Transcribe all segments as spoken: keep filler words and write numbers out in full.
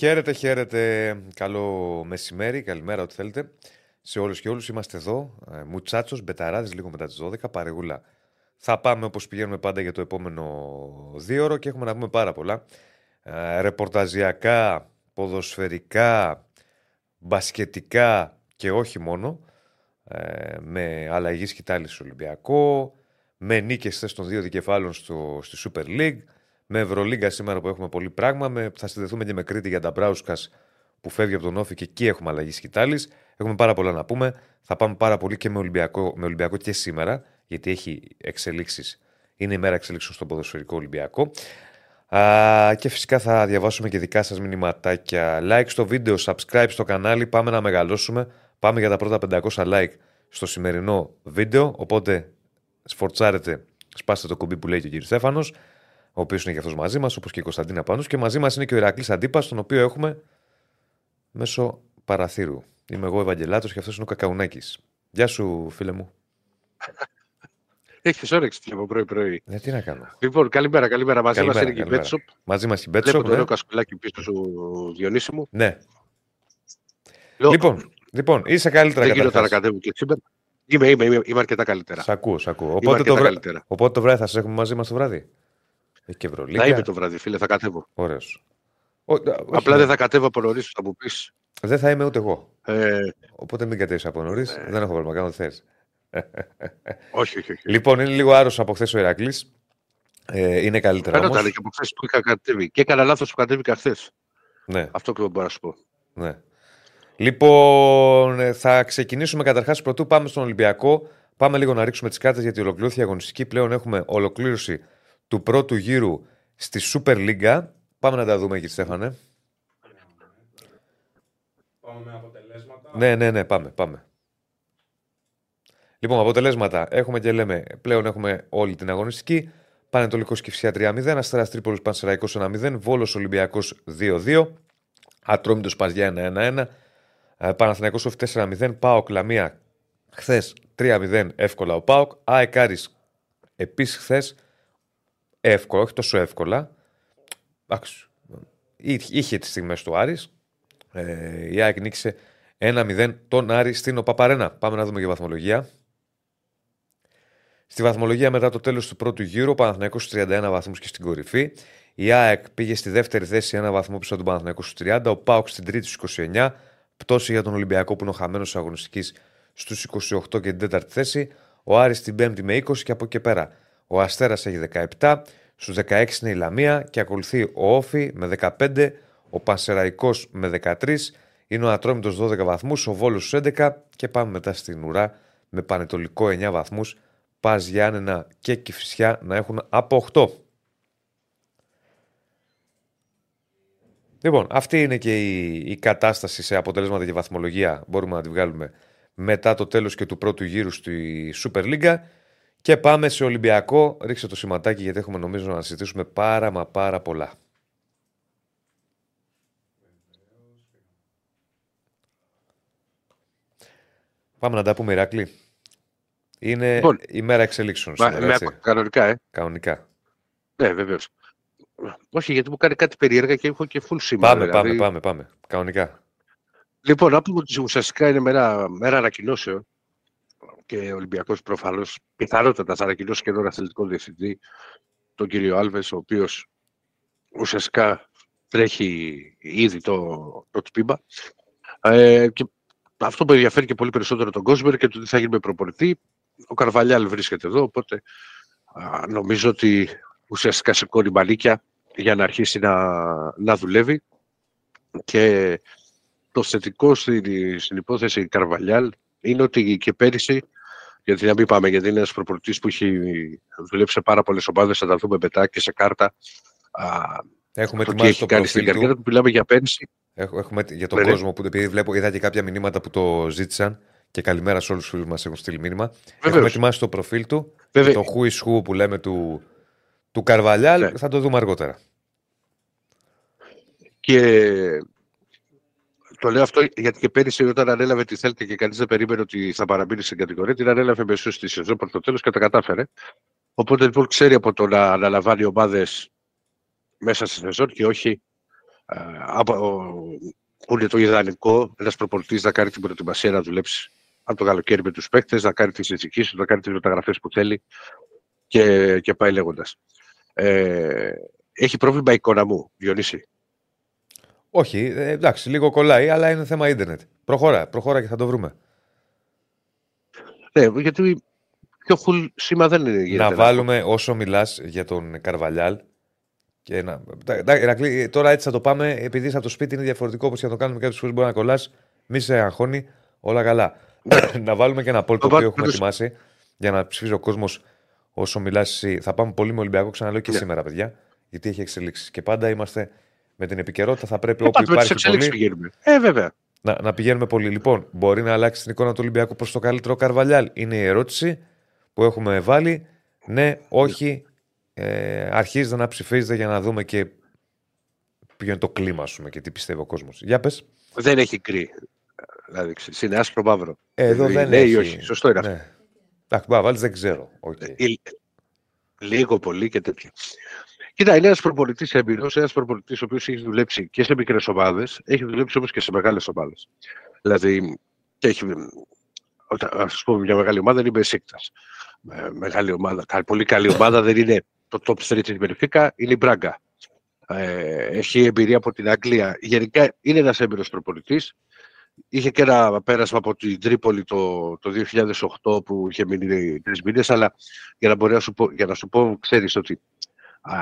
Χαίρετε, χαίρετε. Καλό μεσημέρι, καλημέρα, ό,τι θέλετε. Σε όλους και όλους είμαστε εδώ. Muchachos, Betarades, λίγο μετά τις δώδεκα, παρεγούλα. Θα πάμε όπως πηγαίνουμε πάντα για το επόμενο δύο ώρο και έχουμε να πούμε πάρα πολλά. Ε, ρεπορταζιακά, ποδοσφαιρικά, μπασκετικά και όχι μόνο. Ε, με αλλαγή σκητάλη στο Ολυμπιακό, με νίκες θες των δύο δικεφάλων στο, στη Super League, με Ευρωλίγκα σήμερα που έχουμε πολύ πράγμα, με, θα συνδεθούμε και με Κρήτη για Νταμπράουσκα που φεύγει από τον Όφη και εκεί έχουμε αλλαγή σκητάλης. Έχουμε πάρα πολλά να πούμε. Θα πάμε πάρα πολύ και με Ολυμπιακό, με Ολυμπιακό και σήμερα, γιατί έχει εξελίξεις. Είναι η μέρα εξελίξεων στον ποδοσφαιρικό Ολυμπιακό. Α, και φυσικά θα διαβάσουμε και δικά σας μηνυματάκια. Like στο βίντεο, subscribe στο κανάλι. Πάμε να μεγαλώσουμε. Πάμε για τα πρώτα πεντακόσια like στο σημερινό βίντεο. Οπότε σφορτσάρετε, σπάστε το κουμπί που λέει και ο κύριος Στέφανος, ο οποίος είναι και αυτός μαζί μας, όπως και η Κωνσταντίνα Πάνους. Και μαζί μας είναι και ο Ηρακλής Αντίπας, τον οποίο έχουμε μέσω παραθύρου. Είμαι εγώ Ευαγγελάτος και αυτός είναι ο Κακαουνάκης. Γεια σου, φίλε μου. Έχεις όρεξη, βλέπω πρωί-πρωί. Ναι, τι να κάνω. Λοιπόν, καλημέρα, καλημέρα. Μαζί μας είναι και η Μπέτσοπ. Μαζί μας η Μπέτσοπ. Βλέπω το ωραίο κασκουλάκι πίσω σου, Διονύση μου. Ναι. Λοιπόν, λοιπόν, είσαι καλύτερα καταρχάς. Δεν γίνω ταρακατεύω και σήμερα. Είμαι, είμαι, είμαι, είμαι αρκετά καλύτερα. Σ' ακούω, σ' ακούω. Οπότε το, βρα... Οπότε το βράδυ θα σας έχουμε μαζί μας το βράδυ. Και Ευρωλίγκα. Θα είμαι το βράδυ, φίλε, θα κατέβω. Ωραίος. Ό, Απλά ναι. δεν θα κατέβω από νωρίς, θα μου πεις. Δεν θα είμαι ούτε εγώ. Ε... Οπότε μην κατέβεις από νωρίς. Ε... Δεν έχω πρόβλημα, κάνω ό,τι θες. Όχι, όχι, όχι. Λοιπόν, είναι λίγο άρρωστος από χθες ο Ηρακλής. Ε, είναι καλύτερα. Πέρα όμως. Ήταν και από χθες που είχα κατέβει. Και έκανα λάθος που κατέβηκα χθες. Ναι. Αυτό και μπορώ να σου πω. Ναι. Λοιπόν, θα ξεκινήσουμε καταρχάς πρωτού πάμε στον Ολυμπιακό. Πάμε λίγο να ρίξουμε τις κάρτες γιατί ολοκληρώθηκε η αγωνιστική. Πλέον έχουμε ολοκλήρωση του πρώτου γύρου στη Super League. Πάμε να τα δούμε, κύριε Στέφανε. Πάμε με αποτελέσματα. Ναι, ναι, ναι, πάμε, πάμε. Λοιπόν, αποτελέσματα. Έχουμε και λέμε, πλέον έχουμε όλη την αγωνιστική. Πανετολικός Κυφσιά τρία μηδέν, Αστέρας Τρίπολης Πανσεραϊκός ένα μηδέν, Βόλος Ολυμπιακός δύο δύο, Ατρόμητος Παζιά ένα ένα, Παναθηναϊκός Όφη τέσσερα μηδέν, ΠΑΟΚ Λαμία χθες τρία μηδέν, εύκολα ο ΠΑΟΚ, ΑΕΚ Άρης επίσης χθες, εύκολα, όχι τόσο εύκολα. Είχε τις στιγμές του Άρης. Ε, η ΑΕΚ νίκησε ένα μηδέν τον Άρη στην ΟΠΑΠΑΡΕΝΑ. Πάμε να δούμε και βαθμολογία. Στη βαθμολογία μετά το τέλος του πρώτου γύρου, ο Παναθηναϊκός τριάντα ένα βαθμούς και στην κορυφή. Η ΑΕΚ πήγε στη δεύτερη θέση ένα βαθμό πίσω από τον Παναθηναϊκό στους τριάντα. Ο ΠΑΟΚ στην τρίτη στους είκοσι εννέα. Πτώση για τον Ολυμπιακό που είναι ο χαμένος αγωνιστικής στους είκοσι οκτώ και την τέταρτη θέση. Ο Άρης στην πέμπτη με είκοσι και από εκεί πέρα. Ο Αστέρας έχει δεκαεπτά. Στους δεκαέξι είναι η Λαμία και ακολουθεί ο Όφη με δεκαπέντε, ο Πανσεραϊκός με δεκατρία, είναι ο Ατρόμητος δώδεκα βαθμούς, ο Βόλος έντεκα και πάμε μετά στην ουρά με Πανετολικό εννέα βαθμούς, Πας Γιάννενα και Κηφισιά να έχουν από οκτώ. Λοιπόν, αυτή είναι και η, η κατάσταση σε αποτελέσματα και βαθμολογία, μπορούμε να τη βγάλουμε μετά το τέλος και του πρώτου γύρου στη Super League. Και πάμε σε Ολυμπιακό. Ρίξε το σηματάκι γιατί έχουμε νομίζω να συζητήσουμε πάρα μα πάρα πολλά. Πάμε να τα πούμε, Ηράκλη. Είναι λοιπόν, η μέρα εξελίξεων. Κανονικά, ε. Κανονικά. Ναι, βεβαίως. Όχι, γιατί μου κάνει κάτι περίεργα και έχω και full σήμερα. Πάμε, δηλαδή... πάμε, πάμε, πάμε. Κανονικά. Λοιπόν, να πούμε ότι ουσιαστικά είναι μέρα, μέρα ανακοινώσεων. Και ο Ολυμπιακός προφανώς πιθανότατα θα ανακοινώσει και τον αθλητικό διευθυντή, τον κύριο Άλβε, ο οποίος ουσιαστικά τρέχει ήδη το, το τμήμα. Ε, και αυτό που ενδιαφέρει και πολύ περισσότερο τον κόσμο και το τι θα γίνει με προπονητή. Ο Καρβαλιάλ βρίσκεται εδώ, οπότε α, νομίζω ότι ουσιαστικά σηκώνει μανίκια για να αρχίσει να, να δουλεύει. Και το θετικό στην, στην υπόθεση Καρβαλιάλ είναι ότι και πέρυσι, γιατί να μην πάμε, γιατί είναι ένας προπονητής που έχει δουλέψει σε πάρα πολλές ομάδες, θα τα δούμε μετά και σε κάρτα. Έχουμε το τι έχει το κάνει στην καριέρα του, μιλάμε για πέρυσι. Έχουμε για τον Λένε. κόσμο, που επειδή βλέπω, είδα και κάποια μηνύματα που το ζήτησαν και καλημέρα σε όλους τους φίλους μας έχουν στείλει μήνυμα. Βεβαίως. Έχουμε ετοιμάσει το προφίλ του, το who is who που λέμε του, του Καρβαλιάλ, ναι. Θα το δούμε αργότερα. Και... Το λέω αυτό γιατί και πέρυσι όταν ανέλαβε τη Θέλτα και κανείς δεν περίμενε ότι θα παραμείνει στην κατηγορία, την ανέλαβε μεσούς στη σεζόν προς το τέλος και τα κατάφερε. Οπότε λοιπόν ξέρει από το να αναλαμβάνει ομάδες μέσα στη σεζόν και όχι είναι το ιδανικό ένας προπονητής να κάνει την προετοιμασία, να δουλέψει από το καλοκαίρι με τους παίκτες, να κάνει τις ειδικήσεις, να κάνει τις μεταγραφές που θέλει και, και πάει λέγοντας. Ε, έχει πρόβλημα η εικόνα μου, Διονύση? Όχι, εντάξει, λίγο κολλάει, αλλά είναι θέμα ίντερνετ. Προχώρα, προχώρα και θα το βρούμε. Ναι, γιατί πιο full σήμα δεν είναι. Να βάλουμε όσο μιλάς για τον Καρβαλιάλ. Και να... Ηρακλή, τώρα έτσι θα το πάμε, επειδή είσαι από το σπίτι, είναι διαφορετικό, όπως και να το κάνουμε κάποιες φορές μπορεί να κολλάς. Μη σε αγχώνει, όλα καλά. Να βάλουμε και ένα πόλτο που έχουμε ετοιμάσει για να ψηφίζει ο κόσμος όσο μιλάς. Θα πάμε πολύ με Ολυμπιακό, ξαναλέω και yeah. σήμερα, παιδιά, γιατί έχει εξελίξει. Και πάντα είμαστε με την επικαιρότητα, θα πρέπει όπου υπάρχει πολύ. Ε, βέβαια. Να, να πηγαίνουμε πολύ. Λοιπόν, μπορεί να αλλάξει την εικόνα του Ολυμπιακού προς το καλύτερο Καρβαλιάλ? Είναι η ερώτηση που έχουμε βάλει. Ναι, όχι. Ε, αρχίζετε να ψηφίζετε για να δούμε και ποιο είναι το κλίμα, ας πούμε, και τι πιστεύει ο κόσμος. Για πες. Δεν έχει γκρι. Δηλαδή, είναι άσπρο μαύρο. Ε, εδώ δεν ναι, έχει. Όχι. Σωστό είναι αυτό. Ναι. Αχ, μπα, βάλεις, δεν ξέρω. Okay. Λίγο πολύ και τέτοια. Κοίτα, είναι ένας προπονητής εμπειρός, ένας προπονητής ο οποίος έχει δουλέψει και σε μικρές ομάδες, έχει δουλέψει όμως και σε μεγάλες ομάδες. Δηλαδή, έχει, ας πούμε, μια μεγάλη ομάδα είναι η Μπεσίκτας. Με, μεγάλη ομάδα, πολύ καλή ομάδα, δεν είναι το top τρία της Μπενφίκα, είναι η Μπράγκα. Ε, έχει εμπειρία από την Αγγλία. Γενικά είναι ένας έμπειρος προπονητής. Είχε και ένα πέρασμα από την Τρίπολη το, το δύο χιλιάδες οκτώ που είχε μείνει τρεις μήνες, αλλά για να, μπορώ να σου πω, για να σου πω, ξέρεις ότι Α,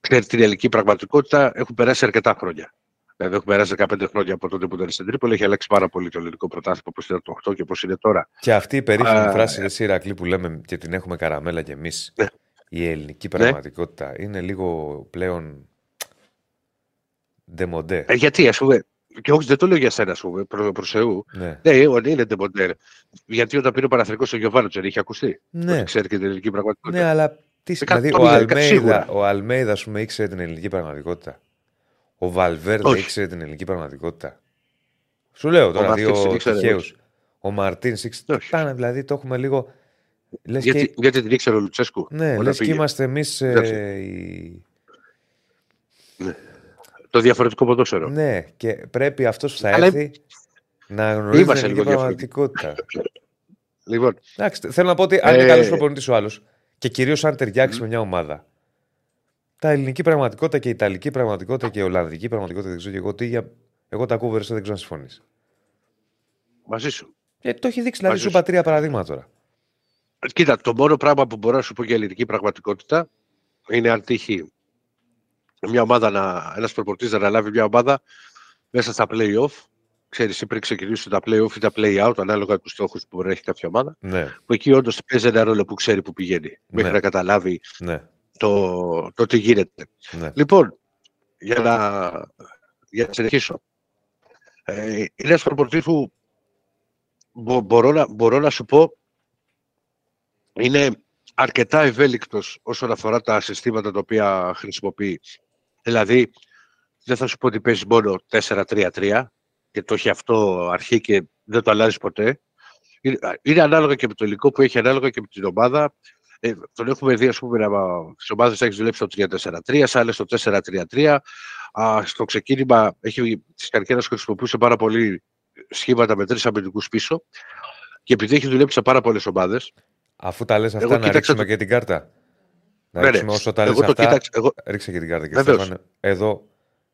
ξέρει την ελληνική πραγματικότητα, έχουν περάσει αρκετά χρόνια. Δηλαδή, έχουν περάσει δεκαπέντε χρόνια από τότε που ήταν στην Τρίπολη, έχει αλλάξει πάρα πολύ το ελληνικό πρωτάθλημα, όπως ήταν το οκτώ και πώς είναι τώρα. Και αυτή η περίφημη φράση, εσύ, Ηρακλή, που λέμε και την έχουμε καραμέλα κι εμείς, ναι. η ελληνική πραγματικότητα, ναι. είναι λίγο πλέον ντεμοντέ. Ε, γιατί, ας πούμε, και όχι, δεν το λέω για σένα, ας πούμε, προ, προς Θεού. Ναι, ναι, είναι ντεμοντέ. Γιατί όταν πήρε ο Παναθηναϊκός ο Γιωβάνιτς, είχε ακουστεί. Ναι. Ξέρει και την ελληνική πραγματικότητα. Ναι, αλλά. Δηλαδή, ο, Αλμέιδα, ο Αλμέιδα, ας πούμε, ήξερε την ελληνική πραγματικότητα. Ο Βαλβέρντε ήξερε την ελληνική πραγματικότητα. Σου λέω τώρα, ο δύο τυχαίους. Ο Μαρτίνς ήξερε. Τάνε, δηλαδή, το έχουμε λίγο. Λες γιατί, και... γιατί την ήξερε ο Λουτσέσκου. Ναι, λες και είμαστε εμείς. Ε, οι... ναι. Το διαφορετικό ποδόσφαιρο. Ναι, και πρέπει αυτός που θα αλλά... έρθει να γνωρίζει την ελληνική πραγματικότητα. Λοιπόν. Άξτε, θέλω να πω ότι αν είναι καλός προπονητής ο άλλος. Και κυρίως αν ταιριάξει mm. με μια ομάδα. Τα ελληνική πραγματικότητα και η ιταλική πραγματικότητα και η ολλανδική πραγματικότητα, δεν ξέρω και εγώ τι, για... εγώ τα ακούω περισσότερο, δεν ξέρω να συμφωνείς. Μαζί σου. Ε, το έχει δείξει, δηλαδή σου είπα τρία παραδείγματα τώρα. Κοίτα, το μόνο πράγμα που μπορώ να σου πω για ελληνική πραγματικότητα είναι αν τύχει μια ομάδα να... ένας προπονητής να αναλάβει μια ομάδα μέσα στα play-off. Ξέρεις, πριν ξεκινήσουν τα play-off ή τα play-out, ανάλογα τους στόχους που μπορεί να έχει κάποια ομάδα, ναι. που εκεί όντως παίζει ένα ρόλο που ξέρει που πηγαίνει, μέχρι ναι. να καταλάβει ναι. το, το τι γίνεται. Ναι. Λοιπόν, για να, για να συνεχίσω. Ε, είναι ένας προπονητής που μπο, μπορώ, να, μπορώ να σου πω είναι αρκετά ευέλικτος όσον αφορά τα συστήματα τα οποία χρησιμοποιεί. Δηλαδή, δεν θα σου πω ότι παίζει μόνο τέσσερα τρία τρία, και το έχει αυτό αρχή και δεν το αλλάζει ποτέ. Είναι, είναι ανάλογα και με το υλικό που έχει, ανάλογα και με την ομάδα. Ε, τον έχουμε δει, ας πούμε, στις ομάδες έχει δουλέψει στο τρία τέσσερα τρία, σε άλλες στο τέσσερα τρία τρία. Α, στο ξεκίνημα έχει της καρκίνας χρησιμοποιούσε πάρα πολύ σχήματα με τρεις αμυντικούς πίσω. Και επειδή έχει δουλέψει σε πάρα πολλές ομάδες. Αφού τα λες αυτά, εγώ, να ρίξουμε το... και την κάρτα. Να ναι, ρίξουμε όσο τα λες αυτά, κοίταξα, εγώ... ρίξε και την κάρτα. Και Στέφανε, εδώ,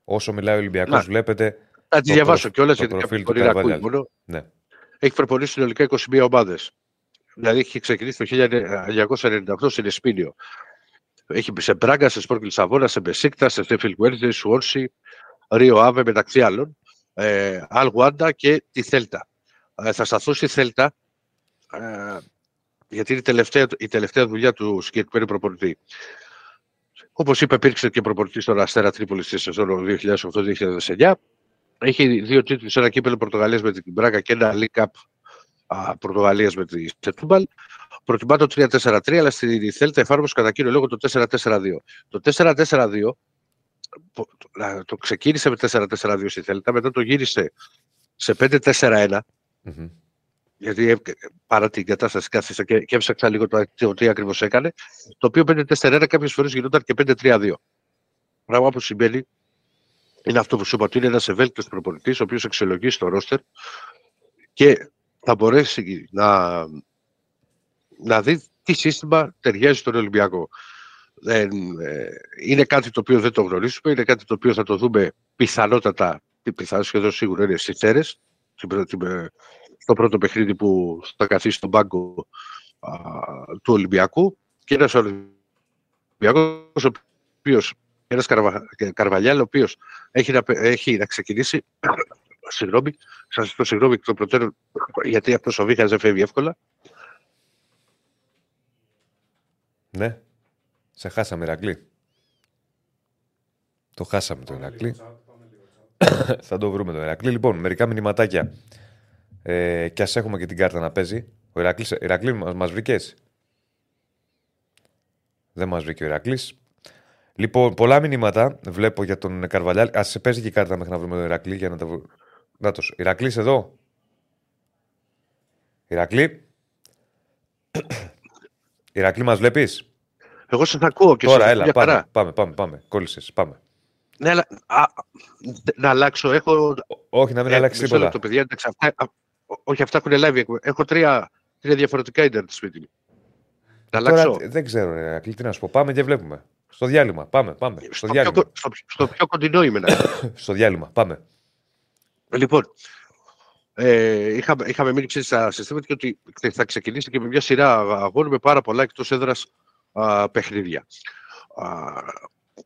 όσο μιλάει ο Ολυμπιακός, βλέπετε. Θα τη διαβάσω κιόλας γιατί προφίλ του Καρβαλιάλ. Ναι. Έχει προπονήσει συνολικά είκοσι μία ομάδες. Δηλαδή έχει ξεκινήσει το χίλια εννιακόσια ενενήντα οκτώ στην Σπίνιο. Έχει σε Μπράγκα, σε Σπόρκ Λισαβόνα, σε Μπεσίκτα, σε Φιλμουέρδη, Σουόρση, Ρίο Άβε μεταξύ άλλων, ε, Al Γουάντα και τη Θέλτα. Ε, θα σταθώ στη Θέλτα, ε, γιατί είναι η τελευταία, η τελευταία δουλειά του συγκεκριμένου προπονητή. Όπως είπα, υπήρξε και προπονητή στον Αστέρα Τρίπολης στη σεζόν δύο χιλιάδες οκτώ δύο χιλιάδες εννιά. Έχει δύο τίτλους, ένα κύπελλο Πορτογαλίας με την Μπράγκα και ένα League Cup Πορτογαλίας με τη Σετούμπαλ. Προτιμά το τρία τέσσερα τρία, αλλά στη Θέλτα εφάρμοσε κατά κύριο λόγο το τέσσερα τέσσερα δύο. Το τέσσερα τέσσερα δύο το ξεκίνησε με τέσσερα τέσσερα δύο στη Θέλτα, μετά το γύρισε σε πέντε τέσσερα ένα. Mm-hmm. Γιατί παρά την κατάσταση κάθισα και έψαξα λίγο το τι ακριβώς έκανε. Το οποίο πέντε τέσσερα ένα κάποιες φορές γινόταν και πέντε τρία δύο. Πράγμα που συμβαίνει Είναι αυτό που σου είπα, ότι είναι ένας ευέλικτος προπονητής, ο οποίος αξιολογεί στο ρόστερ και θα μπορέσει να, να δει τι σύστημα ταιριάζει στον Ολυμπιακό. Ε, ε, είναι κάτι το οποίο δεν το γνωρίζουμε, είναι κάτι το οποίο θα το δούμε πιθανότατα, πιθανότατα σχεδόν σίγουρα είναι στις Θέρες, στο πρώτο παιχνίδι που θα καθίσει στον πάγκο α, του Ολυμπιακού, και ένας Ολυμπιακός, ο οποίος, ένας Καρβα, Καρβαλιάλ, ο οποίος έχει να, έχει να ξεκινήσει, συγγνώμη, σας ζητώ συγγνώμη εκ των προτέρων, γιατί αυτός ο Βίχας δεν φεύγει εύκολα. Ναι, σε χάσαμε, Ηρακλή. Το χάσαμε το Ηρακλή. Θα το βρούμε το Ηρακλή. Λοιπόν, μερικά μηνυματάκια. Ε, και ας έχουμε και την κάρτα να παίζει. Ο Ηρακλής, Ηρακλή, μας, μας βρήκες? Δεν μας βρήκε ο Ηρακλής. Λοιπόν, πολλά μηνύματα βλέπω για τον Καρβαλιάλ. Ας σε παίζει και η κάρτα μέχρι να βρούμε τον Ηρακλή για να τα βρούμε. Νάτος, Ηρακλής εδώ. Ηρακλή. Ηρακλή, μας βλέπεις? Εγώ σας ακούω και τώρα, έλα, πάμε, πάμε, πάμε, πάμε, πάμε. Κόλλησες, πάμε. Ναι, αλλά α, να αλλάξω, έχω... Όχι, να μην ε, αλλάξει τίποτα. Το παιδιά, αυτά, α, όχι, αυτά έχουν live. Έχω τρία, τρία διαφορετικά ίντερνετ σπίτι μου. Να αλλάξω. Δεν ξέρω, Ηρακλή, τι να σου πω. Πάμε και βλέπουμε. Στο διάλειμμα, πάμε, πάμε. Στο, στο, διάλειμμα. Πιο, στο, στο πιο κοντινό είμαι. Στο διάλειμμα, πάμε. Λοιπόν, ε, είχαμε, είχαμε μείνει ξέρει στα συστήματα και ότι θα ξεκινήσει και με μια σειρά αγώνων με πάρα πολλά εκτός έδρας παιχνίδια. Α,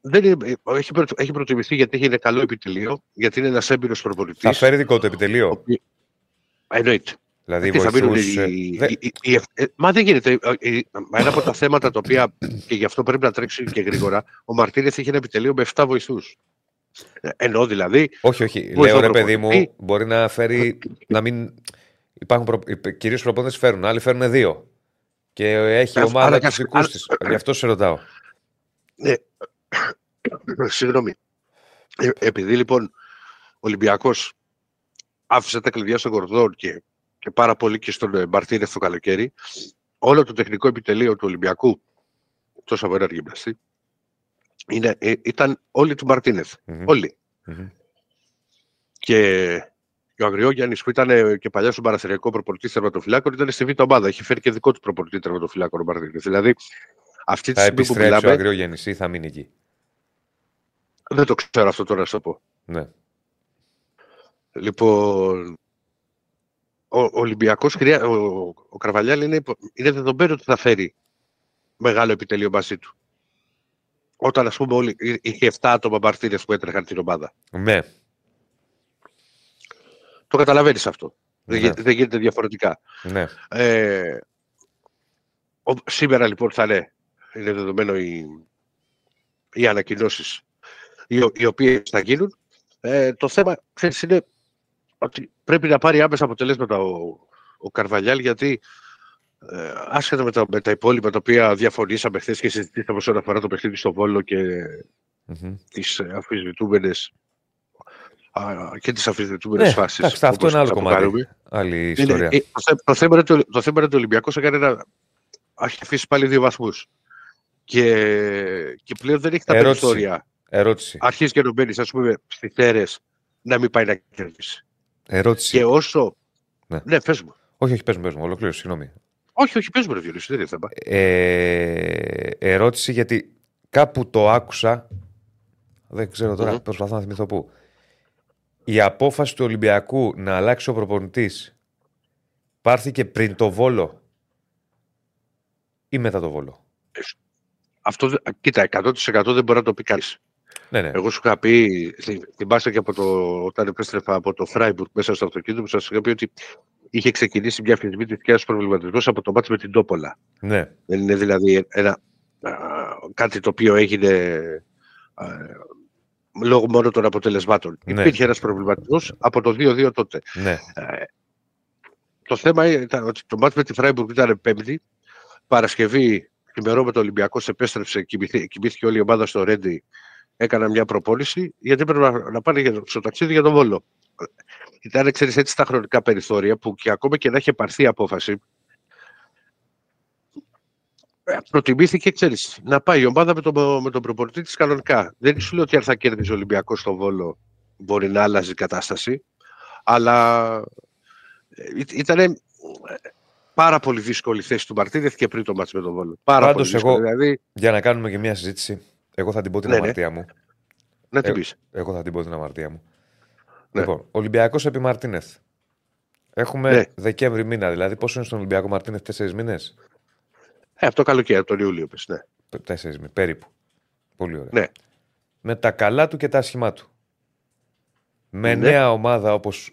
δεν είναι, έχει, προ, έχει προτιμηθεί γιατί είναι καλό επιτελείο, γιατί είναι ένας έμπειρος προπονητής. Θα φέρει δικό του επιτελείο. Ο, εννοείται. Δηλαδή θα βοηθούσε... οι, δεν... Οι, οι, ε, μα δεν γίνεται. Ε, ένα από τα θέματα τα οποία και γι' αυτό πρέπει να τρέξει και γρήγορα, ο Μαρτίνεθ είχε ένα επιτελείο με επτά βοηθούς. Εννοώ δηλαδή... Όχι, όχι. Λέω ρε παιδί μου, μπορεί να φέρει... να μην... Υπάρχουν προ... κυρίως προπονητές φέρουν, άλλοι φέρουν δύο. Και έχει ομάδα τους δικούς της. Γι' αυτό σε ρωτάω. Ναι. Συγγνώμη. Ε, επειδή λοιπόν ο Ολυμπιακός άφησε τα κλειδιά στον Κορδόν και, και πάρα πολύ και στον Μαρτίνεθ το καλοκαίρι, όλο το τεχνικό επιτελείο του Ολυμπιακού, τόσο από έναν γυμναστή, είναι, ήταν όλοι του Μαρτίνεθ. Mm-hmm. Όλοι. Mm-hmm. Και, και ο Αγριόγιαννης που ήταν και παλιά στον παραθυριακό προπονητή τερματοφυλάκων ήταν στη Β' ομάδα. Είχε φέρει και δικό του προπονητή τερματοφυλάκων ο Μαρτίνεθ. Δηλαδή, αυτή τη θα στιγμή επιστρέψει που μιλάμε, ο Αγριόγιαννης ή θα μείνει εκεί? Δεν το ξέρω αυτό τώρα να σου το πω. Ναι. Λοιπόν, ο, ο Ολυμπιακός, ο, ο Καρβαλιάλ είναι, είναι δεδομένο ότι θα φέρει μεγάλο επιτελείο μαζί του. Όταν, ας πούμε, όλοι, είχε επτά άτομα Μαρτίνεθ που έτρεχαν την ομάδα. Ναι. Το καταλαβαίνεις αυτό. Ναι. Δεν, δεν γίνεται διαφορετικά. Ναι. Ε, ο, σήμερα, λοιπόν, θα είναι, είναι δεδομένο οι, οι ανακοινώσεις οι, οι οποίες θα γίνουν. Ε, το θέμα, ξέρεις, είναι ότι πρέπει να πάρει άμεσα αποτελέσματα ο, ο Καρβαλιάλ, γιατί Ε, άσχετα με τα, με τα υπόλοιπα τα οποία διαφωνήσαμε χθες και συζητήσαμε όσον αφορά το παιχνίδι στο Βόλο και mm-hmm. τις αμφισβητούμενες και τις αμφισβητούμενες ναι, φάσεις. Εντάξει, αυτό είναι άλλο κομμάτι. Άλλη ιστορία. Είναι, το, το θέμα είναι ότι το, το ο Ολυμπιακός έκανε να έχει αφήσει πάλι δύο βαθμούς. Και, και πλέον δεν έχει τα περιθώρια. Ερώτηση. Αρχίζει και νομπαίνεις, ας πούμε, στις Θέρες να μην πάει να κερδίσει. Ερώτηση. Και όσο. Ναι, ναι πες μου. Όχι, όχι, πες μου, πες μου, ολοκλήρωση, συγγνώμη. Όχι, όχι, πες μου ρε Διονύση, δεν είναι θέμα. Ε, ερώτηση, γιατί κάπου το άκουσα, δεν ξέρω τώρα, mm-hmm. προσπαθώ να θυμηθώ πού. Η απόφαση του Ολυμπιακού να αλλάξει ο προπονητής πάρθηκε πριν το Βόλο ή μετά το Βόλο? Αυτό, κοίτα, εκατό τοις εκατό δεν μπορεί να το πει κανείς. Ναι, ναι. Εγώ σου είχα πει, θυμάστε και από το, όταν επέστρεφα από το Φράιμπουργκ μέσα στο αυτοκίνητο, σας είχα πει ότι είχε ξεκινήσει μια φυσική προβληματισμό από το μάτι με την Τόπολα. Ναι. Δεν είναι δηλαδή ένα, α, κάτι το οποίο έγινε α, λόγω μόνο των αποτελεσμάτων. Ναι. Υπήρχε ένας προβληματισμός από το δύο δύο τότε. Ναι. Ε, το θέμα ήταν ότι το μάτι με τη Φράιμπουργκ ήταν Πέμπτη. Παρασκευή, ημερόμετρο Ολυμπιακός επέστρεψε, κοιμηθεί, κοιμήθηκε όλη η ομάδα στο Ρέντι. Έκανα μια προπόνηση, γιατί πρέπει να πάνε στο ταξίδι για τον Βόλο. Ήταν, ξέρεις, έτσι τα χρονικά περιθώρια που και ακόμα και να έχει πάρθει η απόφαση, προτιμήθηκε, ξέρεις, να πάει η ομάδα με τον, με τον προπονητή της κανονικά. Δεν σου λέω ότι αν θα κέρδιζε ο Ολυμπιακός στον Βόλο μπορεί να άλλαζε η κατάσταση, αλλά ήταν πάρα πολύ δύσκολη θέση του Μαρτίνεθ και πριν το μάτς με τον Βόλο. Πάρα Πάντως πολύ δύσκολη, εγώ, δηλαδή... για να κάνουμε και μια συζήτηση, εγώ θα την πω την ναι, αμαρτία ναι. μου. Να την πεις. Ε, εγώ θα την πω την αμαρτία μου. Ναι. Λοιπόν, Ολυμπιακός επί Μαρτίνεθ. Έχουμε ναι. Δεκέμβρη μήνα, δηλαδή πόσο είναι στον Ολυμπιακό Μαρτίνεθ, τέσσερις μήνες. Ε, από το καλοκαίρι, από τον Ιούλιο, πες, ναι. Τέσσερις μήνες, περίπου. Πολύ ωραία. Ναι. Με τα καλά του και τα άσχημά του. Με ναι. νέα ομάδα, όπως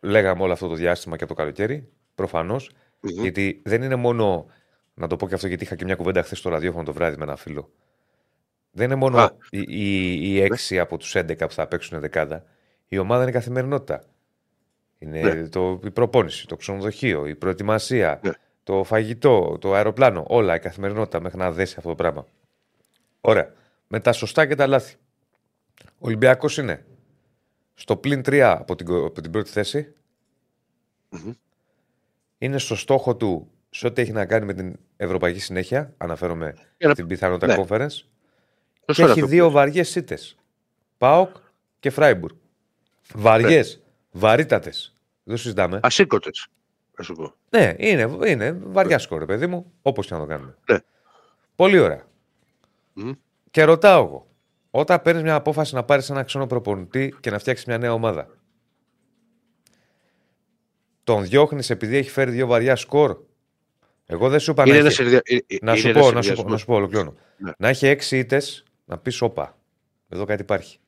λέγαμε όλο αυτό το διάστημα και από το καλοκαίρι, προφανώς. Mm-hmm. Γιατί δεν είναι μόνο. Να το πω και αυτό, γιατί είχα και μια κουβέντα χθες στο ραδιόφωνο το βράδυ με ένα φίλο. Δεν είναι μόνο ah. οι, οι, οι έξι ναι. από τους έντεκα που θα παίξουν δεκάδα. Η ομάδα είναι καθημερινότητα. Είναι ναι. το, η προπόνηση, το ξενοδοχείο, η προετοιμασία. Ναι. Το φαγητό, το αεροπλάνο, όλα, η καθημερινότητα μέχρι να δέσει αυτό το πράγμα. Ωραία. Με τα σωστά και τα λάθη. Ο Ολυμπιακός είναι στο πλην τρία από την, από την πρώτη θέση. Mm-hmm. Είναι στο στόχο του σε ό,τι έχει να κάνει με την ευρωπαϊκή συνέχεια. Αναφέρομαι yeah. στην πιθανότητα yeah. conference. Yeah. Και έχει δύο βαριές σίτες. ΠΑΟΚ και Φράιμπουργκ. Βαριές, yeah. βαρύτατες. Δεν συζητάμε. Ασήκωτες. Ναι, είναι, είναι βαριά σκορ, παιδί μου, όπως και να το κάνουμε. Ναι. Πολύ ωραία. Mm. Και ρωτάω εγώ, όταν παίρνεις μια απόφαση να πάρεις ένα ξένο προπονητή και να φτιάξεις μια νέα ομάδα, τον διώχνεις επειδή έχει φέρει δύο βαριά σκορ? Εγώ δεν σου είπα να, σειρδια... να, σου πω, να σου πω, να σου πω, ολοκληρώνω. Ναι. Να έχει έξι ήττες, να πεις όπα, εδώ κάτι υπάρχει.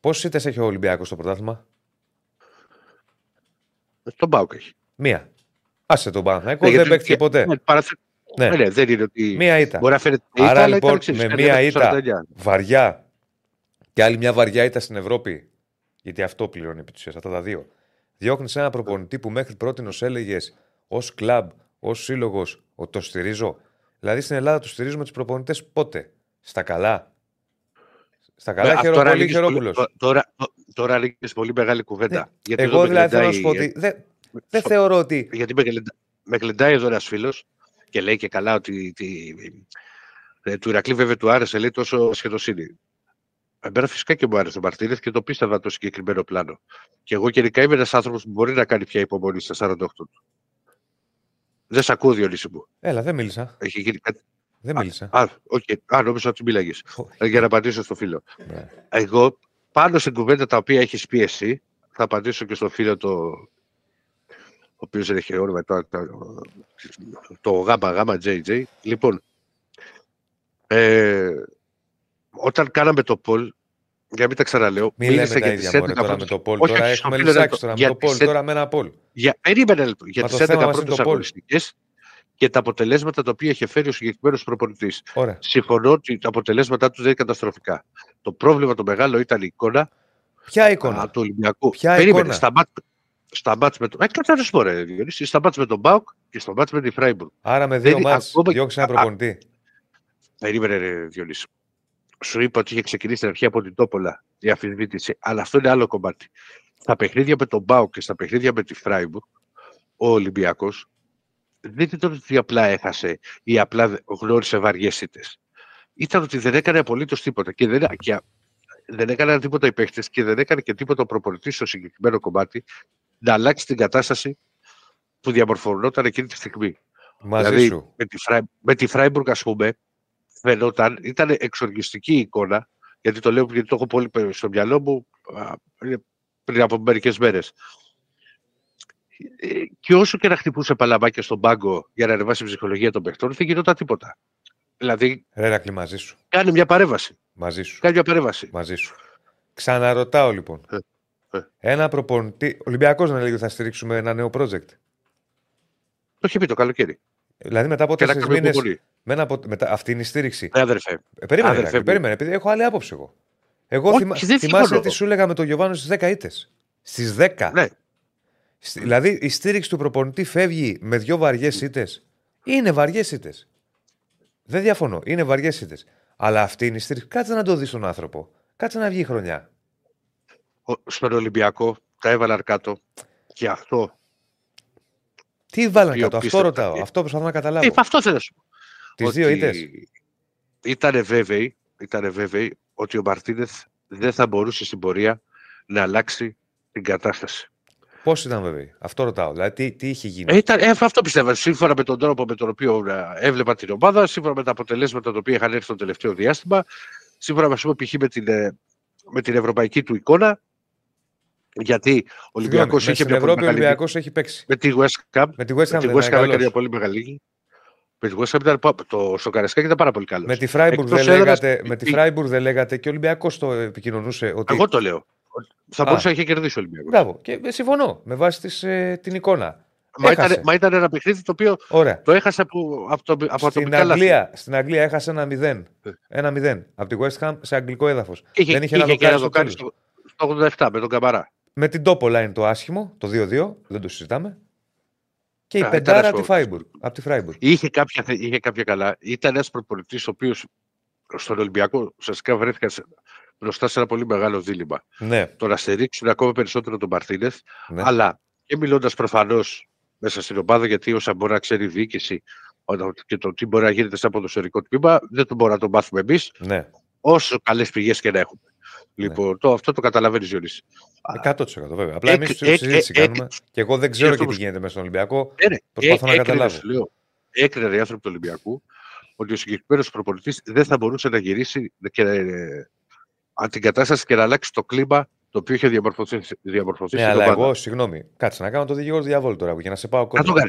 Πόσες ήττες έχει ο Ολυμπιακός στο πρωτάθλημα? Στον ΠΑΟΚ έχει. Μία. Άσε τον Παναθηναϊκό, δεν παίχτηκε ποτέ. Ναι. Ναι, δεν είναι ότι μία ήττα. Μπορεί να φέρει ήττα. Άρα λοιπόν με μία ήττα βαριά και άλλη μια βαριά ήττα στην Ευρώπη, γιατί αυτό πληρώνει επί της ουσίας, αυτά τα δύο. Διώχνεις ένα προπονητή που μέχρι πρώτηνος έλεγες ως κλαμπ, ως σύλλογος, ότι το στηρίζω. Δηλαδή στην Ελλάδα το στηρίζουμε τους προπονητές πότε? Στα καλά. Στα καλά χαιρόπουλος. Τώρα ανοίγεις πολύ μεγάλη κουβέντα. Εγώ δηλαδή θέλω να σου πω ότι. Δεν στο... θεωρώ ότι. Γιατί με, κλεντά... με κλεντάει εδώ ένας φίλος και λέει και καλά ότι. Τη... Ε, του Ηρακλή, βέβαια, του άρεσε, λέει, τόσο σχεδοσύνη. Εμένα φυσικά και μου άρεσε ο Μαρτίνεθ και το πίστευα το συγκεκριμένο πλάνο. Και εγώ γενικά είμαι ένας άνθρωπος που μπορεί να κάνει πια υπομονή στα σαράντα οκτώ του. Δεν σ' ακούω, Διονύση μου. Έλα, δεν μίλησα. Έχει γίνει κάτι. Δεν μίλησα. Α, okay. Α, νόμιζα ότι μίλαγες. Για να απαντήσω στο φίλο. Ναι. Εγώ πάνω στην κουβέντα τα οποία έχεις πει εσύ, θα απαντήσω και στο φίλο το. Ο οποίος δεν έχει όνομα, το, το, το γάμα γάμα τζέι τζέι. Λοιπόν, ε, όταν κάναμε το poll, για μην τα ξαναλέω, μη μίλησα για τις έντεκα πρώτες. Όχι, τώρα έχουμε λησάξει τώρα με το poll, τώρα με ένα poll. Περίμενα λοιπόν, για τις έντεκα πρώτες αγωνιστικές και τα αποτελέσματα τα οποία είχε φέρει ο συγκεκριμένος προπονητής. Συμφωνώ ότι τα αποτελέσματά του δεν είναι καταστροφικά. Το πρόβλημα το μεγάλο ήταν η εικόνα. Ποια εικόνα? Του Ολυμπιακού. Περίμενε, σταμάτησε. Στα μάτς με τον το... το Μπάουκ και στα μάτς με τη Φράιμπουργκ. Άρα με δύο δεν... μάτς ακόμα... διώξει ένα προπονητή. Περίμενε ρε Διονύση. Σου είπα ότι είχε ξεκινήσει την αρχή από την Τόπολα η αφισβήτηση, αλλά αυτό είναι άλλο κομμάτι. Στα παιχνίδια με τον Μπάουκ και στα παιχνίδια με τη Φράιμπουργκ, ο Ολυμπιακός δεν ήταν ότι απλά έχασε ή απλά γνώρισε βαριές ήττες. Ήταν ότι δεν έκανε απολύτως τίποτα και δεν... και δεν έκαναν τίποτα οι παίχτες και δεν έκανε και τίποτα ο προπονητής στο συγκεκριμένο κομμάτι. Να αλλάξει την κατάσταση που διαμορφωνόταν εκείνη τη στιγμή. Μαζί δηλαδή, σου. Με τη, Φράι, τη Φράιμπουργκ, ας πούμε, φαινόταν, ήταν εξοργιστική η εικόνα, γιατί το λέω γιατί το έχω πολύ στο μυαλό μου πριν από μερικές μέρες. Και όσο και να χτυπούσε παλαμάκια στον πάγκο για να ανεβάσει η ψυχολογία των παιχτών, δεν γινόταν τίποτα. Δηλαδή. Ρέρακλη, μαζί σου. Κάνει μια παρέμβαση. Μαζί σου. Κάνει μια παρέμβαση. Μαζί σου. Ξαναρωτάω λοιπόν. Ε. Ένα προπονητή. Ολυμπιακός να λέει ότι θα στηρίξουμε ένα νέο project. Το είχε πει το καλοκαίρι. Δηλαδή μετά από τέσσερις μήνες. Απο... Μετά... Αυτή είναι η στήριξη. Ε, αδερφέ. Περίμενε, αδερφέ, περίμενε. Επειδή έχω άλλη άποψη εγώ. Εγώ όχι, θυμα... θυμάσαι τι σου έλεγα με τον Γιωβάνο στις δέκα ήττες. Στις δέκα. Ναι. Στη... Δηλαδή η στήριξη του προπονητή φεύγει με δύο βαριές ήττες. Είναι βαριές ήττες. Δεν διαφωνώ. Είναι βαριές ήττες. Αλλά αυτή είναι η στήριξη. Κάτσε να το δει τον άνθρωπο. Κάτσε να βγει η χρονιά. Στον Ολυμπιακό τα έβαλαν κάτω και αυτό. Τι βάλαν κάτω, αυτό ρωτάω. Αυτό προσπαθώ να καταλάβω. Ε, αυτό θέλω να σου πω. Τις δύο ήττες. Ήτανε βέβαιοι, ήτανε βέβαιοι ότι ο Μαρτίνεθ δεν θα μπορούσε στην πορεία να αλλάξει την κατάσταση. Πώς ήταν βέβαιοι, αυτό ρωτάω. Δηλαδή, τι, τι είχε γίνει. Ε, ήταν, ε, αυτό πιστεύω. Σύμφωνα με τον τρόπο με τον οποίο έβλεπα την ομάδα, σύμφωνα με τα αποτελέσματα τα οποία είχαν έρθει το τελευταίο διάστημα, σύμφωνα με, πούμε, π.χ. με, την, με την ευρωπαϊκή του εικόνα. Γιατί ο Ολυμπιακός είχε μια πολύ μεγάλη νίκη. Με τη West Camp. Με τη West Camp έκανε μια πολύ μεγάλη νίκη. Με τη West Camp ήταν. Το Σοκαριστά ήταν πάρα πολύ καλό. Με τη Φράιμπουργκ δεν, ένας... δεν λέγατε και ο Ολυμπιακός το επικοινωνούσε. Ότι... Εγώ το λέω. Θα μπορούσε να είχε κερδίσει ο Ολυμπιακός. Μπράβο. Και συμφωνώ με βάση της, ε, την εικόνα. Μα ήταν, μα ήταν ένα παιχνίδι το οποίο ωραία. Το έχασε από, από, το, από στην ατομικά Αγγλία, λάθη. Στην Αγγλία έχασε ένα μηδέν. Ένα μηδέν από τη West Ham σε αγγλικό έδαφος. Δεν είχε ένα δοκάρι στο ογδόντα επτά με τον Καμπαρά. Με την τόπολα είναι το άσχημο, το δύο δύο, δεν το συζητάμε. Και να, η πεντάρα από, από τη Φράιμπουργκ. Είχε κάποια, είχε κάποια καλά. Ήταν ένας προπονητής ο οποίος στον Ολυμπιακό ουσιαστικά βρέθηκε μπροστά σε ένα πολύ μεγάλο δίλημμα. Ναι. Το να στηρίξουν ακόμα περισσότερο τον Μαρτίνεθ, ναι. Αλλά και μιλώντας προφανώς μέσα στην ομάδα, γιατί όσα μπορεί να ξέρει η διοίκηση και το τι μπορεί να γίνεται σαν ποδοσφαιρικό τμήμα, δεν το μπορεί να το μάθουμε εμείς, ναι. Όσο καλές πηγές και να έχουμε. Λοιπόν, ναι. το, αυτό το καταλαβαίνει η εκατό τοις εκατό βέβαια. Απλά εμείς συζήτηση κάνουμε και εγώ δεν ξέρω και τι γίνεται μέσα στον Ολυμπιακό. Προσπαθώ να καταλάβω. Έκρινε οι άνθρωποι του Ολυμπιακού ότι ο συγκεκριμένος προπονητής δεν θα μπορούσε να γυρίσει την κατάσταση και να αλλάξει το κλίμα το οποίο είχε διαμορφωθεί στην ομάδα. Ναι, αλλά εγώ, συγγνώμη, κάτσε να κάνω το δικηγόρο του διαβόλου τώρα για να σε πάω κόντρα.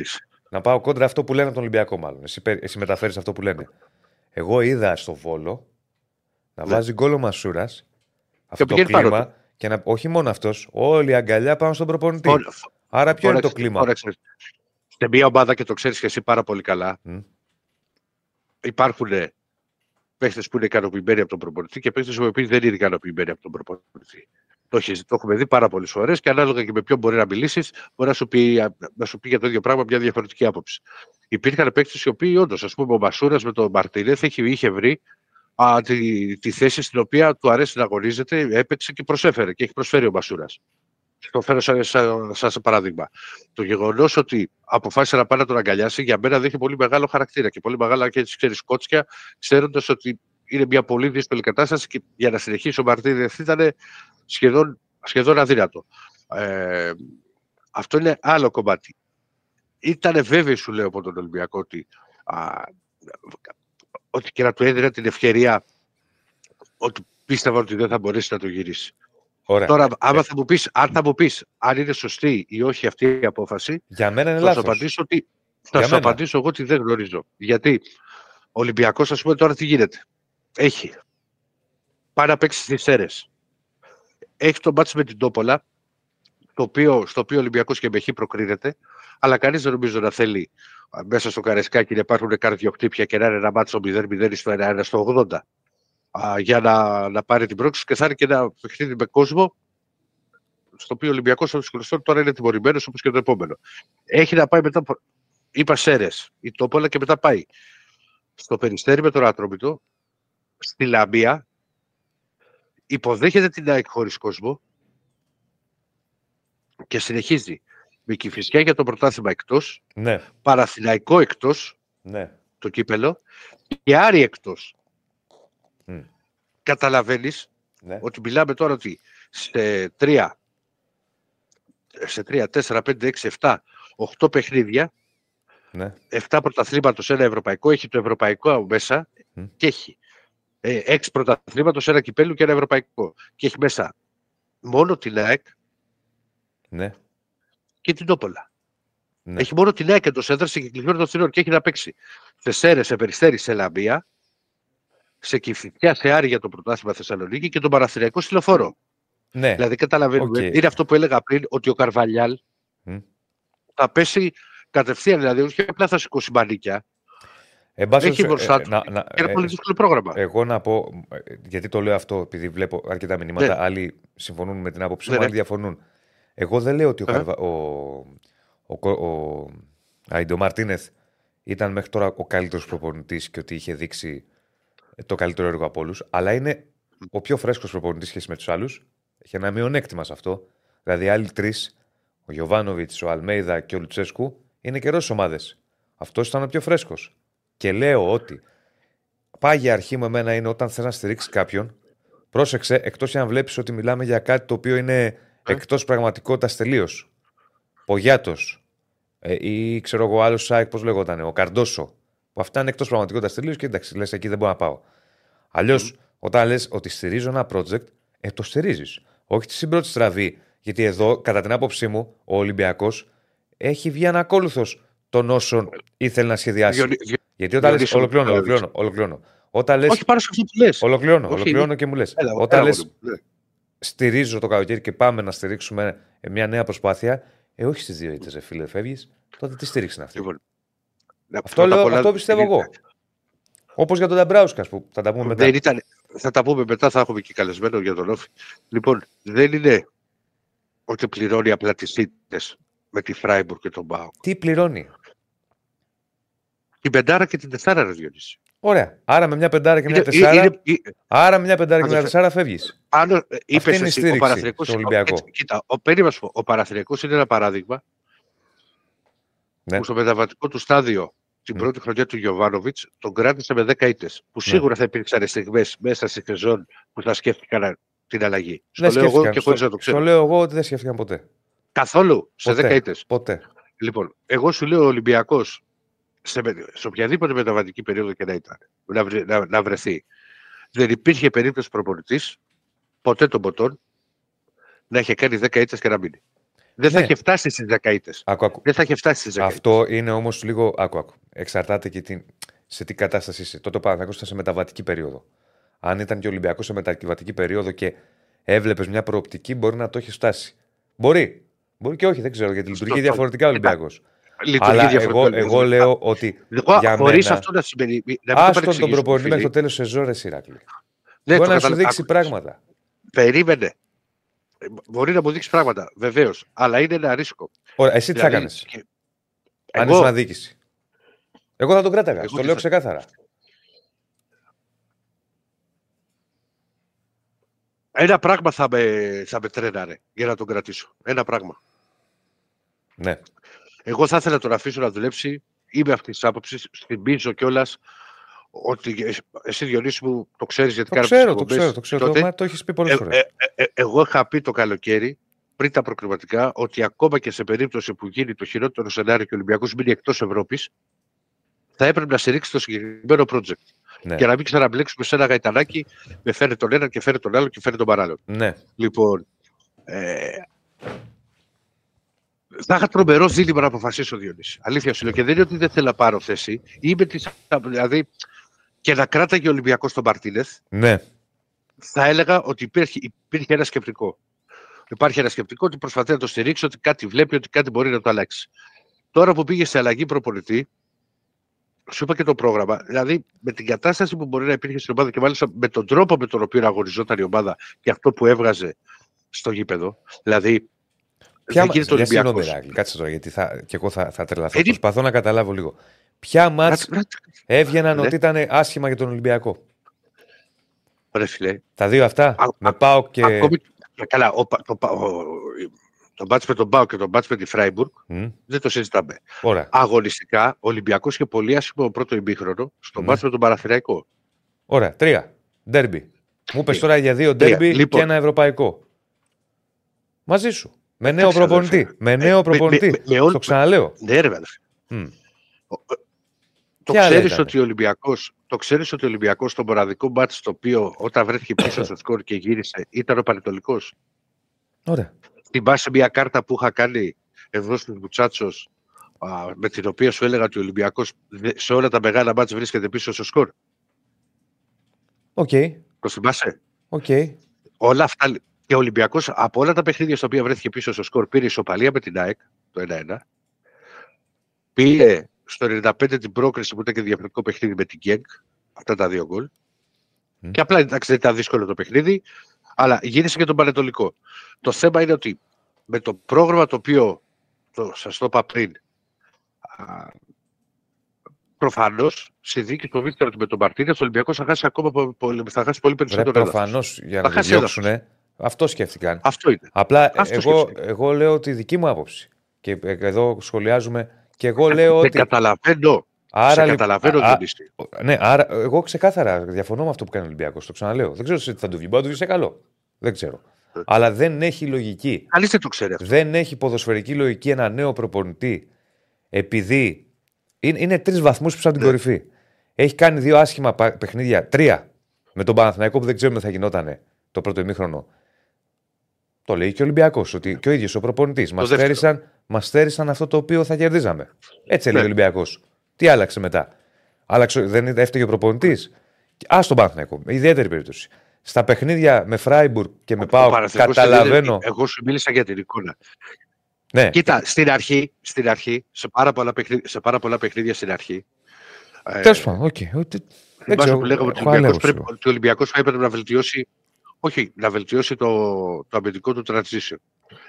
Να πάω κόντρα αυτό που λένε από τον Ολυμπιακό, μάλλον. Εσύ μεταφέρεις αυτό που λένε. Εγώ είδα στο Βόλο να βάζει γκολ ο Μασούρας. Αυτό το κλίμα πάνω. Και να, όχι μόνο αυτός, όλη η αγκαλιά πάνω στον προπονητή. Φόλ, άρα ποιο είναι το κλίμα. Σε μια ομάδα, και το ξέρεις και εσύ πάρα πολύ καλά, mm. υπάρχουν παίχτες που είναι ικανοποιημένοι από τον προπονητή και παίχτες που δεν είναι ικανοποιημένοι από τον προπονητή. Το, έχεις, το έχουμε δει πάρα πολλές φορές και ανάλογα και με ποιον μπορεί να μιλήσεις, μπορεί να σου πει, να σου πει για το ίδιο πράγμα μια διαφορετική άποψη. Υπήρχαν παίχτες οι οποίοι όντως, ας πούμε, ο Μασούρας με τον Μαρτίνεθ είχε βρει Α, τη, τη θέση στην οποία του αρέσει να αγωνίζεται, έπαιξε και προσέφερε και έχει προσφέρει ο Μασούρας. Το φέρω σαν, σαν, σαν παράδειγμα. Το γεγονός ότι αποφάσισε να πάει να τον αγκαλιάσει, για μένα δείχνει πολύ μεγάλο χαρακτήρα και πολύ μεγάλα και ξέρεις κότσια, ξέροντας ότι είναι μια πολύ δύσκολη κατάσταση και για να συνεχίσει ο Μαρτίνεθ ήταν σχεδόν, σχεδόν αδύνατο. Ε, αυτό είναι άλλο κομμάτι. Ήταν βέβαιο, σου λέω, από τον Ολυμπιακό ότι. Α, ότι και να του έδινε την ευκαιρία ότι πίστευα ότι δεν θα μπορέσει να το γυρίσει. Ωραία. Τώρα, άμα ε... θα μου πεις, αν θα μου πεις αν είναι σωστή ή όχι αυτή η απόφαση, για μένα είναι θα λάθος. Σου απαντήσω, ότι, θα σου απαντήσω εγώ ότι δεν γνωρίζω. Γιατί ο Ολυμπιακός, ας πούμε, τώρα τι γίνεται. Έχει. Πάει να παίξει στις Σέρρες. Έχει το μάτς με την Τόπολα, το οποίο, στο οποίο ο Ολυμπιακός και Μπεχή προκρίνεται, αλλά κανείς δεν νομίζω να θέλει μέσα στο Καρεσκάκι να υπάρχουν καρδιοκτύπια και να είναι ένα μάτσο μηδέν μηδέν στο ένα ένα στο ογδόντα α, για να, να πάρει την πρόκληση και θα είναι και ένα παιχνίδι με κόσμο, στο οποίο ο Ολυμπιακός των Σκουριστών τώρα είναι τιμωρημένος όπως και το επόμενο. Έχει να πάει μετά, είπα Σέρες, η Τόπολα και μετά πάει στο Περιστέρι με τον Ατρόμητο, στη Λαμία, υποδέχεται την ΑΕΚ χωρίς κόσμο και συνεχίζει. Με Κηφισιά για το πρωτάθλημα εκτός, ναι. Παραθηναϊκό εκτός, ναι. Το κύπελο και Άρη εκτός. Mm. Καταλαβαίνεις, ναι. Ότι μιλάμε τώρα ότι σε τρία, τέσσερα, πέντε, έξι, επτά, οκτώ παιχνίδια, ναι. επτά πρωταθλήματος, ένα ευρωπαϊκό, έχει το ευρωπαϊκό μέσα mm. και έχει ε, έξι πρωταθλήματος, ένα κυπέλου και ένα ευρωπαϊκό. Και έχει μέσα μόνο την ΑΕΚ, ναι. Και την Τόπολα. Ναι. Έχει μόνο την ΑΕΚ εντός έδρας και κλεισμένο των θυρών και έχει να παίξει σε Σέρες, σε Περιστέρι, σε Λαμία, σε Κηφισιά, σε Άρη για το πρωτάθλημα Θεσσαλονίκη και τον Παραθηναϊκό στη Λεωφόρο. Ναι. Δηλαδή καταλαβαίνουμε, okay. Είναι αυτό που έλεγα πριν, ότι ο Καρβαλιάλ mm. θα πέσει κατευθείαν, δηλαδή όχι απλά θα σηκώσει μανίκια. Έχει μπροστά του ένα πολύ δύσκολο πρόγραμμα. Εγώ να πω, γιατί το λέω αυτό, επειδή βλέπω αρκετά μηνύματα, ναι. Άλλοι συμφωνούν με την άποψή μου, άλλοι διαφωνούν. Εγώ δεν λέω ότι ο, ε. ο, ο, ο, ο Μαρτίνεθ ήταν μέχρι τώρα ο καλύτερος προπονητής και ότι είχε δείξει το καλύτερο έργο από όλους, αλλά είναι ο πιο φρέσκος προπονητής σχέση με τους άλλους. Έχει ένα μειονέκτημα σε αυτό. Δηλαδή, άλλοι τρεις, ο Γιοβάνοβιτς, ο Αλμέιδα και ο Λουτσέσκου, είναι καιρός ομάδες. Αυτός ήταν ο πιο φρέσκος. Και λέω ότι πάγια αρχή με εμένα είναι όταν θες να στηρίξεις κάποιον, πρόσεξε, εκτός αν βλέπεις ότι μιλάμε για κάτι το οποίο είναι εκτός πραγματικότητας τελείως. Πογιάτος ε, ή ξέρω εγώ άλλο σάικ, πώς λέγονταν, ο Καρντόσο. Που αυτά είναι εκτός πραγματικότητας τελείως και εντάξει, λες εκεί δεν μπορώ να πάω. Αλλιώς, mm. όταν λες ότι στηρίζω ένα project, ε, το στηρίζεις. Όχι στην πρώτη στραβή, γιατί εδώ, κατά την άποψή μου, ο Ολυμπιακός έχει βγει ανακόλουθος των όσων ήθελε να σχεδιάσει. Διον, διον, γιατί όταν λες ολοκληρώνω, ολοκληρώνω, ολοκληρώνω. Όταν λες, όχι πάνω σε αυτό που λες. Ολοκληρώνω, ολοκληρώνω και μου λες. Έλα, όταν έλα, λες, έλα, λες στηρίζω το καλοκαίρι και πάμε να στηρίξουμε μια νέα προσπάθεια, ε, όχι στις δύο ήττες, φίλε, φεύγεις, τότε τι στήριξη είναι αυτή. Λοιπόν, αυτό, λέω, πολλά... αυτό πιστεύω εγώ. Όπως για τον Δαμπράουσκα, που θα τα πούμε μετά. Ήταν... Θα τα πούμε μετά, θα έχουμε και καλεσμένο για τον Όφη. Λοιπόν, δεν είναι ότι πληρώνει απλά τις ήττες με τη Φράιμπουργκ και τον Μπάου. Τι πληρώνει? Την πεντάρα και την τεσσάρα, ρε Διονύση. Ωραία. Άρα με μια πεντάρα και μια τεσσάρα. Είναι... Άρα με μια πεντάρα και μια τεσσάρα φεύγεις. Πάνω, αυτή είναι η στήριξη του Ολυμπιακού. Έτσι, κοίτα, ο, περίμας, ο Παραθυριακός είναι ένα παράδειγμα, ναι, που στο μεταβατικό του στάδιο την mm. πρώτη χρονιά του Γιοβάνοβιτς τον κράτησε με δέκα ήττες. Που σίγουρα mm. θα υπήρξαν στιγμές μέσα στη σεζόν που θα σκέφτηκαν την αλλαγή. Στο λέω εγώ και χωρίς να το ξέρω. Το λέω εγώ ότι δεν σκέφτηκαν ποτέ. Καθόλου σε δέκα ήττες. Ποτέ. Λοιπόν, εγώ σου λέω ο Ολυμπιακός. Σε, σε οποιαδήποτε μεταβατική περίοδο και να ήταν, να, βρε, να, να βρεθεί. Δεν υπήρχε περίπτωση προπονητής, ποτέ των ποτών, να είχε κάνει δέκα ήττες και να μείνει. Δεν ναι. θα είχε φτάσει στις δέκα ήττες. Δεν θα είχε φτάσει στις δέκα ήττες. Αυτό είναι όμως λίγο. Άκου, άκου. Εξαρτάται και την, σε τι κατάσταση είσαι. Τότε ο Παναθηναϊκός ήταν σε μεταβατική περίοδο. Αν ήταν και ο Ολυμπιακός σε μεταβατική περίοδο και έβλεπες μια προοπτική, μπορεί να το έχει φτάσει. Μπορεί. Μπορεί και όχι, δεν ξέρω, γιατί λειτουργεί διαφορετικά ο Ολυμπιακός. Αλλά εγώ, εγώ λέω ότι. Χωρίς αυτό να συμβαίνει. Άστον τον προπονητή μέχρι το τέλος της σεζόν, ρε Ηράκλειο. Μπορεί να σου δείξει πράγματα. Περίμενε. Μπορεί να μου δείξει πράγματα, βεβαίως. Αλλά είναι ένα ρίσκο. Ωραία, εσύ τι θα κάνεις? Αν ήσουν αδίκηση. Εγώ θα τον κράταγα. Το λέω ξεκάθαρα. Ένα πράγμα θα με τρέναρε για να τον κρατήσω. Ένα πράγμα. Ναι. Εγώ θα ήθελα να τον αφήσω να δουλέψει. Είμαι αυτή τη άποψη. Στην πίσω κιόλα ότι εσύ, Διονύση μου, το ξέρει γιατί κάνω αυτό. Το ξέρω, το ξέρω. Τότε, το, το έχει πει πολλέ φορέ. Ε, ε, ε, εγώ είχα πει το καλοκαίρι, πριν τα προκριματικά, ότι ακόμα και σε περίπτωση που γίνει το χειρότερο σενάριο και ο Ολυμπιακός μείνει εκτός Ευρώπης, θα έπρεπε να στηρίξει το συγκεκριμένο project. Ναι. Και να μην ξαναμπλέξουμε σε ένα γαϊτανάκι με φέρνει τον έναν και φέρνει τον άλλο και φέρνει τον παράλληλο. Ναι. Λοιπόν. Ε, Θα είχα τρομερό δίλημα να αποφασίσω ο Διονύσης. Αλήθεια σου λέω. Και δεν είναι ότι δεν θέλω να πάρω θέση. Είμαι της, δηλαδή, και να κράταγε ο Ολυμπιακός τον Μαρτίνεθ. Ναι. Θα έλεγα ότι υπήρχε, υπήρχε ένα σκεπτικό. Υπάρχει ένα σκεπτικό ότι προσπαθεί να το στηρίξει, ότι κάτι βλέπει, ότι κάτι μπορεί να το αλλάξει. Τώρα που πήγε σε αλλαγή προπονητή, σου είπα και το πρόγραμμα. Δηλαδή, με την κατάσταση που μπορεί να υπήρχε στην ομάδα και μάλιστα με τον τρόπο με τον οποίο αγωνιζόταν η ομάδα και αυτό που έβγαζε στο γήπεδο. Δηλαδή. Ποια μάτς, για συγγνώμη, κάτσε τώρα, γιατί θα, και εγώ θα, θα τρελαθώ. Έτσι. Προσπαθώ να καταλάβω λίγο. Ποια μάτς έβγαιναν ότι ήταν άσχημα για τον Ολυμπιακό? Ρε φίλε. Τα δύο αυτά, α, με ΠΑΟΚ και... Ακόμη, καλά, ο, το, ο, το μάτς με τον ΠΑΟΚ και το μάτς με τη Φράιμπουργκ, mm. δεν το συζητάμε. Ωραία. Αγωνιστικά, ο Ολυμπιακός είχε πολύ άσχημο πρώτο ημίχρονο στο mm. μάτς με τον Παραθυραϊκό. Ωραία, τρία, ντέρμπι. Μου είπες τώρα για δύο ντέρμπι λοιπόν, και ένα ευρωπαϊκό. Μαζί σου. Με νέο προπονητή. Με νέο προπονητή. Με, με, με, το ξαναλέω. Ναι, ρε, mm. Το ξέρεις ότι ο Ολυμπιακός, το ξέρεις ότι ο Ολυμπιακός στο μοναδικό μπάτς το οποίο όταν βρέθηκε πίσω στο σκορ και γύρισε ήταν ο Πανετολικός. Ωραία. Θυμάσαι μια κάρτα που είχα κάνει εδώ στους Muchachos με την οποία σου έλεγα ότι ο Ολυμπιακός σε όλα τα μεγάλα μπάτς βρίσκεται πίσω στο σκορ. Οκ. Okay. Το θυμάσαι. Okay. Όλα αυτά. Και ο Ολυμπιακός από όλα τα παιχνίδια στα οποία βρέθηκε πίσω στο σκορ πήρε ισοπαλία με την ΑΕΚ το ένα ένα. Πήρε στο ενενήντα πέντε την πρόκριση που ήταν και διαφορετικό παιχνίδι με την Γκέγκ. Αυτά τα δύο γκολ. Mm. Και απλά εντάξει δεν ήταν δύσκολο το παιχνίδι, αλλά γύρισε και τον Πανετολικό. Το θέμα είναι ότι με το πρόγραμμα το οποίο το, σας το είπα πριν, προφανώς συνδίκη το Βίκτορα με τον Μαρτίνια, ο Ολυμπιακός θα χάσει ακόμα πολύ, θα χάσει πολύ περισσότερο. Προφανώς για να διώξουν. Αυτό σκέφτηκαν. Αυτό είναι. Απλά αυτό εγώ, σκέφτηκαν. εγώ λέω τη δική μου άποψη. Και εδώ σχολιάζουμε. Και εγώ λέω δεν ότι. Καταλαβαίνω. Άρα, σε καταλαβαίνω ότι πιστεί. Ναι, άρα εγώ ξεκάθαρα διαφωνώ με αυτό που κάνει ο Ολυμπιακός. Το ξαναλέω. Δεν ξέρω τι θα του βγει. Μπορεί να του βγει σε καλό. Δεν ξέρω. Ε. Αλλά δεν έχει λογική. Κανείς δεν το ξέρει αυτό. Δεν έχει ποδοσφαιρική λογική ένα νέο προπονητή επειδή είναι, είναι τρεις βαθμούς πίσω από την ε. κορυφή. Έχει κάνει δύο άσχημα παιχνίδια. Τρία. Με τον Παναθηναϊκό που δεν ξέρουμε θα γινότανε το πρώτο ημίχρονο. Το λέει και ο Ολυμπιακός. Ότι και ο ίδιος ο προπονητής. Μας στέρισαν, μας στέρισαν αυτό το οποίο θα κερδίζαμε. Έτσι λέει ο Ολυμπιακός. Τι άλλαξε μετά. Άλλαξε, δεν έφταιγε ο προπονητής. Α τον Παναθηναϊκό. Ιδιαίτερη περίπτωση. Στα παιχνίδια με Φράιμπουργκ και με ΠΑΟΚ. Καταλαβαίνω. Εγώ σου μίλησα για την εικόνα. Ναι. Κοίτα, στην αρχή, στην αρχή σε, πάρα πολλά παιχνίδια, σε πάρα πολλά παιχνίδια στην αρχή. Τέλος πάντων, οκ. Ο Ολυμπιακός έπρεπε να βελτιώσει. Όχι, να βελτιώσει το, το αμυντικό του transition.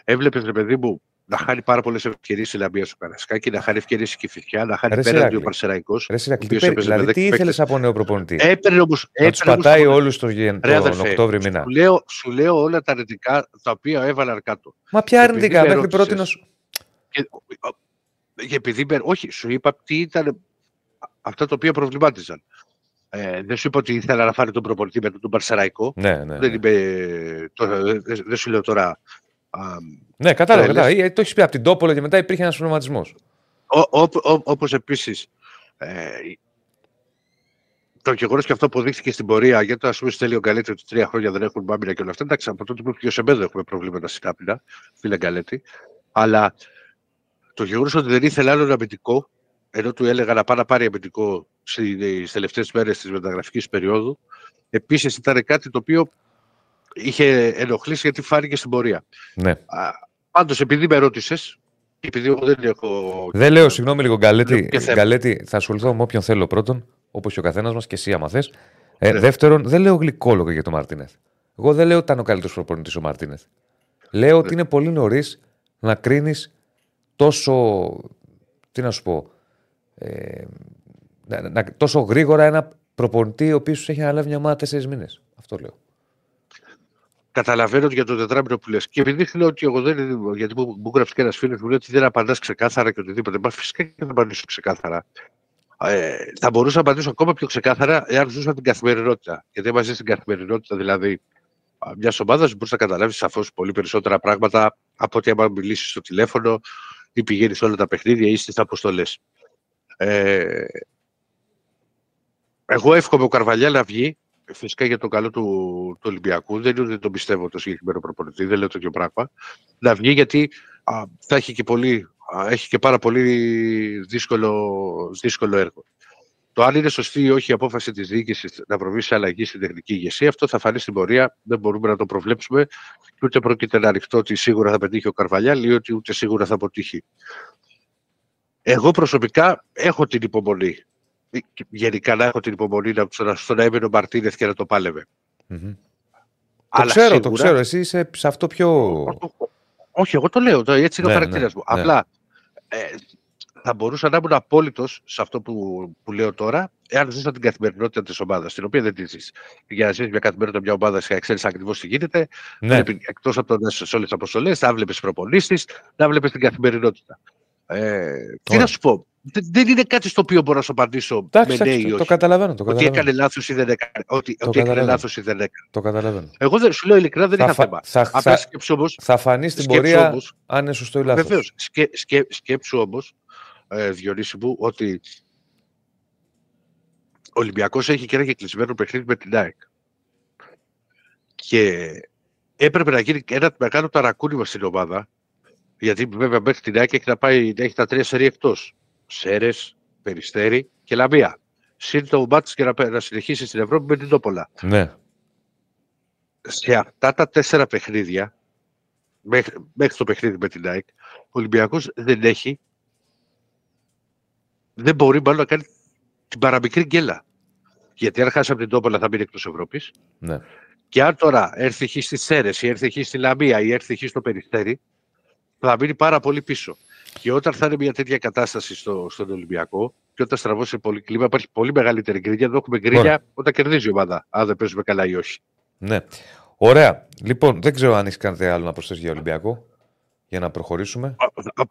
Έβλεπε, ρε παιδί μου, να χάνει πάρα πολλές ευκαιρίες η Λαμπία στο Καρασκάκι, να χάνει ευκαιρίες η Κηφισιά, να χάνει πέναντι ο Παρσεραϊκός. Δηλαδή, τι ήθελες από νέο προπονητή. Έπαιρνε όμως. Να τους πατάει όλους τον Οκτώβρη μήνα. Σου λέω όλα τα αρνητικά τα οποία έβαλαν κάτω. Μα ποια αρνητικά, μέχρι πρώτη. Επειδή. Όχι, σου είπα τι ήταν αυτά τα οποία προβλημάτιζαν. Ε, δεν σου είπα ότι ήθελα να φάρει τον προπονητή με τον Παρσεραϊκό. Ναι, ναι, ναι. Δεν, είπε, το, δεν, δεν σου λέω τώρα. Α, ναι, κατάλαβα. Το, κατάλαβα. Το έχεις πει από την Τόπολο και μετά υπήρχε ένας πνευματισμός. Όπως επίσης ε, το γεγονός και αυτό αποδείχθηκε στην πορεία γιατί το ας πούμε στέλνει ο Γκαλέτη ότι τρία χρόνια δεν έχουν μπάμπινα και όλα αυτά. Εντάξει, από τότε που και ο Σεμπέδο έχουμε προβλήματα στην άπεινα, φίλε Γκαλέτη. Αλλά το γεγονός ότι δεν ήθελε άλλον αμυντικό. Ενώ του έλεγα να πάει να πάρει αμυντικό στις τελευταίες μέρες της μεταγραφικής περίοδου, επίσης ήταν κάτι το οποίο είχε ενοχλήσει γιατί φάνηκε στην πορεία. Ναι. Α, πάντως, επειδή με ρώτησες, επειδή εγώ δεν έχω. Δεν λέω, συγγνώμη λίγο, Γκαλέτη, Γκαλέτη θα ασχοληθώ με όποιον θέλω πρώτον, όπως και ο καθένας μας και εσύ, άμα θες. Ε, ναι. Δεύτερον, δεν λέω γλυκόλογο για τον Μαρτίνεθ. Εγώ δεν λέω ότι ήταν ο καλύτερος προπονητής ο Μαρτίνεθ. Λέω ναι. ότι είναι πολύ νωρίς να κρίνεις τόσο. Τι να σου πω. Ε, να, να, τόσο γρήγορα ένα προπονητή ο οποίος έχει αναλάβει μια ομάδα τέσσερις μήνες. Αυτό λέω. Καταλαβαίνω για το τετράμινο που λες. Και επειδή θέλω ότι εγώ δεν. Γιατί μου γράψει και ένας φίλος μου λέει ότι δεν απαντάς ξεκάθαρα και οτιδήποτε. Μα φυσικά και δεν απαντήσω ξεκάθαρα. Ε, θα μπορούσα να απαντήσω ακόμα πιο ξεκάθαρα εάν ζούσα την καθημερινότητα. Γιατί μαζί στην καθημερινότητα δηλαδή μια ομάδα μπορείς να καταλάβεις σαφώς πολύ περισσότερα πράγματα από ότι άμα μιλήσεις στο τηλέφωνο ή πηγαίνεις όλα τα παιχνίδια ή στις αποστολές. Ε, εγώ εύχομαι ο Καρβαλιάλ να βγει φυσικά για το καλό του, του Ολυμπιακού. Δεν είναι ότι τον πιστεύω το συγκεκριμένο προπονητή, δεν λέω τέτοιο πράγμα. Να βγει γιατί α, θα έχει και, πολύ, α, έχει και πάρα πολύ δύσκολο, δύσκολο έργο. Το αν είναι σωστή ή όχι η απόφαση της διοίκησης να προβεί σε αλλαγή στην τεχνική ηγεσία, αυτό θα φανεί στην πορεία. Δεν μπορούμε να το προβλέψουμε και ούτε πρόκειται να ανοιχτώ ότι σίγουρα θα πετύχει ο Καρβαλιάλ ή ότι ούτε σίγουρα θα αποτύχει. Εγώ προσωπικά έχω την υπομονή. Γενικά να έχω την υπομονή να, στο να έμεινε ο Μαρτίνεθ και να το πάλευε. Mm-hmm. Το ξέρω, σίγουρα, το ξέρω. Εσύ είσαι σε αυτό πιο. Όχι, εγώ το λέω. Έτσι είναι ναι, ο χαρακτήρας ναι, μου. Ναι. Απλά ε, θα μπορούσα να ήμουν απόλυτος σε αυτό που, που λέω τώρα, εάν ζούσα την καθημερινότητα της ομάδας, την οποία δεν τη ζεις. Για να ζεις μια καθημερινότητα μια ομάδα και να ξέρεις ακριβώς τι γίνεται, ναι. εκτός από το να είσαι σε όλες τις αποστολές, να βλέπεις προπονήσεις, να βλέπεις την καθημερινότητα. Ε, τι να σου πω, δεν είναι κάτι στο οποίο μπορώ να σου απαντήσω με ναι ή όχι. Το καταλαβαίνω. Ότι έκανε λάθος ή δεν έκανε. Ότι έκανε λάθος ή δεν έκανε. Το καταλαβαίνω. Εγώ δεν, σου λέω ειλικρινά δεν είχα θέμα. Απλά σκέψου όμως. Θα φανεί στην πορεία αν είναι σωστό ή λάθος. Βεβαίως. Σκέψου όμως, Διονύση μου, ότι ο Ολυμπιακός έχει και ένα κλεισμένο παιχνίδι με την ΑΕΚ. Και έπρεπε να γίνει ένα μεγάλο ταρακούνημα στην ομάδα. Γιατί βέβαια μέχρι την ΑΕΚ έχει να πάει, έχει τα τρία σερί εκτός. Σέρες, Περιστέρι και Λαμία. Συν το μπάτς και να, να συνεχίσει στην Ευρώπη με την Τόπολα. Ναι. Σε αυτά τα τέσσερα παιχνίδια, μέχρι, μέχρι το παιχνίδι με την ΑΕΚ, ο Ολυμπιακός δεν έχει, δεν μπορεί μάλλον να κάνει την παραμικρή γκέλα. Γιατί αν χάσει από την Τόπολα θα μείνει εκτός Ευρώπης. Ναι. Και αν τώρα έρθει χει στις Σέρες, ή έρθει χει στη Λαμία, ή έρθει χει στο Περιστέρι, θα μείνει πάρα πολύ πίσω. Και όταν θα είναι μια τέτοια κατάσταση στο, στον Ολυμπιακό, και όταν στραβώσει πολύ κλίμα, υπάρχει πολύ μεγαλύτερη γκρίνια. Εδώ έχουμε γκρίνια όταν κερδίζει η ομάδα, αν δεν παίζουμε καλά ή όχι. Ναι. Ωραία. Λοιπόν, δεν ξέρω αν έχει κάτι άλλο να προσθέσει για Ολυμπιακό, για να προχωρήσουμε.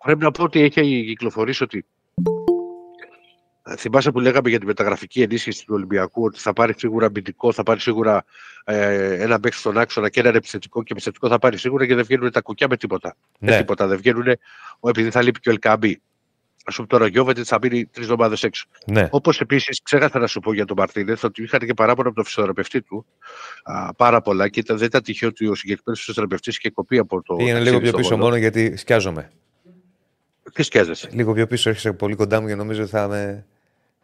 Πρέπει να πω ότι έχει κυκλοφορήσει ότι Θυμάσαι που λέγαμε για την μεταγραφική ενίσχυση του Ολυμπιακού ότι θα πάρει σίγουρα αμυντικό, θα πάρει σίγουρα ε, ένα παίκτη στον άξονα και έναν επιθετικό και επιθετικό θα πάρει σίγουρα και δεν βγαίνουν τα κουκιά με τίποτα. Ναι. Με τίποτα. Δεν βγαίνουν επειδή θα λείπει και ο Ελκαμπή. Α πούμε τώρα, Γιώβετ θα μείνει τρει εβδομάδε έξω. Ναι. Όπω επίση ξέχασα να σου πω για τον Μαρτίνεθ ότι είχαν και παράπονα από τον φυσιοθεραπευτή του α, πάρα πολλά και ήταν, δεν ήταν τυχαίο ότι ο συγκεκριμένο φυσιοθεραπευτή είχε κοπεί από το. Πήγαινε λίγο πιο πίσω μόνο, μόνο γιατί σκιάζομαι. Τι σκιάζεσαι. Λίγο πιο πίσω έρχεσαι πολύ κοντά μου και νομίζω ότι θα είμαι.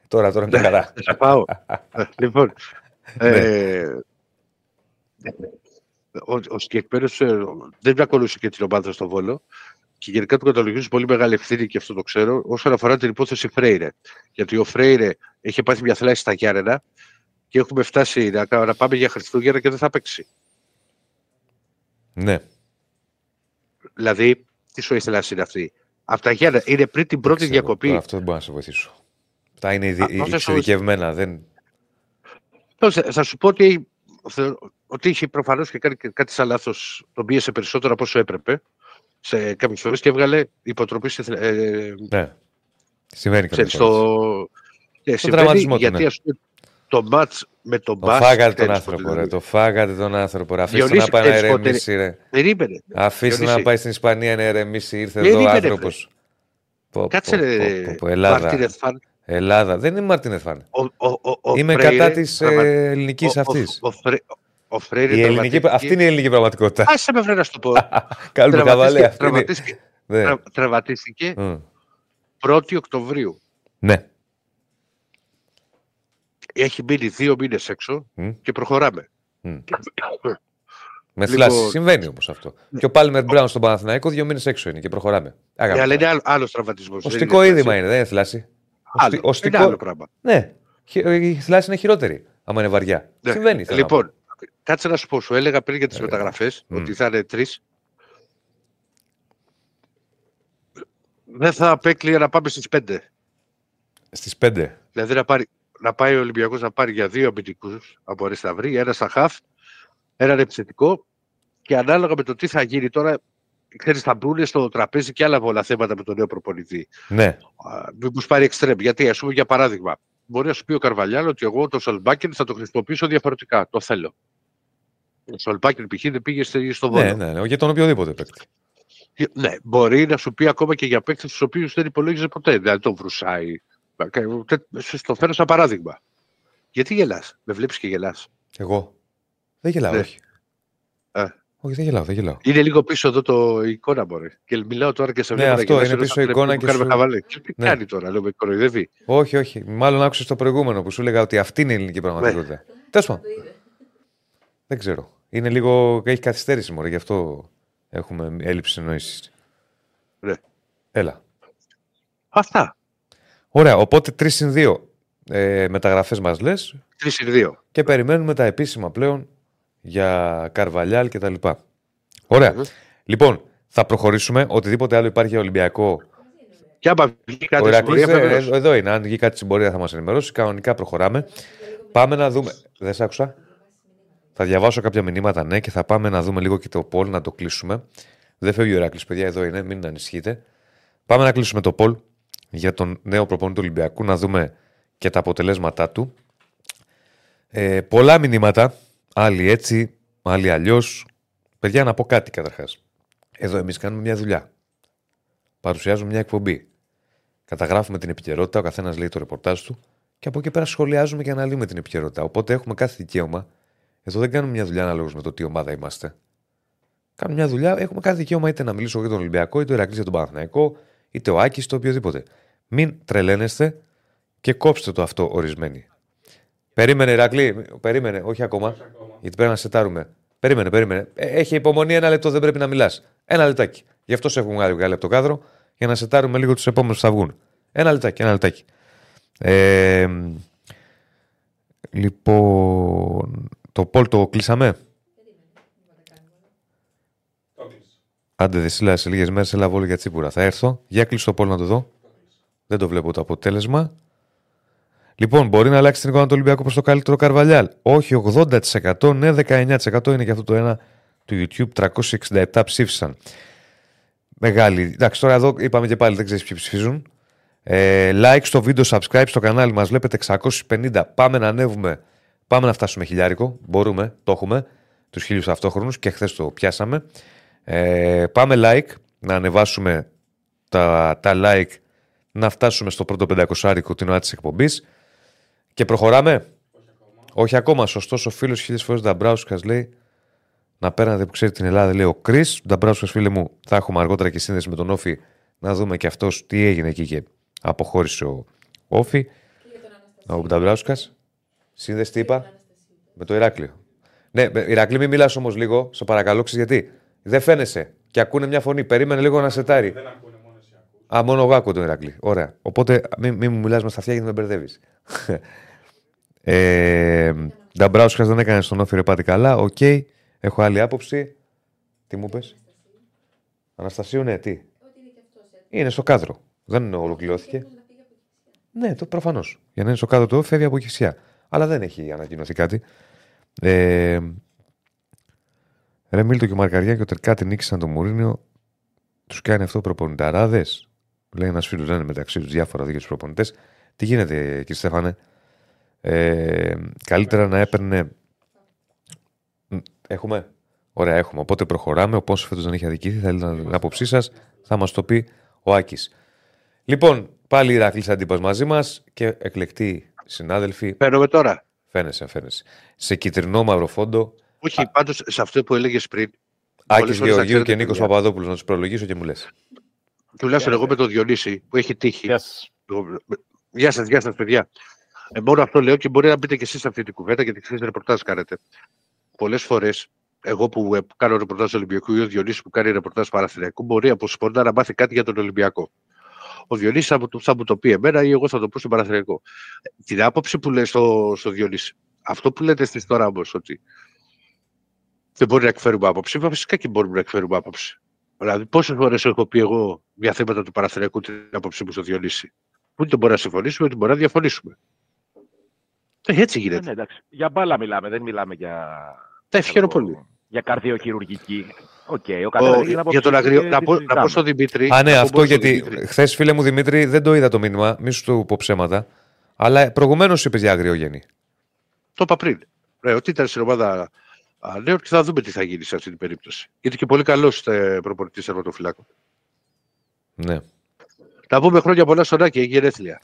Τώρα, τώρα είναι καλά. Θα πάω. Λοιπόν. ε, ο ο συγκεκριμένο δεν ακολούθησε και την ομάδα στο Βόλο. Και γενικά του καταλογίζουν πολύ μεγάλη ευθύνη και αυτό το ξέρω όσον αφορά την υπόθεση Φρέιρε. Γιατί ο Φρέιρε έχει πάθει μια θλάση στα Γιάννενα και έχουμε φτάσει να, να πάμε για Χριστούγεννα και δεν θα παίξει. Ναι. Δηλαδή, τι σου ήθελα να είναι αυτή. Από τα Γιάννενα είναι πριν την πρώτη ξέρω, διακοπή. Τώρα, αυτό δεν μπορώ να σε βοηθήσω. Τα είναι εξειδικευμένα. Σου... Δεν... Θα σου πω ότι, ότι είχε προφανώς και κάνει κάτι σαν λάθος. Τον πίεσε περισσότερο από όσο έπρεπε. Σε κάποιες φορές και έβγαλε υποτροπή. Σε, ε, ναι. Συμβαίνει κάτι τέτοιο. Στο ναι, τραυματισμό. Γιατί ναι. Ας πούμε, το μάτς με τον Μπάσ. Το φάγατε τον άνθρωπο. Ρε, το φάγατε τον άνθρωπο. Αφήστε να πάει να ερεμήσει. Ρε. Αφήστε να πάει στην Ισπανία να ερεμήσει. Ήρθε εδώ ο άνθρωπος. Κάτσε ρε. Ελλάδα. Ελλάδα. Δεν είμαι Μαρτίνεθ φαν. Είμαι κατά της ελληνικής αυτής. Ο Φρέιρε η ελληνική... Αυτή είναι η ελληνική πραγματικότητα. Άσε με βρε να σου το πω. Καλούμε καβαλέ. Τραυματίστηκε, τραυματίστηκε, τραυματίστηκε mm. πρώτη Οκτωβρίου. Ναι. Έχει μείνει δύο μήνες έξω mm. και προχωράμε. Mm. Με θλάση. Λοιπόν... Συμβαίνει όμως αυτό. Ναι. Και ο Πάλμερ Μπράουν στον Παναθηναϊκό δύο μήνες έξω είναι και προχωράμε. Ναι, αλλά είναι άλλος τραυματισμός. Οστικό είδημα είναι, δεν είναι θλάση. Είναι άλλο πράγμα. Ναι. Η θλάση είναι χειρότερη, άμα είναι βαριά. Συμβαίνει. Λοιπόν. Κάτσε να σου πω, σου έλεγα πριν για τις μεταγραφές mm. ότι θα είναι τρεις. Δεν θα απέκλειε να πάμε στις πέντε. Στις πέντε. Δηλαδή να, πάρει, να πάει ο Ολυμπιακός να πάρει για δύο αμυντικούς από Αρισταυρή, ένα στα χαφ, έναν επιθετικό και ανάλογα με το τι θα γίνει τώρα, ξέρεις, θα μπουν στο τραπέζι και άλλα πολλά θέματα με τον νέο προπονητή. Ναι. Μήπως πάρει εξτρέμ, γιατί ας πούμε για παράδειγμα, μπορεί να σου πει ο Καρβαλιάλ ότι εγώ το Σολμπάκιν θα το χρησιμοποιήσω διαφορετικά. Το θέλω. Ο Σολμπάκιν π.χ. δεν πήγε στο Βόλο. Ναι, ναι, ναι, για τον οποιοδήποτε παίκτη. Ναι, μπορεί να σου πει ακόμα και για παίκτες τους οποίους δεν υπολόγιζε ποτέ. Δηλαδή τον Βρουσάη. Στο φέρω σαν παράδειγμα. Γιατί γελάς, με βλέπεις και γελάς. Εγώ. Δεν γελάω, ναι. όχι. Ε. Όχι, δεν γελάω, δεν γελάω. Είναι λίγο πίσω εδώ το εικόνα, μπορεί. Και μιλάω τώρα και σε ναι, αυτό γελάς, είναι πίσω η εικόνα και σου... Και τι ναι. κάνει τώρα, λέω, με κοροϊδεύει. Όχι, όχι. Μάλλον άκουσες το προηγούμενο που σου έλεγα ότι αυτή είναι η ελληνική πραγματικότητα. Τέλος πάντων. Δεν ξέρω. Είναι λίγο... Έχει καθυστέρηση, μωρέ, γι' αυτό έχουμε έλλειψη εννοήσεις. Ναι. Έλα. Αυτά. Ωραία, οπότε τρεις συν δύο ε, μεταγραφές μας λες. τρεις συν δύο. Και περιμένουμε τα επίσημα πλέον για Καρβαλιάλ και τα λοιπά. Ωραία. Mm-hmm. Λοιπόν, θα προχωρήσουμε. Οτιδήποτε άλλο υπάρχει για Ολυμπιακό. Και άμα βγει κάτι συμπορία, ε, εδώ είναι. Αν βγει κάτι συμπορία θα μας ενημερώσει. Κανονικά προχωράμε. Πάμε να δούμε. Δεν σ' άκουσα. Θα διαβάσω κάποια μηνύματα, ναι, και θα πάμε να δούμε λίγο και το poll, να το κλείσουμε. Δεν φεύγει ο Ηράκλειος, παιδιά, εδώ είναι, μην ανησυχείτε. Πάμε να κλείσουμε το poll για τον νέο προπονητή του Ολυμπιακού, να δούμε και τα αποτελέσματά του. Ε, πολλά μηνύματα. Άλλοι έτσι, άλλοι αλλιώς. Παιδιά, να πω κάτι καταρχάς. Εδώ εμείς κάνουμε μια δουλειά. Παρουσιάζουμε μια εκπομπή. Καταγράφουμε την επικαιρότητα, ο καθένας λέει το ρεπορτάζ του και από εκεί πέρα σχολιάζουμε και αναλύουμε την επικαιρότητα. Οπότε έχουμε κάθε δικαίωμα. Εδώ δεν κάνουμε μια δουλειά αναλόγως με το τι ομάδα είμαστε. Κάνουμε μια δουλειά, έχουμε κάθε δικαίωμα είτε να μιλήσω για τον Ολυμπιακό, είτε ο Ηρακλής για τον Παναθηναϊκό, είτε ο Άκης, το οποιοδήποτε. Μην τρελαίνεστε και κόψτε το αυτό ορισμένοι. Περίμενε, Ηρακλή, περίμενε, όχι ακόμα, γιατί πρέπει να σετάρουμε. Περίμενε, περίμενε. Έχει υπομονή ένα λεπτό, δεν πρέπει να μιλάς. Ένα λεπτάκι. Γι' αυτό σε έχουμε βγάλει βγάλει από το κάδρο, για να σετάρουμε λίγο τους επόμενους που θα βγουν. Ένα λεπτάκι, ένα λεπτάκι. Ε, λοιπόν. Το poll το κλείσαμε. Άντε Δεσίλα, σε λίγες μέρες έλα Βόλο για τσίπουρα. Θα έρθω. Για κλείσω το poll να το δω. Δεν το βλέπω το αποτέλεσμα. Λοιπόν, μπορεί να αλλάξει την εικόνα του Ολυμπιακού προς το καλύτερο Καρβαλιάλ. Όχι ογδόντα τοις εκατό, ναι δεκαεννιά τοις εκατό είναι και αυτό το ένα του YouTube. τριακόσιοι εξήντα επτά ψήφισαν. Μεγάλη. Εντάξει, τώρα εδώ είπαμε και πάλι δεν ξέρεις ποιοι ψηφίζουν. Ε, like στο βίντεο, subscribe στο κανάλι μας. Βλέπετε εξακόσια πενήντα. Πάμε να ανέβουμε. Πάμε να φτάσουμε χιλιάρικο. Μπορούμε, το έχουμε. Τους χίλιους αυτόχρονους και χθες το πιάσαμε. Ε, πάμε like, να ανεβάσουμε τα, τα like, να φτάσουμε στο πρώτο πεντακοσάρικο την ώρα της εκπομπής. Και προχωράμε. Όχι ακόμα. Όχι ακόμα. Σωστός ο φίλος χίλιες φορές Δαμπράουσκας λέει να παίρνατε που ξέρει την Ελλάδα, λέει ο Κρίς. Δαμπράουσκας, φίλε μου, θα έχουμε αργότερα και σύνδεση με τον Όφη να δούμε και αυτός τι έγινε εκεί και αποχώρησε ο Όφη. Ο Δαμπράουσκας. Σύνδεση τι είπα με το Ηράκλειο. Ναι, Ηρακλή, μην μιλάς όμως λίγο, σε παρακαλώ, ξέρεις γιατί. Δεν φαίνεσαι και ακούνε μια φωνή. Περίμενε λίγο να σετάρει. Δεν ακούνε, μόνο εσύ ακούς. Α, μόνο εγώ ακούω τον Ηρακλή. Ωραία. Οπότε μην μη μου μιλάς με στα αυτιά γιατί με μπερδεύεις. ε, Νταμπράουσκα δεν έκανε στον Όφη, ρε, πάτε καλά. Οκ. Okay. Έχω άλλη άποψη. Τι μου πες. Αναστασίου, ναι, τι. Είναι στο κάδρο. Δεν ολοκληρώθηκε. Ναι, το προφανώς. Για να είναι στο κάδρο το φεύγει από χυσιά. Αλλά δεν έχει ανακοινωθεί κάτι. Ε, ρε Μίλτο και ο Μαρκαριά και ο Τερκάτη νίκησαν το Μουρίνιο. Τους κάνει αυτό προπονηταράδες. Λέει ένας φίλος, λένε μεταξύ τους διάφορα δίκαια τους προπονητές. Τι γίνεται, κύριε Στέφανε. Ε, καλύτερα να έπαιρνε. Έχουμε. Ωραία, έχουμε. Οπότε προχωράμε. Ο Πόσο φέτος δεν έχει αδικηθεί. Θα έλεγα την άποψή σας. Θα μας το πει ο Άκης. Λοιπόν, πάλι η Ηράκλειος Αντίπας μαζί μας και εκλεκτοί συνάδελφοι. Παίρνουμε τώρα. Φαίνεσαι, φαίνεσαι. Σε κυτρινό μαύρο φόντο. Όχι, α... πάντως σε αυτό που έλεγες πριν. Άκης Γεωργίου και Νίκος Παπαδόπουλος, να τους προλογίσω και μου λες. Τουλάχιστον εγώ με τον Διονύση που έχει τύχει. Γεια σας, γεια σας, παιδιά. Ε, μόνο αυτό λέω και μπορεί να μπείτε και εσείς αυτή την κουβέντα γιατί ξέρετε ρεπορτάζ κάνετε. Πολλές φορές, εγώ που ε, κάνω ρεπορτάζ Ολυμπιακού ή ο Διονύσης που κάνει ρεπορτάζ Παραθηναϊκού, μπορεί από σποντά να μάθει κάτι για τον Ολυμπιακό. Ο Διονύσης θα, θα μου το πει εμένα ή εγώ θα το πω στον Παναθηναϊκό. Την άποψη που λέει στο, στο Διονύση, αυτό που λέτε εσείς τώρα όμως, ότι δεν μπορεί να εκφέρουμε άποψη, φυσικά και μπορούμε να εκφέρουμε άποψη. Δηλαδή, πόσες φορές έχω πει εγώ για θέματα του Παναθηναϊκού την άποψή μου στο Διονύση, που δεν μπορεί να συμφωνήσουμε, ούτε μπορεί να διαφωνήσουμε. Έτσι γίνεται. Ναι, ναι, εντάξει. Για μπάλα μιλάμε, δεν μιλάμε για. Τα ευχαριστώ πολύ. Για καρδιοχειρουργική. Okay, ο ο, για τον αγριο... να, πω, να πω στον Δημήτρη. Α, ναι, αυτό γιατί χθες, φίλε μου Δημήτρη, δεν το είδα το μήνυμα, μη σου το πω ψέματα. Αλλά προηγουμένως είπες για αγριογέννη. Το είπα πριν. Ρε, ότι ήταν στην ομάδα Νέων και θα δούμε τι θα γίνει σε αυτή την περίπτωση. Γιατί και πολύ καλός προπονητής τερματοφυλάκων. Ναι. Να πούμε χρόνια πολλά στον Άκη, έχει γενέθλια.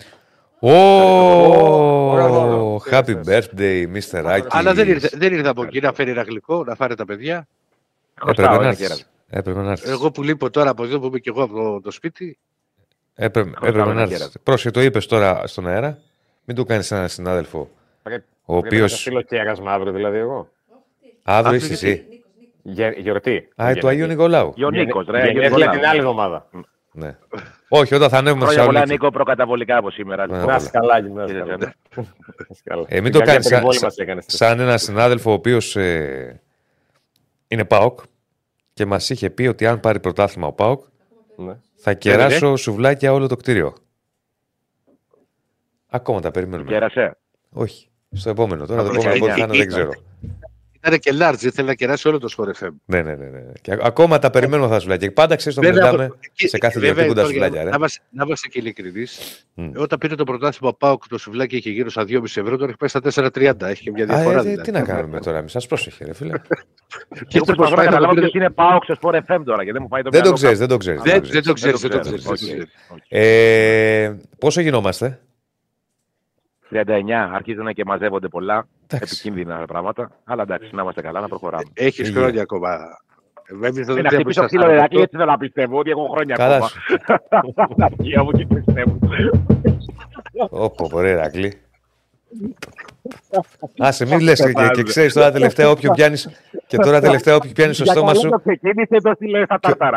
Ω! Happy birthday, Μίστερ Άκη. Αλλά δεν ήρθε από εκεί να φέρει ένα γλυκό, να φάρει τα παιδιά. Έπρεπε να έρθεις. Έπρεπε να έρθεις. Εγώ που λείπω τώρα από εδώ που είμαι και εγώ από το σπίτι. Έπρεπε, έπρεπε να έρθεις. Πρόσεχε, το είπες τώρα στον αέρα. Μην του κάνεις έναν συνάδελφο. Πρέπει, ο οποίος. Θα στείλω κέρασμα αύριο, δηλαδή εγώ. Αύριο είσαι εσύ. Γιορτή. Α, του Αγίου Νικολάου. Γιονίκος, ρε. Γιονίκος την άλλη εβδομάδα. Ναι. Όχι, όταν θα ανέβουμε σε άλλο. Πολλά Νίκο προκαταβολικά από σήμερα. Να είσαι καλά, γυμνάζομαι. Μην το κάνεις σαν έναν συνάδελφο ο οποίος. Είναι ΠΑΟΚ και μας είχε πει ότι αν πάρει πρωτάθλημα ο ΠΑΟΚ ναι. θα κεράσω σουβλάκια όλο το κτίριο. Ακόμα τα περιμένουμε. Κέρασε. Όχι. Στο επόμενο. Τώρα το επόμενο θα είναι, δεν ξέρω. Ήταν και large, ήθελε να κεράσει όλο το Σπόρ εφ εμ. Ναι, ναι, ναι. ναι. Και ακόμα τα περιμένουμε αυτά τα σουβλάκια. Και πάντα ξέρεις το μιλάμε σε κάθε διαδικούντα σουβλάκια. Ρε. Να είμαστε και ειλικρινείς. Mm. Όταν πήρε το πρωτάθλημα ΠΑΟΚ το σουβλάκι είχε γύρω στα δύο κόμμα πέντε ευρώ, τώρα έχει πάει στα τέσσερα τριάντα. Έχει και μια διαφορά. Α, δηλαδή. Τι να κάνουμε τώρα, εμείς. Σας πρόσεχε, ρε φίλε. Και το προσπαθώ να καταλάβω ποιος είναι ΠΑΟΚ στο Σπόρ εφ εμ τώρα. Δεν το ξέρεις, δεν το ξέρεις. Δεν το ξέρεις. Πόσο γινόμαστε. τριάντα εννιά, αρχίζουν και μαζεύονται πολλά, εντάξει. Επικίνδυνα πράγματα, αλλά εντάξει, να είμαστε καλά, να προχωράμε. Έχεις χρόνια ακόμα. Είναι να χτυπήσω ξύλο, Ηρακλή, έτσι θέλω να πιστεύω, ότι έχω χρόνια ακόμα. Να πιέω και πιστεύω. Ωπω, ωραία, Ηρακλή. Άσε, μην λες και ξέρεις τώρα τελευταία όποιον πιάνεις και τώρα τελευταία όποιον πιάνεις στο στόμα σου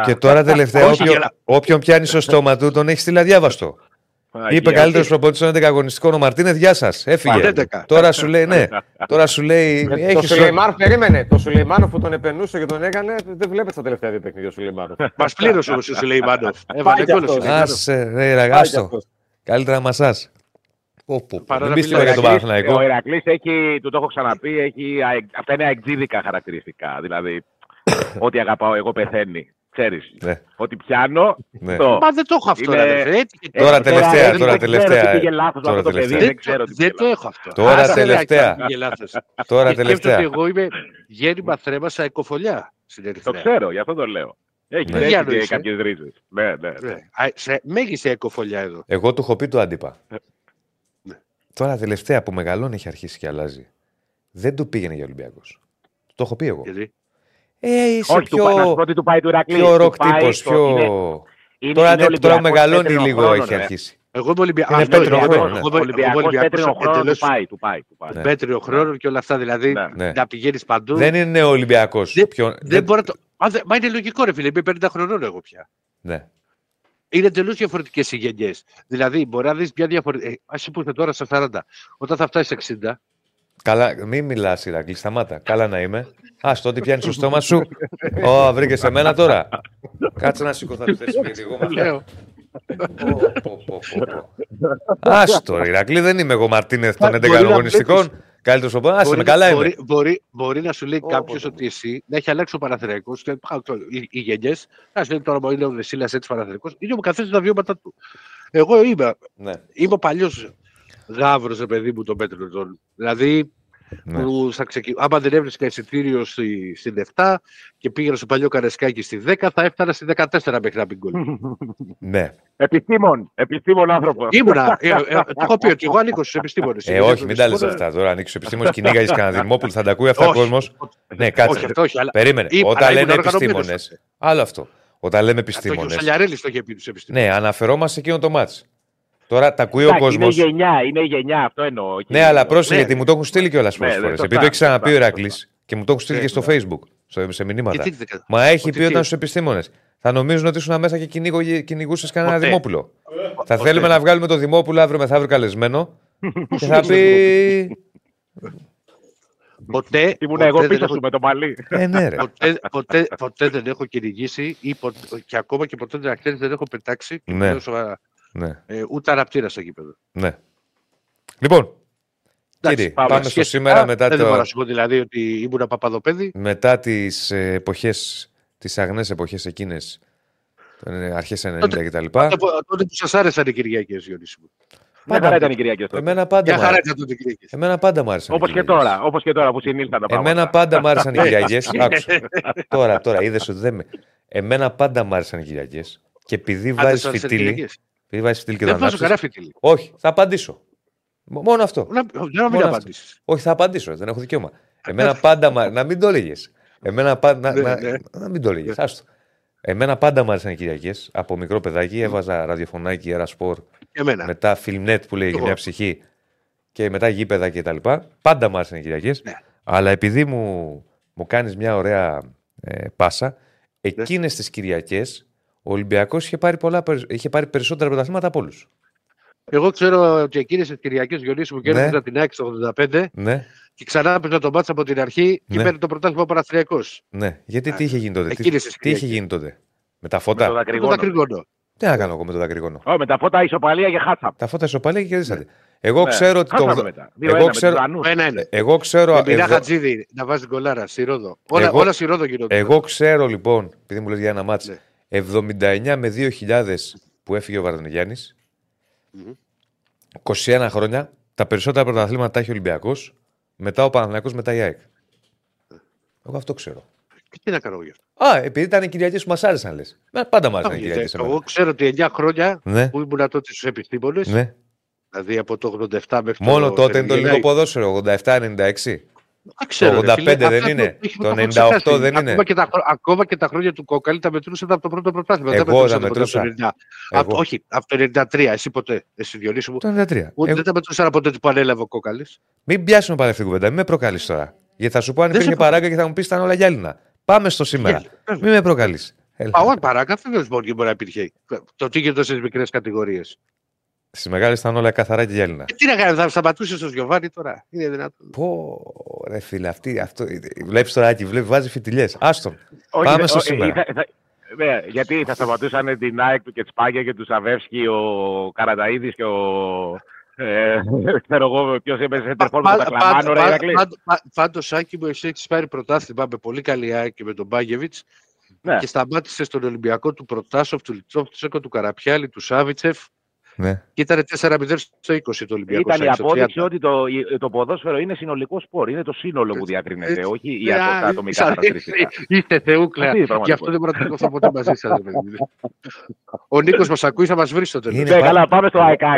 και τώρα τελευταία όποιον πιάνεις στο στόμα του τον έχει στείλει αδιάβαστο. Είπε καλύτερο προπονητή των έντεκα αγωνιστικών ο Μαρτίνεθ, γεια σας. Έφυγε. Τώρα σου λέει, ναι. Τώρα σου λέει. Το Σουλεϊμάνοφ περίμενε. Το Σουλεϊμάνοφ που τον επενούσε και τον έκανε, δεν βλέπετε τα τελευταία δύο παιχνίδια του Σουλεϊμάνοφ. Μα πλήρωσε όμω ο Σουλεϊμάνοφ. Έβαλε κόλλο. Άσε, ρε, ραγάστο. Καλύτερα μα σα. Μην πίστευα για τον Παναθηναϊκό. Ο Ηρακλής έχει, του το έχω ξαναπεί, έχει, αυτά είναι αεκτζίδικα χαρακτηριστικά. Δηλαδή, ό,τι αγαπάω εγώ πεθαίνει. Ξέρεις, ναι. Ότι πιάνω, ναι. Το... Μα δεν το έχω αυτό, είναι... ρε, τώρα τελευταία, τώρα τελευταία. Δεν το έχω αυτό. Τώρα τελευταία. Τώρα τελευταία. Εγώ είμαι γέρημα θρέμα σαν οικοφολιά. Το ξέρω, γι' αυτό το λέω. Έχει, ναι. Έχει κάποιες ρίζες. Ναι, ναι, ναι. Ναι. Σε μέγιστη οικοφολιά εδώ. Εγώ του έχω πει το άντυπα. Ναι. Τώρα τελευταία που μεγαλώνει έχει αρχίσει και αλλάζει. Δεν του πήγαινε για Ολυμπιακός. Το έχω πει εγώ. Ε, είσαι όχι, πιο, του, πρώτη του πάει του Ηρακλείου, πιο ροκ τύπος, πιο... Είναι, τώρα, είναι τώρα μεγαλώνει λίγο, χρόνο, έχει αρχίσει. Εγώ είμαι Ολυμπιακός. Είναι πέτριο χρόνο. Του πάει. Πέτριο χρόνο και όλα αυτά, δηλαδή να πηγαίνεις παντού. Δεν είναι Ολυμπιακός. Μα είναι λογικό ρε φίλε, είμαι πενήντα χρονών εγώ πια. Είναι τελείως διαφορετικές οι γενιές. Δηλαδή μπορεί να δεις πια διαφορετική. Ας πούμε τώρα στα σαράντα. Όταν θα φτάσεις εξήντα. Καλά, μην μιλάς Ηρακλή, σταμάτα. Καλά να είμαι. Α, το ότι πιάνεις στο στόμα σου. Ω, βρήκες σε μένα τώρα. Κάτσε να σηκωθώ τη θέση μου, εγώ μαθαίνω. Άστο, Ηρακλή, δεν είμαι εγώ Μαρτίνεθ των έντεκα αγωνιστικών. Καλύτερος από εμένα, καλά είμαι. Μπορεί να σου λέει κάποιος ότι εσύ να έχει αλλάξει ο Παναθηναϊκός και οι γενιές. Να σου λέει τώρα μπορεί να είναι ο Βεσίλας έτσι Παναθηναϊκός. Είναι ο καθένας τα βιώματα του. Εγώ είμαι παλιός γάβρος, ρε παιδί μου, τον Πέτρελτον. Δηλαδή. Ναι. Που θα ξεκι... Άμα δεν έβρισκα εισιτήριο στη... στην επτά και πήγαινα στο παλιό Καρεσκάκι στη δέκα, θα έφτανα στη δεκατέσσερα μέχρι να μπει γκολ. Ναι. Επιστήμον, επιστήμον άνθρωπο. Ήμουνα. ε, ε, ε, το έχω πει ότι εγώ ανήκω στους επιστήμονες. Ε, ε, όχι, μην τα λες αυτά τώρα. Ανήκω στους επιστήμονες. Κυνήγαγες κανένα δημό που θα τα ακούει αυτά ο κόσμος. Ναι, κάτσε. Περίμενε. Όταν λένε επιστήμονες. Άλλο αυτό. Όταν λέμε επιστήμονες. Ο Σαλιαρέλης το είχε πει τους επιστήμονες. Ναι, αναφερόμαστε σε εκείνο το μάτς. Τώρα τα ακούει ο κόσμος. Είναι γενιά, είναι γενιά, αυτό εννοώ. Ναι, είναι... αλλά πρόσεχε, ναι. Γιατί μου το έχουν στείλει κιόλας πολλές φορές. Επειδή το έχει ξαναπεί ο Ηρακλής και μου το έχουν στείλει και στο Facebook, σε μηνύματα. Μα έχει πει όταν στους επιστήμονες. Θα νομίζουν ότι ήσουν μέσα και κυνηγούσες κανένα Δημόπουλο. Θα θέλουμε να βγάλουμε το Δημόπουλο αύριο μεθαύριο καλεσμένο και θα πει. Ποτέ, ήμουν ποτέ εγώ πίσω έχω... με το μαλλί. Ε, ναι, ποτέ, ποτέ, ποτέ δεν έχω κυνηγήσει ή ποτέ, και ακόμα και ποτέ δεν, δεν έχω πετάξει. Ναι. Ναι. Ε, ούτε αναπτύρα στο γήπεδο. Ναι. Λοιπόν, κύριοι, πάμε, πάμε στο σήμερα. Α, μετά δεν το... μπορώ να σου πω δηλαδή ότι ήμουν παπαδοπέδι. Μετά τις εποχές, τις αγνές εποχές εκείνες, αρχές ενενήντα τότε, και τα λοιπά. Τότε που σας άρεσαν οι Κυριακές, Γιονύση μου. Μια χαρά ήταν οι Κυριακές τότε. Εμένα πάντα μου άρεσαν οι Κυριακές. Εμένα πάντα μου άρεσαν. Όπως και τώρα, όπως και τώρα που συνήλθαν τα πράγματα. Εμένα πάντα μου άρεσαν οι Κυριακές. Τώρα, τώρα είδες ότι δεν με. Εμένα πάντα μου άρεσαν οι Κυριακές. Και επειδή βάζεις φυτίλι. Δεν βάζω καλά φιτίλι. Όχι, θα απαντήσω. Μόνο αυτό. Να, να μην απαντήσεις. Όχι, θα απαντήσω, δεν έχω δικαίωμα. Εμένα πάντα. Μα... να μην το έλεγες. Εμένα πάντα. να, να, να μην το έλεγες. Άστο. Εμένα πάντα μου άρεσαν οι Κυριακές. Από μικρό παιδάκι έβαζα ραδιοφωνάκι, Ερασπορ. Μετά Φιλμνέτ που λέει για μια ψυχή. Και μετά γήπεδα κτλ. Πάντα μου άρεσαν οι Κυριακές. Ναι. Αλλά επειδή μου, μου κάνεις μια ωραία ε, πάσα, εκείνες τις Κυριακές. Ο Ολυμπιακός είχε πάρει, πολλά, είχε πάρει περισσότερα πρωταθλήματα από όλους. Εγώ ξέρω ότι εκείνες τις Κυριακές Γιονύση μου κέρδιζαν την ΑΕΚ στο ογδόντα πέντε ναι. Και ξανά έπαιζα το μάτσα από την αρχή και ναι. Παίρνει το πρωτάθλημα ο Παναθηναϊκός. Ναι, γιατί α, τι είχε γίνει τότε, τι, τι είχε γίνει τότε, με τα φώτα. Με το δακρυγόνο. Τι να κάνω εγώ με το δακρυγόνο. Oh, με τα φώτα ισοπαλία και χάσαμε. Τα φώτα ισοπαλία και κερδίσατε. Εγώ ξέρω ότι το. Εγώ ξέρω. Μιλά Χατζίδη να βάζει κολάρα, Σιρόδο. Όλα Σιρόδο γινόταν. Εγώ ξέρω λοιπόν, επειδή μου λες για ένα μάτσα. εβδομήντα εννιά με δύο χιλιάδες που έφυγε ο Βαρδινογιάννης, είκοσι ένα χρόνια, τα περισσότερα πρωταθλήματα τα έχει ο Ολυμπιακός, μετά ο Παναθηναϊκός, μετά η ΑΕΚ. Εγώ αυτό ξέρω. Και τι να κάνω γι' αυτό. Α, επειδή ήταν οι Κυριακές που μας άρεσαν, λες. Πάντα μας άρεσαν οι Κυριακές. Εγώ ξέρω ότι εννιά χρόνια ναι. Που ήμουν τότε στους επιστήμονες, ναι. Δηλαδή από το ογδόντα επτά μέχρι το... Μόνο τότε είναι το ελληνικό ποδόσφαιρο, ογδόντα επτά ενενήντα έξι. Ξέρω, το ογδόντα πέντε φίλε, δεν είναι, το, το ενενήντα οκτώ ξεχάσει. Δεν ακόμα είναι. Και τα, ακόμα και τα χρόνια του Κόκαλη τα μετρούσαν από το πρώτο πρωτάθλημα. Εγώ τα μετρούσα. Όχι, από το ενενήντα τρία, εσύ ποτέ, εσύ Διονύση μου. Το ενενήντα τρία. Εγώ... Δεν τα μετρούσαν ποτέ που ανέλαβε ο Κόκαλης. Μην πιάσουμε πάλι αυτή την κουβέντα, μην με προκαλείς τώρα. Γιατί θα σου πω αν υπήρχε παράγκα και θα μου πεις ήταν όλα γυάλινα. Πάμε στο σήμερα. Μην με προκαλείς. Παγόν παράγκα, δεν μπορεί να υπήρχε. Το τι γίνεται στις μικρές κατηγορίες. Στις μεγάλες ήταν όλα καθαρά και γυάλινα. Τι να κάνεις, θα σταματούσες στο Γιωβάνι τώρα. Είναι δυνατόν. Πω, ρε φίλε, αυτή, αυτό, βλέπεις τώρα και βλέπει, βάζει φιτιλιές. Άστον, όχι, πάμε δε, στο όχι, σήμερα. Θα, θα, ναι, γιατί θα σταματούσαν την ΑΕΚ του Κετσπάγια και του Σαβεύσκη, ο Καραταΐδης και ο... Ξέρω εγώ ποιος έπαιζε σε τερφόρμα που τα κλαμάνω, ρε Ηρακλή. Πάντως, Άκη μου, εσύ έχεις πάρει πρωτάθλημα με πολύ καλή ΑΕΚ και με τον Μπάγεβιτς. Ναι. Και σταμάτησε στον Ολυμπιακό του Προτάσοφ, του Λιτσόφ, του Σέκο, του Καραπιάλη, του Σάβιτσεφ. Ναι. Και ήταν τέσσερα μηδέν στο είκοσι το Ολυμπιακό. Ήταν η απόδειξη ότι το, το ποδόσφαιρο είναι συνολικό σπορ. Είναι το σύνολο που διακρίνεται, ε, όχι ε, η ατομικά χαρακτηριστικά. Είστε θεούκλα. Γι' αυτό δεν μπορώ να το δεχθώ ποτέ μαζί σα. Ο Νίκος μας ακούει, θα μας βρει στο τέλος. Ναι, καλά, πάμε στο ΑΕΚΑ.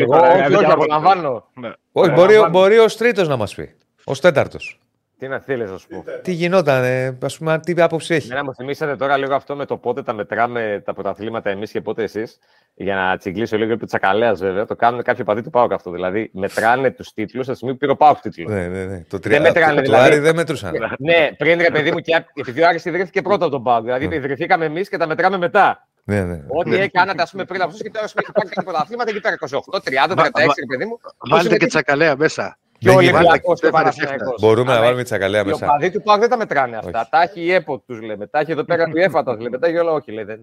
Όχι, μπορεί ο τρίτος να μας πει. Ο τέταρτος. Τι να θέλεις να σου πω. Τι γινόταν, ε, ας πούμε, τι άποψη έχει. Εμένα μου θυμήσατε τώρα λίγο αυτό με το πότε τα μετράμε τα πρωταθλήματα εμείς και πότε εσείς. Για να τσιγκλίσω λίγο επί τσακαλέας, βέβαια. Το κάνουν κάποιοι παδί του ΠΑΟΚ αυτό. Δηλαδή, μετράνε τους τίτλους, α πούμε, πήρε ο ΠΑΟΚ τίτλο. Ναι, ναι, ναι. Το τρία, δεν μετράνε, το, δηλαδή. Το Άρη δεν μετρούσαν. Ναι, πριν ρε παιδί μου, και επειδή ο Άρης ιδρύθηκε πρώτα τον ΠΑΟΚ. Δηλαδή, ιδρυθήκαμε εμείς και τα μετράμε μετά. Ναι, ναι. Ό,τι έκανατε, α πούμε, πριν από αυτού και τώρα έχει πάρει κάποια πρωταθλήματα και πέρα είκοσι οκτώ, τριάντα, τριάντα έξι, παιδί μου. Βάλτε και τσακαλέα μέσα. Και ο Ολυμπιακός και ο Παναθηναϊκός. Μπορούμε να βάλουμε τσακαλέα μέσα. Οι οπαδοί του ΠΑΟΚ δεν τα μετράνε αυτά. Τα έχει η ΕΠΟ, τους λέμε. Τα έχει εδώ πέρα του ΕΦΑ, τα λέμε. Τα έχει όλα, όχι, λέει. Δεν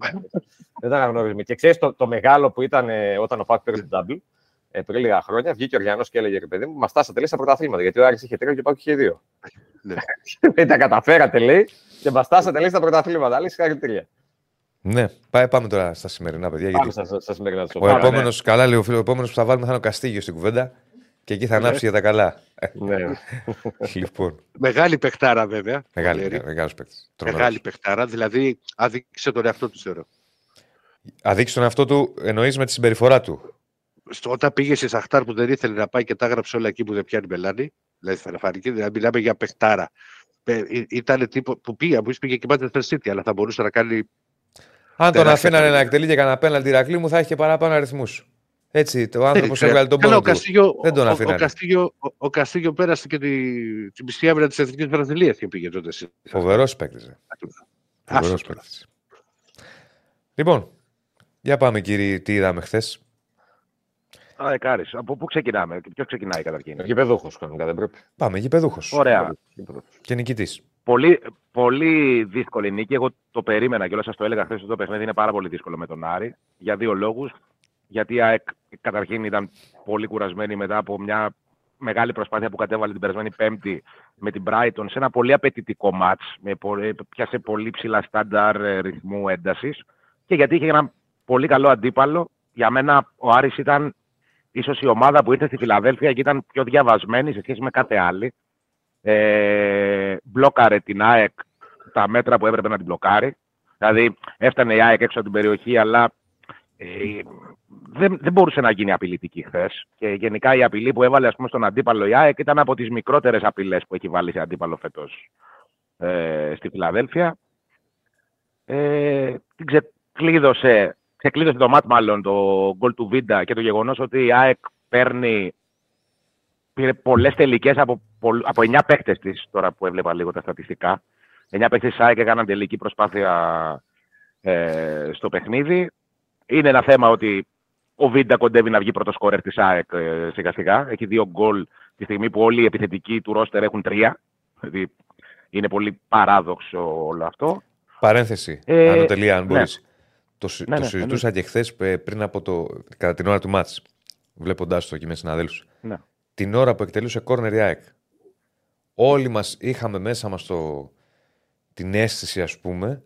τα αναγνωρίζουμε. Και ξέρεις το μεγάλο που ήταν όταν ο ΠΑΟΚ πήρε τον ντάμπλ πριν λίγα χρόνια, βγήκε ο Οργιανός και έλεγε: παιδί μου, μα τάσατε λέει στα πρωταθλήματα. Γιατί ο Άρης είχε τρία και ο ΠΑΟΚ είχε δύο. Δεν τα καταφέρατε, λέει, και μα τάσατε λέει στα πρωταθλήματα. Λέει συγχαρητήρια. Ναι, πάμε τώρα στα σημερινά, παιδιά. Ο επόμενο, καλά λέει ο φίλο, ο επόμενο που θα βάλουμε θα είναι ο Καστίγιο στην κουβέντα. Και εκεί θα ανάψει για τα καλά. Ναι. Λοιπόν. Μεγάλη παιχτάρα, βέβαια. Μεγάλη, ναι, μεγάλος παιχτής. Μεγάλη παιχτάρα, δηλαδή αδίκησε τον εαυτό του, θεωρώ. Αδίκησε τον εαυτό του, εννοείς με τη συμπεριφορά του. Στο, όταν πήγε σε Σαχτάρ που δεν ήθελε να πάει και τα έγραψε όλα εκεί που δεν πιάνει μπελάνη, δηλαδή φαναφανική, δηλαδή μιλάμε για παιχτάρα. Ήταν τύπο που πήγε, που πήγε και πάτε θερσίτη, αλλά θα μπορούσε να κάνει. Αν τον αφήνανε να εκτελεί και κανένα πέναλτι Ηρακλείου μου, θα είχε παραπάνω αριθμούς. Έτσι, ο άνθρωπος έβγαλε τον πόνο του. Καστίγιο, δεν τον αφήνανε. Ο, ο, Καστίγιο, ο, ο Καστίγιο πέρασε και την τη μισή άμυνα της Εθνικής Βραζιλίας και πήγε τότε. Φοβερός παίκτης. Φοβερός παίκτης. Λοιπόν, για πάμε κύριε, τι είδαμε χθες. Α, Εκάρης, από πού ξεκινάμε, ποιος ξεκινάει καταρχήν. Γηπεδούχος, κανονικά δεν πρέπει. Πάμε, γηπεδούχος. Ωραία. Και νικητής. Πολύ, πολύ δύσκολη νίκη. Εγώ το περίμενα και όλα σας το έλεγα χθες ότι το παιχνίδι είναι πάρα πολύ δύσκολο με τον Άρη για δύο λόγους. Γιατί η ΑΕΚ καταρχήν ήταν πολύ κουρασμένη μετά από μια μεγάλη προσπάθεια που κατέβαλε την περασμένη Πέμπτη με την Brighton σε ένα πολύ απαιτητικό μάτς. Πιάσε πολύ ψηλά στάνταρ ρυθμού έντασης. Και γιατί είχε ένα πολύ καλό αντίπαλο. Για μένα ο Άρης ήταν ίσως η ομάδα που ήρθε στη Φιλαδέλφια και ήταν πιο διαβασμένη σε σχέση με κάθε άλλη. Ε, μπλόκαρε την ΑΕΚ τα μέτρα που έπρεπε να την μπλοκάρει. Δηλαδή έφτανε η ΑΕΚ έξω από την περιοχή, αλλά. Ε, δεν, δεν μπορούσε να γίνει απειλητική χθες. Και γενικά η απειλή που έβαλε ας πούμε, στον αντίπαλο η ΑΕΚ ήταν από τις μικρότερες απειλές που έχει βάλει σε αντίπαλο φέτος ε, στη Φιλαδέλφια. Ε, την ξεκλείδωσε, ξεκλείδωσε το μάτ μάλλον το γκολ του Βίντα και το γεγονός ότι η ΑΕΚ παίρνει, πήρε πολλές τελικές από, από εννιά παίκτες της, τώρα που έβλεπα λίγο τα στατιστικά. εννιά παίκτες της ΑΕΚ έκαναν τελική προσπάθεια ε, στο παιχνίδι. Είναι ένα θέμα ότι ο Βίντα κοντεύει να βγει πρώτο σκόρερ της ΑΕΚ σιγά σιγά. Έχει δύο γκολ τη στιγμή που όλοι οι επιθετικοί του ρόστερ έχουν τρία. Δηλαδή είναι πολύ παράδοξο όλο αυτό. Παρένθεση, ε, άνω τελεία, αν ναι. μπορείς. Το, ναι, το ναι, συζητούσα ναι. και χθες πριν από το. Κατά την ώρα του μάτς, βλέποντάς το και με συναδέλφους. Ναι. Την ώρα που εκτελούσε κόρνερ η ΑΕΚ. Όλοι μας είχαμε μέσα μας το, την αίσθηση, ας πούμε.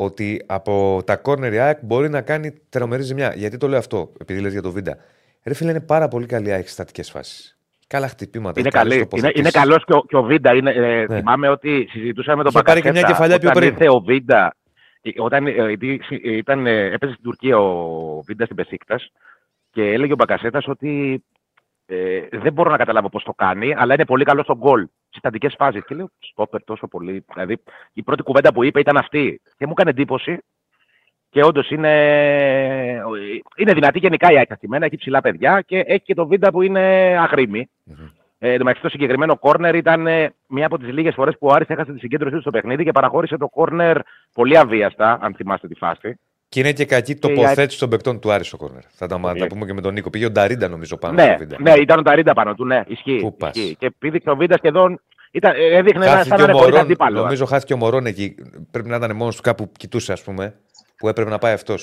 Ότι από τα corner η ΑΕΚ μπορεί να κάνει τρομερή ζημιά. Γιατί το λέω αυτό, επειδή λες για το Βίντα. Ρε φίλε, είναι πάρα πολύ καλή η ΑΕΚ στις στατικές φάσεις. Καλά χτυπήματα. Είναι, καλή, είναι, είναι καλός και ο, και ο Βίντα. Είναι, ε, ναι. Θυμάμαι ότι συζητούσαμε τον Μπακασέτα. Όταν ήρθε ο Βίντα, όταν ε, ήταν, ε, έπαιζε στην Τουρκία ο Βίντα στην Μπεσίκτας και έλεγε ο Μπακασέτας ότι ε, δεν μπορώ να καταλάβω πώς το κάνει, αλλά είναι πολύ καλό στον γκολ. Συστατικές φάσεις. Και λέω, στόπερ τόσο πολύ. Δηλαδή, η πρώτη κουβέντα που είπε ήταν αυτή. Και μου έκανε εντύπωση. Και όντως είναι, είναι δυνατή γενικά η Άκαθημένα. Έχει ψηλά παιδιά και έχει και το Βίντα που είναι αγρίμη. Mm-hmm. Ε, εν τω μεταξύ, το συγκεκριμένο κόρνερ ήταν ε, μία από τις λίγες φορές που ο Άρης έχασε τη συγκέντρωσή του στο παιχνίδι και παραχώρησε το κόρνερ πολύ αβίαστα, αν θυμάστε τη φάση. Και είναι και κακή τοποθέτηση και των παικτών του Άρη στο κόρνερ. Θα τα, okay. τα πούμε και με τον Νίκο. Πήγε ο Νταρίντα, νομίζω, πάνω ναι, του. Ναι, ήταν ο Νταρίντα πάνω του, ναι, ισχύει. Πού πας. Και πήδηξε ο Βίντα σχεδόν. Ήταν, έδειχνε ένα σαν να είναι αντίπαλο. Νομίζω χάθηκε ο Μωρόν εκεί. Πρέπει να ήταν μόνο του κάπου κοιτούσε, ας πούμε, που έπρεπε να πάει αυτό.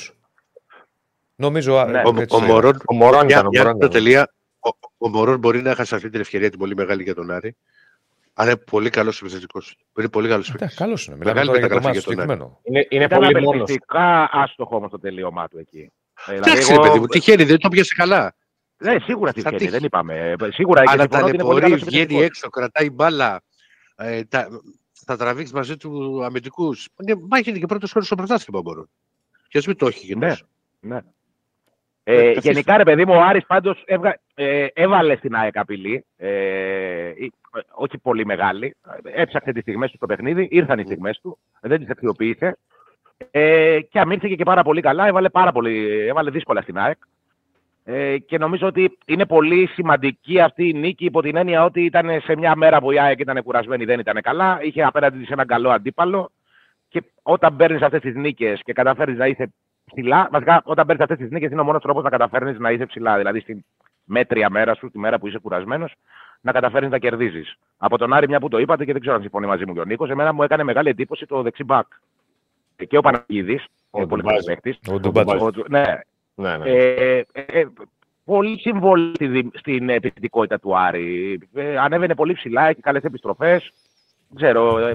Νομίζω. Ναι. Ο, ο, ο Μωρόν ήταν. Για, για, για, τελεία, ο, ο Μωρόν μπορεί να έχασε αυτή την ευκαιρία την πολύ μεγάλη για τον Άρη. Άρα είναι πολύ καλός επιθετικός. Είναι πολύ καλός επιθετικός. Καλός είναι. Μεγάλη μεταγραφή για τον Άρη. Είναι, είναι πολύ μόνος. Ήταν άστοχο όμως το τελείωμά του εκεί. Εντάξει ρε παιδί μου, τυχαίνει, δεν το πιέσε καλά. Ναι, σίγουρα τυχαίνει, δεν είπαμε. Αλλά ταλαιπωρεί, βγαίνει έξω, κρατάει μπάλα. Θα τραβήξει μαζί του αμυντικούς. Μα είχε και πρώτος χώρος στο πρωτάθλημα μπορούν. Και ας μην το έχει γινώσει. Ναι. Ε, γενικά, ρε παιδί μου, ο Άρης πάντως έβγα, ε, έβαλε στην ΑΕΚ απειλή, ε, όχι πολύ μεγάλη, έψαξε τις στιγμές του στο παιχνίδι, ήρθαν οι στιγμές του, δεν τις αξιοποίησε ε, και αμήνθηκε και πάρα πολύ καλά, έβαλε, πάρα πολύ, έβαλε δύσκολα στην ΑΕΚ ε, και νομίζω ότι είναι πολύ σημαντική αυτή η νίκη υπό την έννοια ότι ήταν σε μια μέρα που η ΑΕΚ ήταν κουρασμένη, δεν ήταν καλά, είχε απέναντι της έναν καλό αντίπαλο και όταν παίρνεις αυτές τις νίκες και καταφέρεις να είσαι ψηλά, βασικά, όταν παίρνεις αυτές τις νίκες είναι ο μόνος τρόπος να καταφέρνεις να είσαι ψηλά. Δηλαδή, στην μέτρια μέρα σου, τη μέρα που είσαι κουρασμένος, να καταφέρνεις να κερδίζεις. Από τον Άρη, μια που το είπατε και δεν ξέρω αν συμφωνεί μαζί μου και ο Νίκος, εμένα μου έκανε μεγάλη εντύπωση το δεξί μπακ. Και ο Παναγίδης, ο πολύ καλός παίκτης. Πολύ συμβολή στην επιθετικότητα του Άρη. Ανέβαινε πολύ ψηλά, έχει καλές επιστροφές. Ξέρω,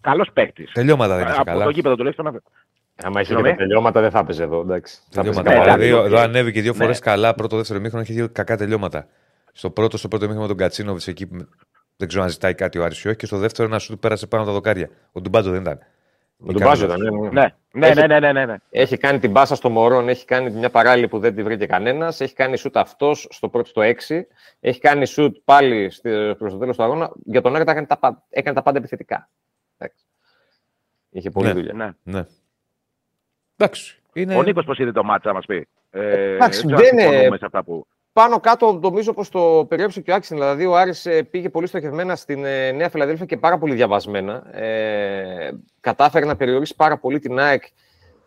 καλός παίκτης. Τελειώματα δεν είχε καλά. Από το γήπεδο τουλάχιστον. Άμα είχε και τελειώματα δεν θα έπαιζε εδώ, εντάξει. Τελειώματα. Θα δηλαδή, εδώ ανέβηκε δύο φορές ναι. καλά, πρώτο, δεύτερο μήχρονο, είχε δύο κακά τελειώματα. Στο πρώτο, στο πρώτο μήχρονο τον Κατσίνοβιτς εκεί δεν ξέρω αν ζητάει κάτι ο Άρης ή όχι, και στο δεύτερο ένα σου του πέρασε πάνω τα δοκάρια. Ο Ντουμπάτζο δεν ήταν. Ο Ντουμπάτζο ήταν, ναι. Ναι, ναι, ναι, ναι, ναι, ναι. Έχει κάνει την μπάσα στο Μωρόν, έχει κάνει μια παράλληλη που δεν τη βρήκε κανένας, έχει κάνει σουτ αυτός στο πρώτο στο έξι, έχει κάνει σουτ πάλι προς το τέλος του αγώνα. Για τον Άρη έκανε τα πάντα επιθετικά. Είχε πολλή δουλειά. Εντάξει, είναι... Ο Νίκος πως είδε το μάτσα, μας πει. Ε, Εντάξει, δεν είναι... Που... Πάνω κάτω νομίζω πως το περιέγραψε και ο Άξιν. Δηλαδή ο Άρης πήγε πολύ στοχευμένα στην ε, Νέα Φιλαδέλφια και πάρα πολύ διαβασμένα. Ε, κατάφερε να περιορίσει πάρα πολύ την ΑΕΚ,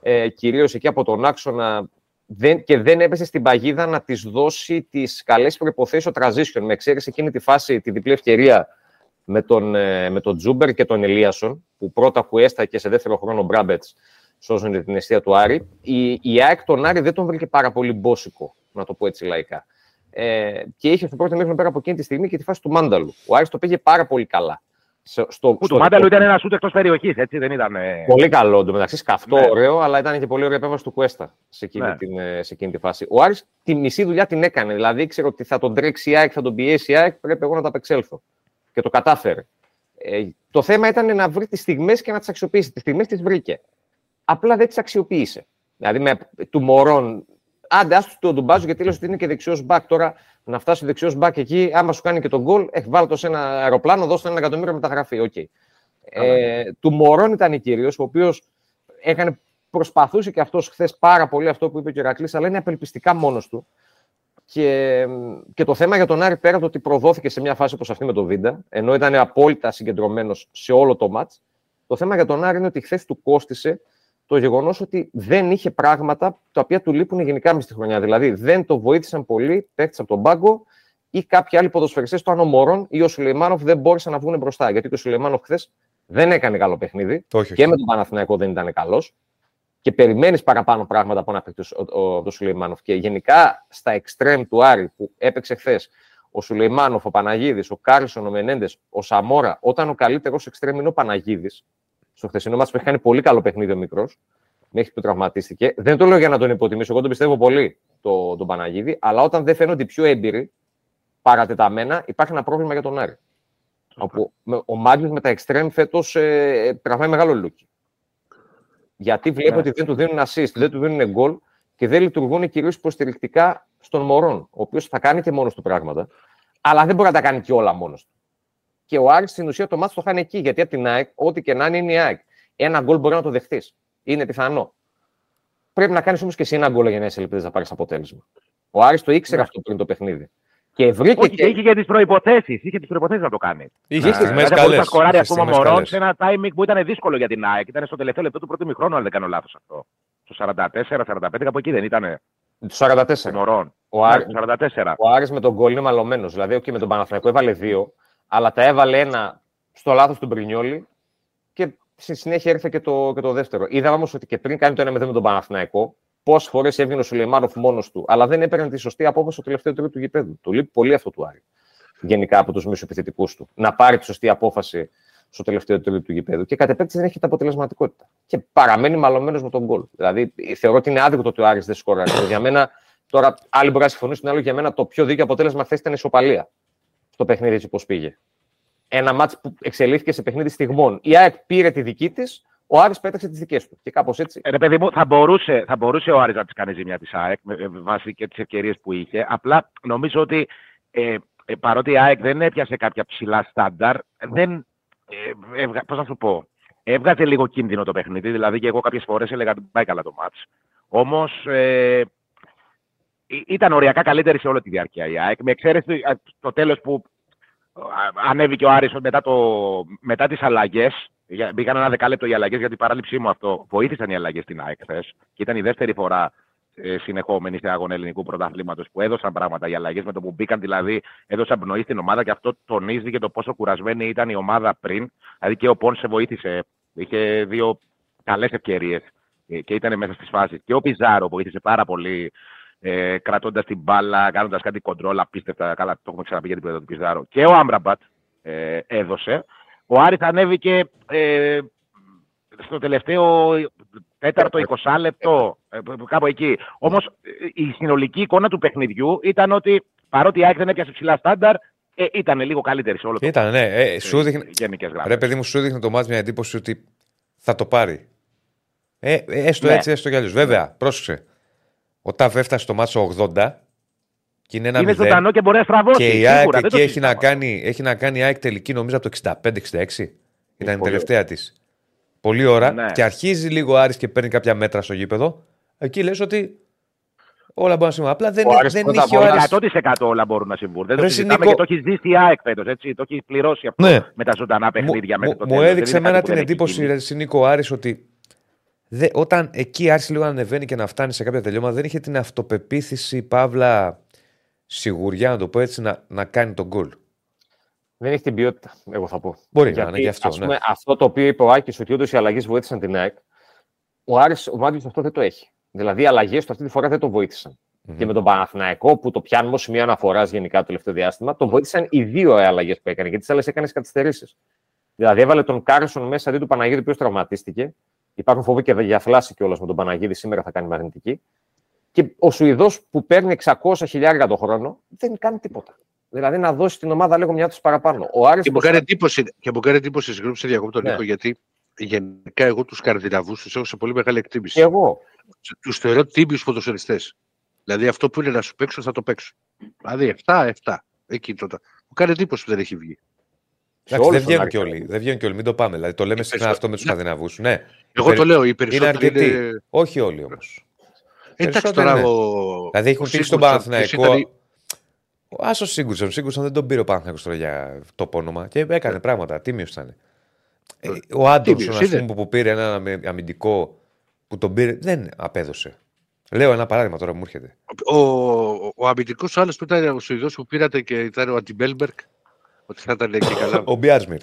ε, κυρίως εκεί από τον άξονα. Δεν, και δεν έπεσε στην παγίδα να της δώσει τις καλές προϋποθέσεις ο transition. Με εξαίρεση εκείνη τη φάση, τη διπλή ευκαιρία με τον, ε, με τον Τζούμπερ και τον Ελίασον, που πρώτα που έστακε σε δεύτερο χρόνο Μπράμπετς. Σώζουν την αιστεία του Άρη. Η, η ΑΕΚ τον Άρη δεν τον βρήκε πάρα πολύ μπόσικο, να το πω έτσι λαϊκά. Ε, και είχε στο πρώτο μήχρονο πέρα από εκείνη τη στιγμή και τη φάση του Μάνταλου. Ο Άρης το πήγε πάρα πολύ καλά. Στο, στο, στο του Μάνταλου ήταν ένα σούτ εκτός περιοχής, έτσι δεν ήταν. Πολύ καλό εντωμεταξύ, σκαυτό, ναι. ωραίο, αλλά ήταν και πολύ ωραία επέμβαση του Κουέστα σε εκείνη, ναι. την, σε εκείνη τη φάση. Ο Άρης τη μισή δουλειά την έκανε. Δηλαδή ήξερε ότι θα τον τρέξει η ΑΕΚ, θα τον πιέσει η ΑΕΚ, πρέπει εγώ να τα απεξέλθω. Και το κατάφερε. Ε, το θέμα ήταν να βρει τις στιγμές και να τις αξιοποιήσει. Τις στιγμές τις βρήκε. Απλά δεν τις αξιοποίησε. Δηλαδή, με του Μωρών, άντε, άστο τον Ντουμπάζο, γιατί λέω ότι είναι και δεξιός μπακ. Τώρα να φτάσει δεξιός μπακ εκεί, άμα σου κάνει και τον γκολ, έχει βάλει το σε ένα αεροπλάνο, δώσε ένα εκατομμύριο μεταγραφή. Okay. Ε, του Μωρών ήταν η κυρίως, ο οποίος έκανε, προσπαθούσε και αυτός χθες πάρα πολύ αυτό που είπε και ο Ηρακλής, αλλά είναι απελπιστικά μόνος του. Και, και το θέμα για τον Άρη, πέρα από το ότι προδόθηκε σε μια φάση όπως αυτή με τον Βίντα, ενώ ήταν απόλυτα συγκεντρωμένος σε όλο το μάτς, το θέμα για τον Άρη είναι ότι χθες του κόστησε. Το γεγονός ότι δεν είχε πράγματα τα οποία του λείπουν γενικά μες στη χρονιά. Δηλαδή δεν το βοήθησαν πολλοί παίκτες από τον πάγκο ή κάποιοι άλλοι ποδοσφαιριστές των Ανωμόρων ή ο Σουλεϊμάνοφ δεν μπόρεσαν να βγουν μπροστά. Γιατί και ο Σουλεϊμάνοφ χθες δεν έκανε καλό παιχνίδι όχι, και όχι. με τον Παναθηναϊκό δεν ήταν καλός. Και περιμένεις παραπάνω πράγματα από ένα παίκτη από τον Σουλεϊμάνοφ. Και γενικά στα εξτρέμ του Άρη που έπαιξε χθες ο Σουλεϊμάνοφ, ο Παναγίδης, ο Κάρλσον, ο Μενέντες, ο Σαμόρα, όταν ο καλύτερος εξτρέμ είναι ο Παναγίδης. Στο χθεσινό μάτς που έχει κάνει πολύ καλό παιχνίδι ο μικρός, μέχρι που τραυματίστηκε. Δεν το λέω για να τον υποτιμήσω, εγώ τον πιστεύω πολύ το, τον Παναγίδη, αλλά όταν δεν φαίνονται οι πιο έμπειροι, παρατεταμένα, υπάρχει ένα πρόβλημα για τον Άρη. Όπου, ο Μάγκλης με τα εξτρέμ φέτος ε, τραβάει μεγάλο λούκι. Γιατί βλέπω yeah. ότι δεν του δίνουν assist, δεν του δίνουν γκολ και δεν λειτουργούν κυρίως υποστηρικτικά στον Μωρόν, ο οποίος θα κάνει και μόνος του πράγματα, αλλά δεν μπορεί να τα κάνει και όλα μόνος του. Και ο Άρης στην ουσία το μάτς το χάνει εκεί. Γιατί από την ΑΕΚ, ό,τι και να είναι, είναι η ΑΕΚ. Ένα γκολ μπορεί να το δεχτείς. Είναι πιθανό. Πρέπει να κάνεις όμως και εσύ ένα γκολ για να είσαι ελπίδες να πάρεις αποτέλεσμα. Ο Άρης το ήξερε ναι. αυτό πριν το παιχνίδι. Και βρήκε. Όχι, και... Είχε και τις προϋποθέσεις. Είχε τις προϋποθέσεις να το κάνει. Είχε στιγμές καλές. Μπορούσε να σκοράρει ακόμα Μωρόν σε ένα timing που ήταν δύσκολο για την ΑΕΚ. Ήταν στο τελευταίο λεπτό του πρώτου ημιχρόνου, αν δεν κάνω λάθος αυτό. Στο σαράντα τέσσερα σαράντα πέντε, κάπου εκεί δεν ήταν. σαράντα τέσσερα. Ο Άρης με τον γκολ είναι μαλωμένος. Δηλαδή, και με τον Παναθηναϊκό έβαλε δύο. Αλλά τα έβαλε ένα στο λάθος του Μπρινιόλη και στη συνέχεια έρθε και το, και το δεύτερο. Είδαμε όμως ότι και πριν κάνει το ένα μηδέν με τον Παναθηναϊκό, πόσες φορές έβγαινε ο Σουλεϊμάνοφ μόνος του, αλλά δεν έπαιρνε τη σωστή απόφαση στο τελευταίο τρίτο του γηπέδου. Του λείπει πολύ αυτό του Άρη. γενικά από τους μίσους επιθετικούς του. Να πάρει τη σωστή απόφαση στο τελευταίο τέλος του γηπέδου και κατ' επέκταση δεν έχει την αποτελεσματικότητα. Και παραμένει μαλωμένος με τον γκολ. Δηλαδή, θεωρώ ότι είναι άδικο το ότι ο Άρης δεν σκόραρε. Για μένα, τώρα άλλοι μπορεί να συμφωνήσουν, άλλο για μένα το πιο δίκαιο αποτέλεσμα χθες ήταν η ισοπαλία. Στο παιχνίδι έτσι όπως πήγε. Ένα μάτς που εξελίχθηκε σε παιχνίδι στιγμών. Η ΑΕΚ πήρε τη δική της. Ο Άρης πέταξε τις δικές του. Και κάπως έτσι. Ρε παιδί μου, θα μπορούσε, θα μπορούσε ο Άρης να της κάνει ζημιά της ΑΕΚ με βάση και τις ευκαιρίες που είχε. Απλά νομίζω ότι ε, παρότι η ΑΕΚ δεν έπιασε κάποια ψηλά στάνταρ, δεν. Ε, ε, πώς να σου πω. Έβγαζε λίγο κίνδυνο το παιχνίδι. Δηλαδή και εγώ κάποιες φορές έλεγα ότι πάει καλά το μάτς. Όμως ε, ήταν οριακά καλύτερη σε όλη τη διάρκεια η ΑΕΚ. Με εξαίρεση το τέλος που ανέβηκε ο Άρης μετά, μετά τις αλλαγές. Μπήκαν ένα δεκάλεπτο οι αλλαγές για την παράληψή μου αυτό. Βοήθησαν οι αλλαγές στην ΑΕΚ χθες και ήταν η δεύτερη φορά ε, συνεχόμενη σε αγώνα ελληνικού πρωταθλήματος που έδωσαν πράγματα οι αλλαγές. Με το που μπήκαν δηλαδή, έδωσαν πνοή στην ομάδα και αυτό τονίζει και το πόσο κουρασμένη ήταν η ομάδα πριν. Δηλαδή και ο Πόνσε βοήθησε. Είχε δύο καλές ευκαιρίες και ήταν μέσα στις φάσεις. Και ο Πιζάρο βοήθησε πάρα πολύ. Ε, κρατώντας την μπάλα, κάνοντας κάτι κοντρόλ, απίστευτα. Καλά, το έχουμε ξαναπεί για την πλευρά του Πιζάρο. Και ο Άμπραμπατ ε, έδωσε. Ο Άρης ανέβηκε ε, στο τελευταίο τέταρτο είκοσι λεπτό, ε, κάπου εκεί. Όμως η συνολική εικόνα του παιχνιδιού ήταν ότι παρότι η ΑΕΚ δεν έπιασε ψηλά στάνταρ, ε, ήταν λίγο καλύτερη σε όλο το ήταν, ναι. Ε, σου δείχνε... Ρε παιδί μου, σου δείχνε το μάτς μια εντύπωση ότι θα το πάρει. Ε, έστω ναι. έτσι, έστω κι αλλιώς. Βέβαια, πρόσεξε. Ο Ταφ έφτασε στο μάτσο ογδόντα και είναι ένα είναι ζωντανό και μπορεί να στραβώσει. Και η ΑΕΚ εκεί έχει να, κάνει, έχει να κάνει η ΑΕΚ τελική, νομίζω από το εξήντα πέντε εξήντα έξι. Ήταν η τελευταία της. Πολύ ώρα. Ναι. Και αρχίζει λίγο ο Άρης και παίρνει κάποια μέτρα στο γήπεδο. Εκεί λες ότι όλα μπορούν να συμβούν. Απλά δεν, ο Άρης δεν είχε ο Άρης. εκατό τοις εκατό όλα μπορούν να συμβούν. Δεν το συζητάμε και το έχει ζήσει η ΑΕΚ φέτος. Το έχει πληρώσει αυτό ναι. με τα ζωντανά παιχνίδια. Μου, μου έδειξε εμένα την εντύπωση, Νίκο, ο Άρης ότι. Δε, όταν εκεί άρχισε λίγο να ανεβαίνει και να φτάνει σε κάποια τελειώματα, δεν είχε την αυτοπεποίθηση, παύλα, σιγουριά, να το πω έτσι, να, να κάνει τον γκολ. Δεν έχει την ποιότητα, εγώ θα πω. Μπορεί να είναι και αυτό. Ας πούμε, ναι. Αυτό το οποίο είπε ο Άκης, ότι όντως οι αλλαγές βοήθησαν την ΑΕΚ, ο Άρης, ο Μάντιος αυτό δεν το έχει. Δηλαδή, οι αλλαγές του αυτή τη φορά δεν το βοήθησαν. Mm-hmm. Και με τον Παναθηναϊκό, που το πιάνουμε ως σημείο αναφοράς γενικά το τελευταίο διάστημα, το βοήθησαν οι δύο αλλαγές που έκανε, γιατί τις άλλες έκανε καθυστερήσεις. Δηλαδή, έβαλε τον Κάρσον μέσα αντί του Παναγίδη, ο οποίος τραυματίστηκε. Υπάρχουν φόβοι και για θλάση κιόλας με τον Παναγίδη. Σήμερα θα κάνει μαγνητική. Και ο Σουηδός που παίρνει εξακόσια χιλιάρικα το χρόνο δεν κάνει τίποτα. Δηλαδή να δώσει την ομάδα λίγο μια τους παραπάνω. Ο Άρης και μου κάνει εντύπωση συγγνώμη, σε διακόπτω, Νίκο, γιατί γενικά εγώ τους Σκανδιναβούς τους έχω σε πολύ μεγάλη εκτίμηση. Και εγώ. Τους θεωρώ τίμιους ποδοσφαιριστές. Δηλαδή αυτό που είναι να σου παίξω θα το παίξω. Δηλαδή εφτά εφτά. Εκεί τότε. Μου κάνει εντύπωση που δεν έχει βγει. Εντάξει, δεν βγαίνουν και όλοι. Δεν βγαίνουν και όλοι. Μην το πάμε. Δηλαδή, το λέμε συχνά αυτό με τους Σκανδιναβούς. Ναι. Εγώ περι... το λέω. Οι περισσότεροι είναι αρκετοί. Είναι... Όχι όλοι όμως. Εντάξει τώρα. Ναι. Ο... Δηλαδή, έχουν πει στον Παναθηναϊκό. Ήταν... Άσο σύγκρουσε. Ο Σύγκρουσαν δεν τον πήρε ο Παναθηναϊκός τώρα για το όνομα και έκανε πράγματα. Τίμιος ήταν. Ε, ο Άντορσον, α πούμε, που πήρε ένα αμυντικό που τον πήρε. Δεν απέδωσε. Λέω ένα παράδειγμα τώρα μου έρχεται. Ο, ο αμυντικός άλλο που ήταν ο Σουηδός που πήρατε και ήταν ο Αντιμπέλμπερκ. Ότι θα ήταν και καλά. Ο Μπιάρσμιρ.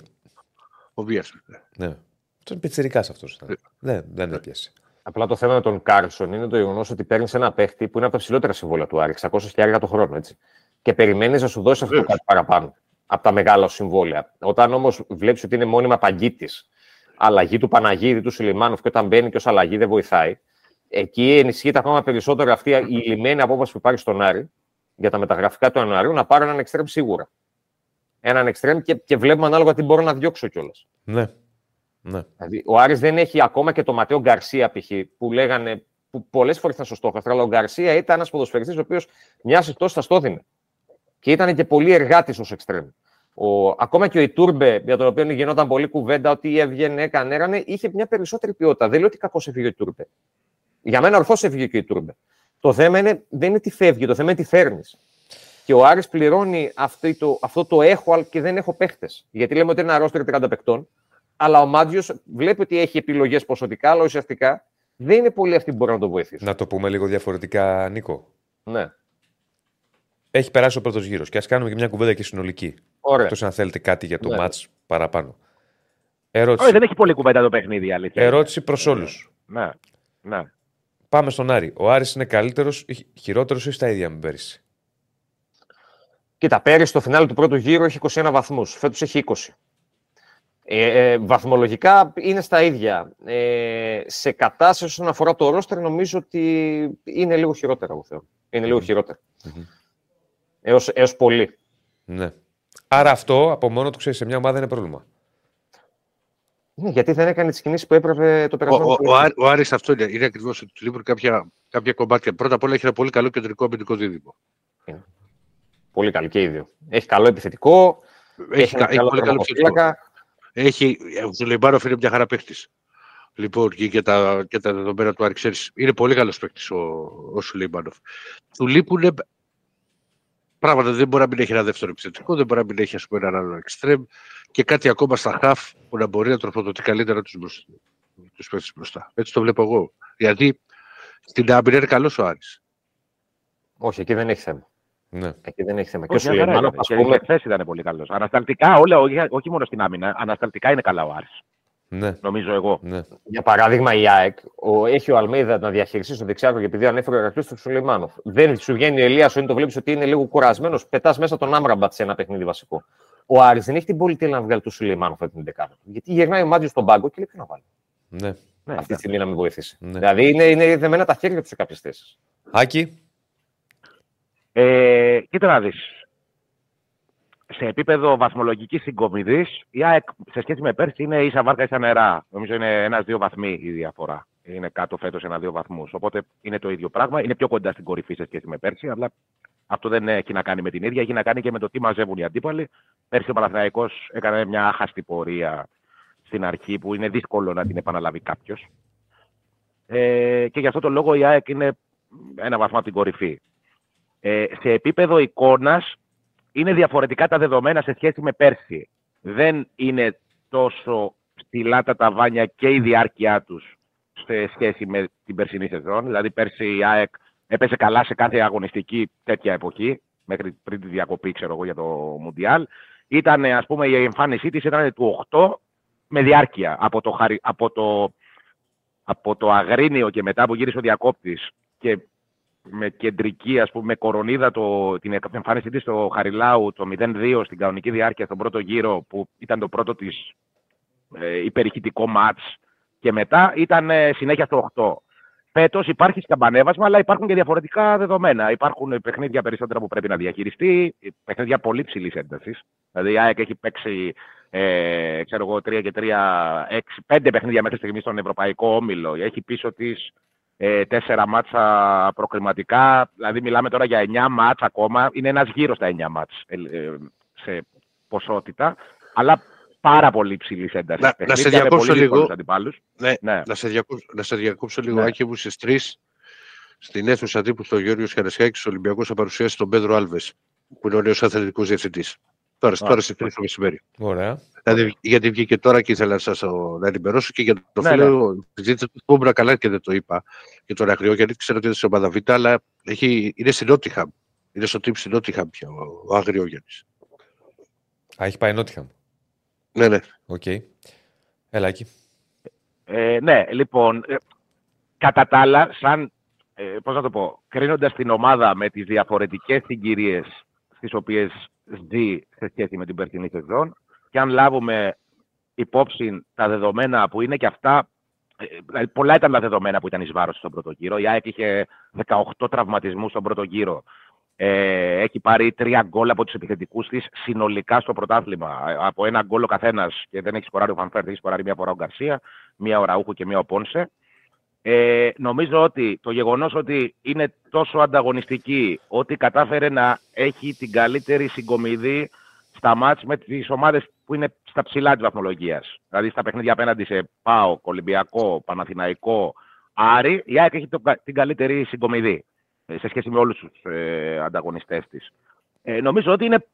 Ο Μπιάρσμιρ. Ναι. Τον πιτσιρικάς αυτός. Ναι, δεν έπιασε. Απλά το θέμα με τον Κάρσον είναι το γεγονός ότι παίρνεις ένα παίχτη που είναι από τα ψηλότερα συμβόλαια του Άρη, εξακόσια χιλιάρικα το χρόνο. Έτσι. Και περιμένεις να σου δώσει αυτό κάτι παραπάνω από τα μεγάλα συμβόλαια. Όταν όμως βλέπεις ότι είναι μόνιμα παγκίτης, αλλαγή του Παναγίδη, του Σιλιμάνοφ και όταν μπαίνει και ως αλλαγή δεν βοηθάει, εκεί ενισχύεται ακόμα περισσότερο αυτή η λυμμένη απόφαση που πάρει στον Άρη για τα μεταγραφικά του Ιανουαρίου να πάρω έναν εξτρέμ σίγουρα. Έναν εξτρέμ και, και βλέπουμε ανάλογα τι μπορώ να διώξω κιόλας. Ναι. Ναι. Δηλαδή, ο Άρης δεν έχει ακόμα και το Ματέο Γκαρσία π.χ. που λέγανε που πολλές φορές ήταν στο στόχαστρο, αλλά ο Γκαρσία ήταν ένας ποδοσφαιριστής ο οποίος μια συμπτώση θα στόδινε. Και ήταν και πολύ εργάτης ως εξτρέμ. Ο, ακόμα και ο Ιτούρμπε, για τον οποίο γινόταν πολύ κουβέντα ότι έβγαινε, έκανε, έρανε, είχε μια περισσότερη ποιότητα. Δεν λέω ότι κακώς έφυγε ο Ιτούρμπε. Για μένα ορθώς έφυγε και ο Ιτούρμπε. Το θέμα είναι, δεν είναι τι φεύγει, το θέμα είναι τι φέρνει. Και ο Άρης πληρώνει αυτό το, αυτό το έχω, αλλά και δεν έχω παίχτες. Γιατί λέμε ότι είναι ένα ρόστερ τριάντα παικτών, αλλά ο Μάντζιος βλέπει ότι έχει επιλογές ποσοτικά, αλλά ουσιαστικά δεν είναι πολλοί αυτοί που μπορούν να τον βοηθήσουν. Να το πούμε λίγο διαφορετικά, Νίκο. Ναι. Έχει περάσει ο πρώτος γύρος και ας κάνουμε και μια κουβέντα και συνολική. Ωραία. Εκτός αν θέλετε κάτι για το ναι. μάτς παραπάνω. Ερώτηση. Όχι, δεν έχει πολλή κουβέντα το παιχνίδι, αλήθεια. Ερώτηση προς όλους. Ναι. Ναι. Πάμε στον Άρη. Ο Άρης είναι καλύτερος, χειρότερος ή στα ίδια με πέρυσι? Κοίτα, πέρυσι στο φινάλι του πρώτου γύρου έχει είκοσι ένα βαθμούς, φέτος έχει είκοσι. Ε, ε, βαθμολογικά είναι στα ίδια. Ε, σε κατάσταση όσον αφορά το ρόστερ, νομίζω ότι είναι λίγο χειρότερα, εγώ θεωρώ. Είναι λίγο mm-hmm. χειρότερα. Mm-hmm. Έως, έως πολύ. Ναι. Άρα αυτό από μόνο του, ξέρει, σε μια ομάδα είναι πρόβλημα. Ναι, γιατί δεν έκανε τις κινήσεις που έπρεπε το περασμένο. Ο, ο, ο, ο Άρης αυτό είναι, είναι ακριβώς ότι του λείπουν κάποια, κάποια κομμάτια. Πρώτα απ' όλα έχει ένα πολύ καλό κεντρικό αμυντικό δίδυμο. Είναι. Πολύ καλό και ίδιο. Έχει καλό επιθετικό. Έχει, έχει, έχει καλό, πολύ καλό επιθετικό. Έχει, ο Λιμπάροφ είναι μια χαρά παίχτης. Λοιπόν, και τα, και τα δεδομένα του Άρη, ξέρεις, είναι πολύ καλός παίκτης ο, ο Σουλεϊμάνοφ. Του λείπουν πράγματα. Δεν μπορεί να μην έχει ένα δεύτερο επιθετικό, δεν μπορεί να μην έχει, ας πούμε, έναν άλλο εξτρέμ και κάτι ακόμα στα χαφ που να μπορεί να τροφοδοτεί καλύτερα τους, τους παίκτες μπροστά. Έτσι το βλέπω εγώ. Γιατί στην άμυνα είναι καλός ο Άρης. Όχι, εκεί δεν έχει θέμα. Ναι. Εκεί δεν έχει θέμα. Όχι, και ο Σουλεϊμάνοφ, ας πούμε, χθες ήταν πολύ καλός. Ανασταλτικά, όλα, όχι, όχι μόνο στην άμυνα, ανασταλτικά είναι καλά ο Άρης. Ναι. Νομίζω εγώ. Ναι. Για παράδειγμα, η ΑΕΚ ο, έχει ο Αλμέιδα να διαχειριστεί στο δεξιάκο, επειδή ανέφερε ο Ηρακλής του Σουλεϊμάνοφ. Δεν σου βγαίνει ο Ελίας, όταν το βλέπει ότι είναι λίγο κουρασμένο, πετά μέσα τον Άμραμπατ σε ένα παιχνίδι βασικό. Ο Άρης δεν έχει την πολυτέλεια να βγάλει του Σουλεϊμάνοφ από την δεκάδα. Γιατί γυρνάει ο Μάντζιο στον πάγκο και λέει τι να βάλει. Ναι. Αυτή τη στιγμή να με βοηθήσει. Ναι. Δηλαδή είναι, είναι δεμένα τα χέρια του σε κάποιε θέσει. Άκη. Ε, κοίτα να δει. Σε επίπεδο βαθμολογικής συγκομιδής, η ΑΕΚ σε σχέση με πέρσι είναι ίσα βάρκα ίσα νερά. Νομίζω είναι ένα-δύο βαθμοί η διαφορά. Είναι κάτω φέτος ένα-δύο βαθμούς. Οπότε είναι το ίδιο πράγμα. Είναι πιο κοντά στην κορυφή σε σχέση με πέρσι. Αλλά αυτό δεν έχει να κάνει με την ίδια. Έχει να κάνει και με το τι μαζεύουν οι αντίπαλοι. Πέρσι ο Παναθηναϊκός έκανε μια άχαστη πορεία στην αρχή που είναι δύσκολο να την επαναλάβει κάποιο. Ε, και γι' αυτό το λόγο η ΑΕΚ είναι ένα βαθμό από την κορυφή. Ε, σε επίπεδο εικόνας. Είναι διαφορετικά τα δεδομένα σε σχέση με πέρσι. Δεν είναι τόσο στιλά τα ταβάνια και η διάρκεια τους σε σχέση με την περσινή σεζόν. Δηλαδή, πέρσι η ΑΕΚ έπεσε καλά σε κάθε αγωνιστική τέτοια εποχή, μέχρι πριν τη διακοπή, ξέρω εγώ, για το Μουντιάλ. Ήταν, ας πούμε, η εμφάνισή της ήταν του οκτώ με διάρκεια. Από το, χαρι... από το... Από το Αγρίνιο και μετά που γύρισε ο διακόπτης και με κεντρική, ας πούμε, με κορονίδα το, την εμφάνισή της στο Χαριλάου το μηδέν δύο στην κανονική διάρκεια στον πρώτο γύρο που ήταν το πρώτο της ε, υπερηχητικό μάτς και μετά ήταν ε, συνέχεια στο οκτώ. Φέτος υπάρχει σκαμπανέβασμα, αλλά υπάρχουν και διαφορετικά δεδομένα. Υπάρχουν παιχνίδια περισσότερα που πρέπει να διαχειριστεί, παιχνίδια πολύ ψηλής έντασης. Δηλαδή η ΑΕΚ έχει παίξει ε, ξέρω εγώ, τρία και τρία, έξι, πέντε παιχνίδια μέχρι στιγμή στον Ευρωπαϊκό Όμιλο. Έχει πίσω της τέσσερα μάτσα προκριματικά, δηλαδή μιλάμε τώρα για εννιά μάτσα ακόμα. Είναι ένας γύρος στα εννιά μάτς ε, ε, σε ποσότητα, αλλά πάρα πολύ ψηλής ένταση. Να, να σε διακόψω λίγο, ναι, ναι. Να σε διακόψω, να σε διακόψω λίγο, ναι. Άκη μου, στις τρεις, στην αίθουσα τύπου στο Γεώργιος Καρασιάκης, ο Ολυμπιακός θα παρουσιάσει τον Πέδρο Άλβες, που είναι ο νέος αθλητικός διευθυντής. Τώρα, oh. τώρα σε τρεις το μεσημέρι. Ωραία. Δηλαδή, γιατί βγήκε τώρα και ήθελα να σας το, να ενημερώσω και για το ναι, φίλο. Ναι. Το ήμουν καλά και δεν το είπα. Και τον Αγριό, γιατί ξέρω ότι είναι σε ομάδα Β, αλλά έχει, είναι στην Νότιχαμ. Είναι στο team στην Νότιχαμ πια ο, ο Αγριό Γιάννης. Α, έχει πάει Νότιχαμ. Ναι, ναι. Οκ. Okay. Ελάκι. Ε, ναι, λοιπόν, ε, κατά τα άλλα, σαν. Ε, πώς να το πω, κρίνοντας την ομάδα με τις διαφορετικές συγκυρίες στις οποίες ζει σε σχέση με την περσινή σεζόν, και αν λάβουμε υπόψη τα δεδομένα που είναι και αυτά, δηλαδή πολλά ήταν τα δεδομένα που ήταν εις βάρος στον πρώτο γύρο. Η ΑΕΚ είχε δεκαοκτώ τραυματισμούς στον πρώτο γύρο. Ε, έχει πάρει τρία γκολ από τους επιθετικούς της συνολικά στο πρωτάθλημα. Από ένα γκολ ο καθένας, και δεν έχει σκοράρει ο Φανφέρ, έχει σκοράρει μία φορά ο Γκαρσία, μία ο Ραούχου και μία ο Πόνσε. Ε, νομίζω ότι το γεγονός ότι είναι τόσο ανταγωνιστική, ότι κατάφερε να έχει την καλύτερη συγκομιδή στα μάτς με τις ομάδες που είναι στα ψηλά της βαθμολογίας. Δηλαδή στα παιχνίδια απέναντι σε ΠΑΟΚ, Ολυμπιακό, Παναθηναϊκό, Άρη, η ΑΕΚ έχει το, την καλύτερη συγκομιδή σε σχέση με όλους τους ε, ανταγωνιστές της. Ε, νομίζω ότι είναι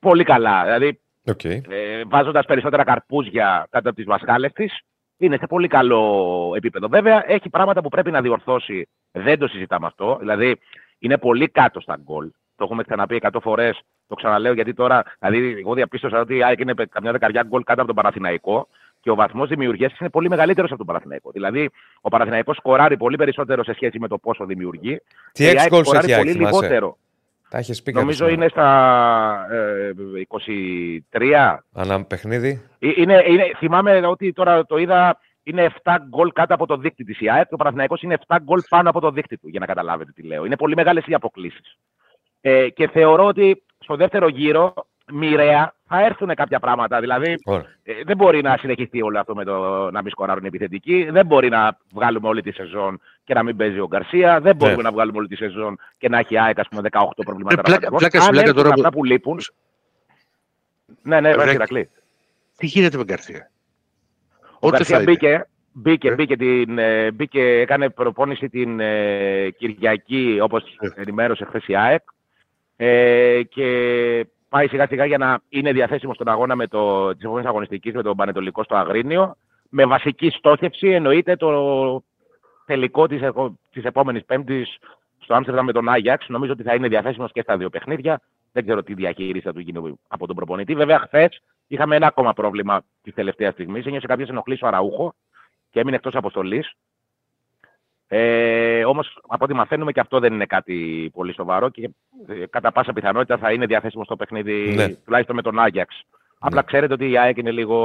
πολύ καλά. Δηλαδή okay. ε, βάζοντας περισσότερα καρπούζια κάτω από τις μασχάλες της, είναι σε πολύ καλό επίπεδο. Βέβαια, έχει πράγματα που πρέπει να διορθώσει. Δεν το συζητάμε αυτό. Δηλαδή, είναι πολύ κάτω στα γκολ. Το έχουμε ξαναπεί εκατό φορές. Το ξαναλέω γιατί τώρα. Δηλαδή, εγώ διαπίστωσα ότι η ΑΕΚ είναι καμιά δεκαριά γκολ κάτω από τον Παναθηναϊκό και ο βαθμός δημιουργίας είναι πολύ μεγαλύτερος από τον Παναθηναϊκό. Δηλαδή, ο Παναθηναϊκός σκοράρει πολύ περισσότερο σε σχέση με το πόσο δημιουργεί. Τι έξι γκολ σκοράρει πολύ λιγότερο. Νομίζω είναι στα είκοσι τρία. Ανά παιχνίδι. Είναι, είναι, θυμάμαι ότι τώρα το είδα, είναι επτά γκολ κάτω από το δείκτη της. Η ΑΕΚ, το Παναθηναϊκός είναι επτά γκολ πάνω από το δείκτη του, για να καταλάβετε τι λέω. Είναι πολύ μεγάλες οι αποκλήσεις. Ε, και θεωρώ ότι στο δεύτερο γύρο, μοιραία, θα έρθουν κάποια πράγματα. Δηλαδή, ε, δεν μπορεί να συνεχιστεί όλο αυτό με το να μην σκοράρουν οι επιθετικοί. Δεν μπορεί να βγάλουμε όλη τη σεζόν και να μην παίζει ο Γκαρσία. Δεν μπορούμε yeah. να βγάλουμε όλη τη σεζόν και να έχει ΑΕΚ, ας πούμε, δεκαοκτώ προβλήματα. Πλάκα, πλάκα, Αν πλάκα, τώρα αυτά που λείπουν. Ναι, ναι, βέβαια, Ηρακλή. Τι γίνεται με Γκαρσία? Ο Γκαρσία μπήκε, μπήκε, μπήκε, την, μπήκε, έκανε προπόνηση την ε, Κυριακή, όπως ενημέρωσε χθες η ΑΕΚ. Ε, και πάει σιγά σιγά για να είναι διαθέσιμο στον αγώνα με το, της επόμενης αγωνιστικής με τον Πανετολικό στο Αγρίνιο, με βασική στόχευση εννοείται το τελικό της, της επόμενης Πέμπτης στο Άμστερνταμ με τον Άγιαξ. Νομίζω ότι θα είναι διαθέσιμος και στα δύο παιχνίδια. Δεν ξέρω τι διαχείριση θα του γίνει από τον προπονητή. Βέβαια, χθες είχαμε ένα ακόμα πρόβλημα τη τελευταία στιγμή. Ένιωσε κάποιες ενοχλήσεις ο Αραούχο και έμεινε εκτός αποστολής. Ε, όμως, από ό,τι μαθαίνουμε, και αυτό δεν είναι κάτι πολύ σοβαρό και ε, κατά πάσα πιθανότητα θα είναι διαθέσιμο στο παιχνίδι, ναι. τουλάχιστον με τον Άγιαξ. Ναι. Απλά ξέρετε ότι η ΑΕΚ είναι λίγο.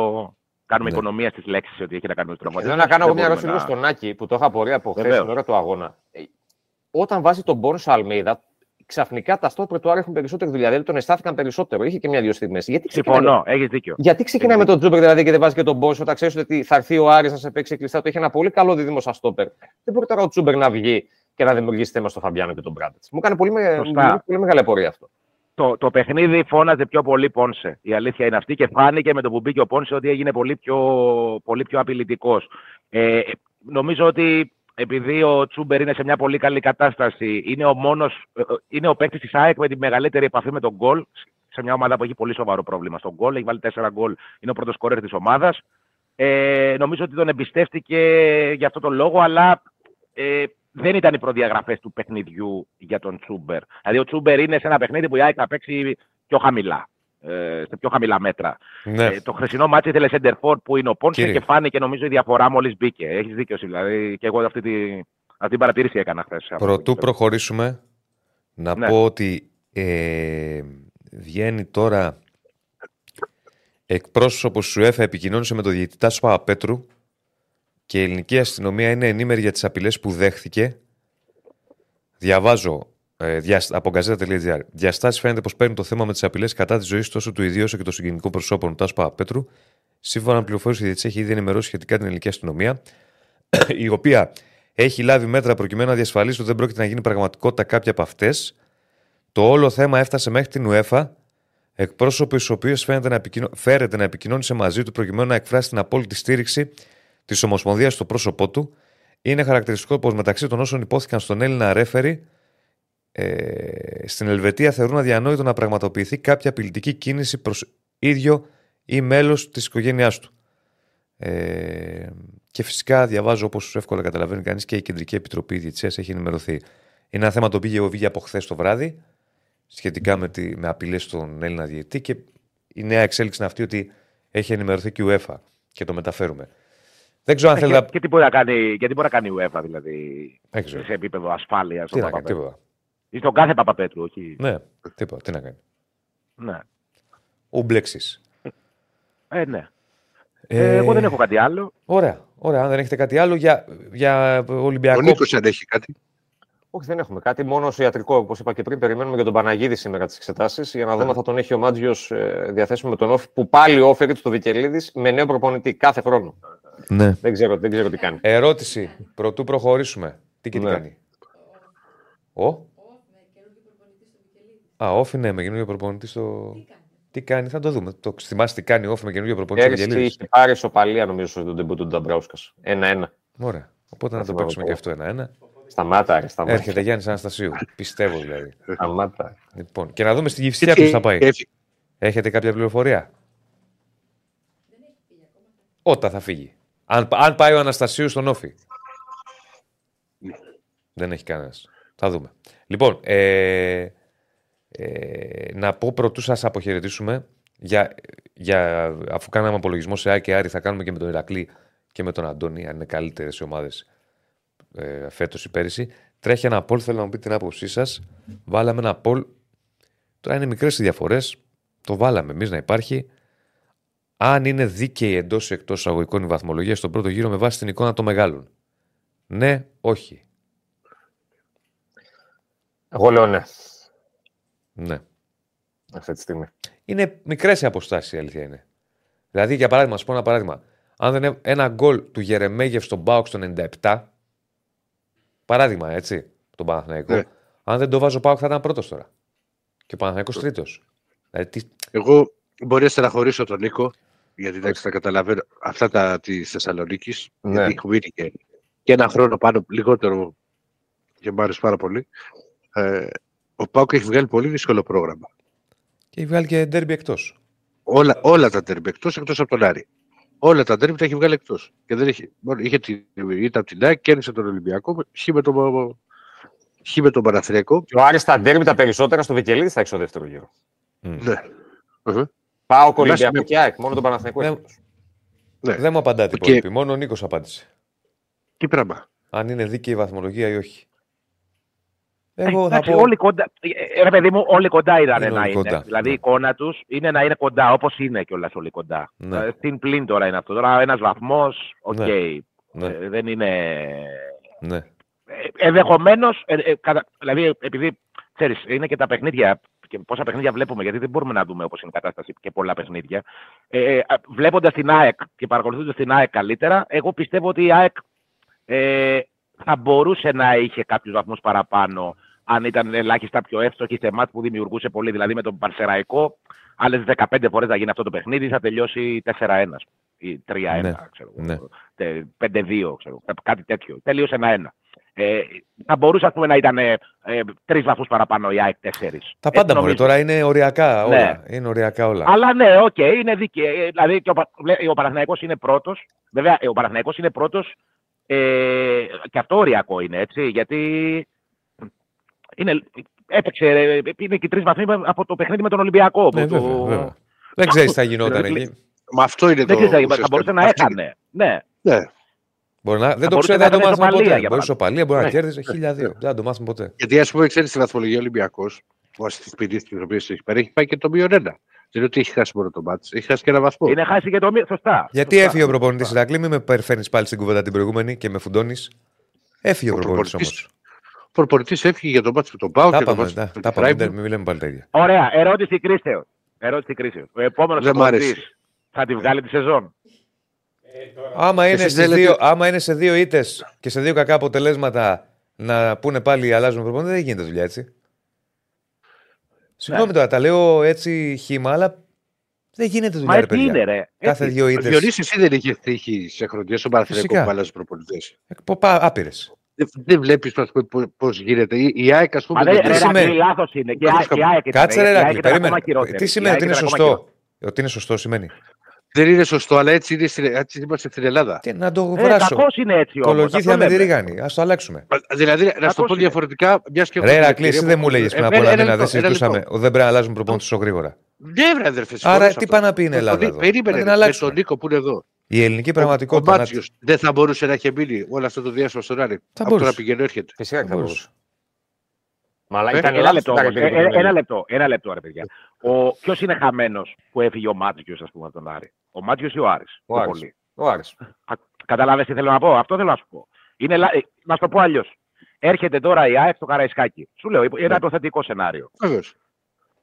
Κάνουμε ναι. οικονομία στις λέξεις, ότι έχει να κάνει με τον Θέλω να κάνω εγώ μια ερώτηση λίγο στον Άκη που το είχα απορία από χθες στην ώρα του αγώνα. Όταν βάζει τον Μπόνου Αλμέιδα, ξαφνικά τα στόπερ του Άρη έχουν περισσότερη δουλειά. Δηλαδή τον αισθάνθηκαν περισσότερο. Είχε και μια-δύο στιγμές. Συμφωνώ, έχεις δίκιο. Γιατί ξεκινάει με τον Τζούμπερ δηλαδή και δεν βάζει και τον Μπόνου, όταν ξέρει ότι θα έρθει ο Άρης να σε παίξει κλειστά? Το έχει ένα πολύ καλό δίδυμο σαν στόπερ. Δεν μπορεί τώρα ο Τζούμπερ να βγει και να δημιουργήσει θέμα στο Φαμπιάνο και τον Μπράντετς. Μου έκανε πολύ, με... πολύ μεγάλη απορία αυτό. Το, το παιχνίδι φώναζε πιο πολύ Πόνσε. Η αλήθεια είναι αυτή και φάνηκε με το που μπήκε ο Πόνσε ότι έγινε πολύ πιο, πολύ πιο απειλητικός. Ε, νομίζω ότι επειδή ο Τσούμπερ είναι σε μια πολύ καλή κατάσταση, είναι ο, μόνος, είναι ο παίκτης της ΑΕΚ με τη μεγαλύτερη επαφή με τον γκολ σε μια ομάδα που έχει πολύ σοβαρό πρόβλημα στον γκολ. Έχει βάλει τέσσερα γκολ, είναι ο πρώτος σκόρερ της ομάδας. Ε, νομίζω ότι τον εμπιστεύτηκε για αυτό τον λόγο, αλλά... Ε, δεν ήταν οι προδιαγραφές του παιχνιδιού για τον Τσούμπερ. Δηλαδή, ο Τσούμπερ είναι σε ένα παιχνίδι που η ΑΕΚ θα παίξει πιο χαμηλά, ε, σε πιο χαμηλά μέτρα. Ναι. Ε, το χρυσινό μάτσι ήθελε σεντερφόρ που είναι ο Πόνσε και φάνηκε νομίζω η διαφορά μόλις μπήκε. Έχεις δίκιο, δηλαδή, και εγώ αυτή, τη, αυτή την παρατήρηση έκανα χθες. Προτού προχωρήσουμε, να ναι. πω ότι ε, βγαίνει τώρα εκπρόσωπος του UEFA, επικοινώνησε με τον διαιτητή Τάσο Παπαπέτρου. Και η ελληνική αστυνομία είναι ενήμερη για τις απειλές που δέχθηκε. Διαβάζω ε, δια, από γκαζέτα τελεία τζι άρ. Διαστάσεις φαίνεται πως παίρνει το θέμα με τις απειλές κατά της ζωής τόσο του ιδίου όσο και των συγγενικών προσώπων του Τάσου Παπαπέτρου. Σύμφωνα με πληροφορίες, η διετησία έχει ήδη ενημερώσει σχετικά την ελληνική αστυνομία, η οποία έχει λάβει μέτρα προκειμένου να διασφαλίσει ότι δεν πρόκειται να γίνει πραγματικότητα κάποια από αυτές. Το όλο θέμα έφτασε μέχρι την UEFA, εκπρόσωπο ο οποίο επικοινω... φέρεται να επικοινώνησε μαζί του προκειμένου να εκφράσει την απόλυτη στήριξη τη Ομοσπονδία στο πρόσωπό του. Είναι χαρακτηριστικό πως μεταξύ των όσων υπόθηκαν στον Έλληνα ρέφερη ε, στην Ελβετία θεωρούν αδιανόητο να πραγματοποιηθεί κάποια απειλητική κίνηση προς ίδιο ή μέλος της οικογένειάς του. Ε, και φυσικά διαβάζω, όπως εύκολα καταλαβαίνει κανείς, και η Κεντρική Επιτροπή Διετησίας έχει ενημερωθεί. Είναι ένα θέμα το οποίο βγήκε από χθες το βράδυ σχετικά με, τη, με απειλές στον Έλληνα διαιτητή και η νέα εξέλιξη είναι αυτή ότι έχει ενημερωθεί και η UEFA και το μεταφέρουμε. Δεν ξέρω αν και, θέλετε... και τι μπορεί να κάνει, μπορεί να κάνει η UEFA, δηλαδή, σε επίπεδο ασφάλειας. Τι να κάνει, τίποτα. Ή στον κάθε Παπαπέτρου, όχι. Ναι, τίποτα, τι να κάνει. Ναι. Ουμπλέξεις. Ε, ναι. Ε, εγώ δεν έχω κάτι άλλο. Ωραία, ωραία. Αν δεν έχετε κάτι άλλο για, για Ολυμπιακό... Ο Νίκος αντέχει κάτι. Όχι, δεν έχουμε κάτι. Μόνο στο ιατρικό, όπως είπα και πριν, περιμένουμε για τον Παναγίδη σήμερα τις εξετάσεις για να δούμε αν θα τον έχει ο Μάντζιος ε, διαθέσιμο με τον Όφη, που πάλι όφερε του το Βικελίδης με νέο προπονητή κάθε χρόνο. Ναι. Δεν, ξέρω, δεν ξέρω τι κάνει. Ερώτηση, πρωτού προχωρήσουμε. Τι και τι ναι. κάνει. Ο. Ο, με καινούργιο προπονητή στο Βικελίδη. Α, Όφη, ναι, με καινούργιο προπονητή στο. Τι κάνει. Τι κάνει, θα το δούμε. Το θυμάστε τι κάνει Όφη με καινούργιο προπονητή στο Βικελίδη. Έχει πάρει σοπαλία νομίζω στον τεμπού του Νταμπράουσκα. Ένα-ένα. Ωραία. Οπότε θα να το παίξουμε και αυτό ένα-ένα. Σταμάτα, σταμάτα. Έρχεται Γιάννης Αναστασίου. Πιστεύω δηλαδή. Σταμάτα. Λοιπόν, και να δούμε στην Κυφσιά ποιος θα πάει. Έχετε κάποια πληροφορία? Όταν θα φύγει. Αν, αν πάει ο Αναστασίου στον Όφη. Ναι. Δεν έχει κανένας. Θα δούμε. Λοιπόν, ε, ε, να πω πρωτού σας αποχαιρετήσουμε. Για, για, αφού κάναμε απολογισμό σε Άκη και Άρη, θα κάνουμε και με τον Ηρακλή και με τον Αντώνη, αν είναι καλύτερες οι ομάδες φέτος ή πέρυσι. Τρέχει ένα poll, θέλω να μου πείτε την άποψή σας. Βάλαμε ένα poll Τώρα είναι μικρές οι διαφορές. Το βάλαμε εμείς να υπάρχει. Αν είναι δίκαιη εντός ή εκτός αγωγικών η βαθμολογία στον πρώτο γύρο με βάση την εικόνα των μεγάλων. Ναι, όχι. Εγώ λέω ναι. Ναι. Αυτή τη στιγμή. Είναι μικρές οι αποστάσεις, η αλήθεια είναι. Δηλαδή, για παράδειγμα, σου πω ένα παράδειγμα. Αν δεν είναι ένα γκολ του Γερεμέγεφ στον ΠΑΟΚ στο ενενήντα επτά, παράδειγμα έτσι, τον Παναθηναϊκό, ναι. Αν δεν το βάζω ΠΑΟΚ θα ήταν πρώτος τώρα. Και ο Παναθηναϊκός τρίτος. Δηλαδή, τι... Εγώ μπορεί να στεναχωρήσω τον Νίκο, γιατί εντάξει, θα καταλαβαίνω αυτά τα τη Θεσσαλονίκη. Ναι. Γιατί έχει και, και ένα χρόνο πάνω, λιγότερο και μου άρεσε πάρα πολύ. Ε, ο ΠΑΟΚ έχει βγάλει πολύ δύσκολο πρόγραμμα. Και έχει βγάλει και ντέρμπι εκτός. Όλα, όλα τα ντέρμπι εκτός, εκτός από τον Άρη. Όλα τα ντέρμπι τα έχει βγάλει εκτός. Και δεν έχει, είχε την, ήταν την ΑΕΚ, κέρδισε τον Ολυμπιακό, χει με τον, τον Παναθηναϊκό. Και ο Άρης τα ντέρμπι τα περισσότερα στο Βικελίδη θα έχει στο δεύτερο γύρο. Mm. Ναι. Uh-huh. Πάω Ολυμπιακό και ΑΕΚ, μόνο τον Παναθηναϊκό. Ναι. Ναι. Δεν μου απαντά τίποτα. Okay. Μόνο ο Νίκος απάντησε. Τι πράγμα. Αν είναι δίκαιη η βαθμολογία ή όχι. Εγώ εντάξει, θα πω... όλοι, κοντά... Ρε, παιδί μου, όλοι κοντά ήταν είναι να όλοι είναι. Κοντά. Δηλαδή ναι. Η εικόνα τους είναι να είναι κοντά, όπως είναι κιόλας όλοι κοντά. Ναι. Στην πλήν τώρα είναι αυτό. Τώρα ένας βαθμός, οκ. Okay. Ναι. Ε, δεν είναι... Ναι. Ε, ενδεχομένως, ε, ε, κατα... δηλαδή επειδή, ξέρεις, είναι και τα παιχνίδια... και πόσα παιχνίδια βλέπουμε, γιατί δεν μπορούμε να δούμε όπως είναι η κατάσταση και πολλά παιχνίδια. Ε, βλέποντας την ΑΕΚ και παρακολουθώντας την ΑΕΚ καλύτερα, εγώ πιστεύω ότι η ΑΕΚ ε, θα μπορούσε να είχε κάποιους βαθμούς παραπάνω, αν ήταν ελάχιστα πιο εύστοχη σε μάτς που δημιουργούσε πολύ. Δηλαδή με τον Πανσεραϊκό, άλλες δεκαπέντε φορές θα γίνει αυτό το παιχνίδι, θα τελειώσει τέσσερα ένα ή τρία ένα, ναι, ξέρω, ναι. πέντε δύο, ξέρω, κάτι τέτοιο. Τελείωσε ένα ένα. Ε, θα μπορούσε ας πούμε, να ήταν ε, ε, τρεις βαθμούς παραπάνω η ΑΕΚ τέσσερις. Τα πάντα μπορεί, τώρα είναι οριακά όλα. Ναι. Είναι οριακά όλα. Αλλά ναι, οκ, okay, είναι δίκαιο. Ε, δηλαδή και ο, ο Παναθηναϊκός είναι πρώτος. Βέβαια, ο Παναθηναϊκός είναι πρώτος ε, και αυτό οριακό είναι έτσι. Γιατί είναι, έπαιξε, ε, είναι και τρεις βαθμοί από το παιχνίδι με τον Ολυμπιακό. Ναι, βέβαια, το... βέβαια. Δεν ξέρεις τι θα γινόταν εκεί. Μα αυτό είναι δεν το. Δεν θα μπορούσε να έκανε. Ναι. ναι. Να... Δεν το ξέρω, δεν το μάθουμε ποτέ. Μπορεί σοπαλία, μπορεί να κέρδισε χίλια δύο. Δεν θα το μάθουμε ποτέ. Γιατί, ας πούμε, ξέρει τη βαθμολογία Ολυμπιακός, βάσει τη ποινή τη οποία έχει πάρει, έχει πάει και το μείον ένα. Δεν ότι έχει χάσει μόνο το μάτι, έχει χάσει και ένα βαθμό. Είναι χάσει και το μείον. Σωστά. Γιατί έφυγε ο προπονητής Ηρακλή, μην με φέρνει πάλι στην κουβέντα την προηγούμενη και με φουντώνει. Έφυγε ο προπονητής όμως. Ο προπονητής έφυγε για το μάτι του τον Πάου και το μάτι του Φράιμπουργκ. Μην λέμε πάλι τέτοια. Ωραία, ερώτηση κρίσεως. Ο επόμενος προπονητής θα τη βγάλει τη σεζόν. Άμα είναι, σε δύο, άμα είναι σε δύο ήττες και σε δύο κακά αποτελέσματα να πούνε πάλι αλλάζουμε προπονητή, δεν γίνεται δουλειά έτσι. Συγγνώμη τώρα, τα λέω έτσι χύμα, αλλά δεν γίνεται δουλειά. Μα ρε, είναι, ρε. Κάθε έτσι. Δύο ήττες. Διονύση, εσύ δεν είχε τύχει σε χρονιές στον Παναθηναϊκό που αλλάζει προπονητές. Άπειρες. Δεν βλέπεις πώς γίνεται. Η ΑΕΚ, ας πούμε. Λάθος είναι. Κάτσε ρε, Ηράκλειο, περίμενε. Τι σημαίνει ότι είναι σωστό. Ότι είναι σωστό σημαίνει. Δεν είναι σωστό, αλλά έτσι, είναι, έτσι είμαστε στην Ελλάδα. Και να το βράσω. Ε, είναι έτσι όμως. Κολοκύθια με τη ρίγανη. Ας το αλλάξουμε. Δηλαδή, να κακώς σου το πω διαφορετικά. Μιας και ρε, Ηρακλή, εσύ δεν μου λέγες πριν από ένα μήνα. Δεν συζητούσαμε. Δεν πρέπει να αλλάζουν προπονητές τόσο γρήγορα. Ναι, βρε, αδερφέ. Άρα, τι πάει να πει είναι η Ελλάδα. Περίμενε τον Νίκο που είναι εδώ. Η ελληνική πραγματικότητα. Ο Μάτσιος δεν θα μπορούσε να έχει μείνει όλο αυτό το διάστημα στον Άρη. Από το να πηγαίνει έρχεται. Φυσικά θα μπορούσε. Ένα λεπτό, ένα λεπτό, ρε παιδιά. Ποιος είναι χαμένος που έφυγε ο Μάτσιος, ας πούμε, από τον Άρη? Ο Μάτσιος ή ο Άρης? Ο Άρης. Άρης. Καταλάβες τι θέλω να πω? Αυτό θέλω να σου πω. Είναι, να σου το πω αλλιώς. Έρχεται τώρα η ΑΕΚ στο Καραϊσκάκι. Σου λέω, είναι ένα υποθετικό σενάριο. Βεβαίως.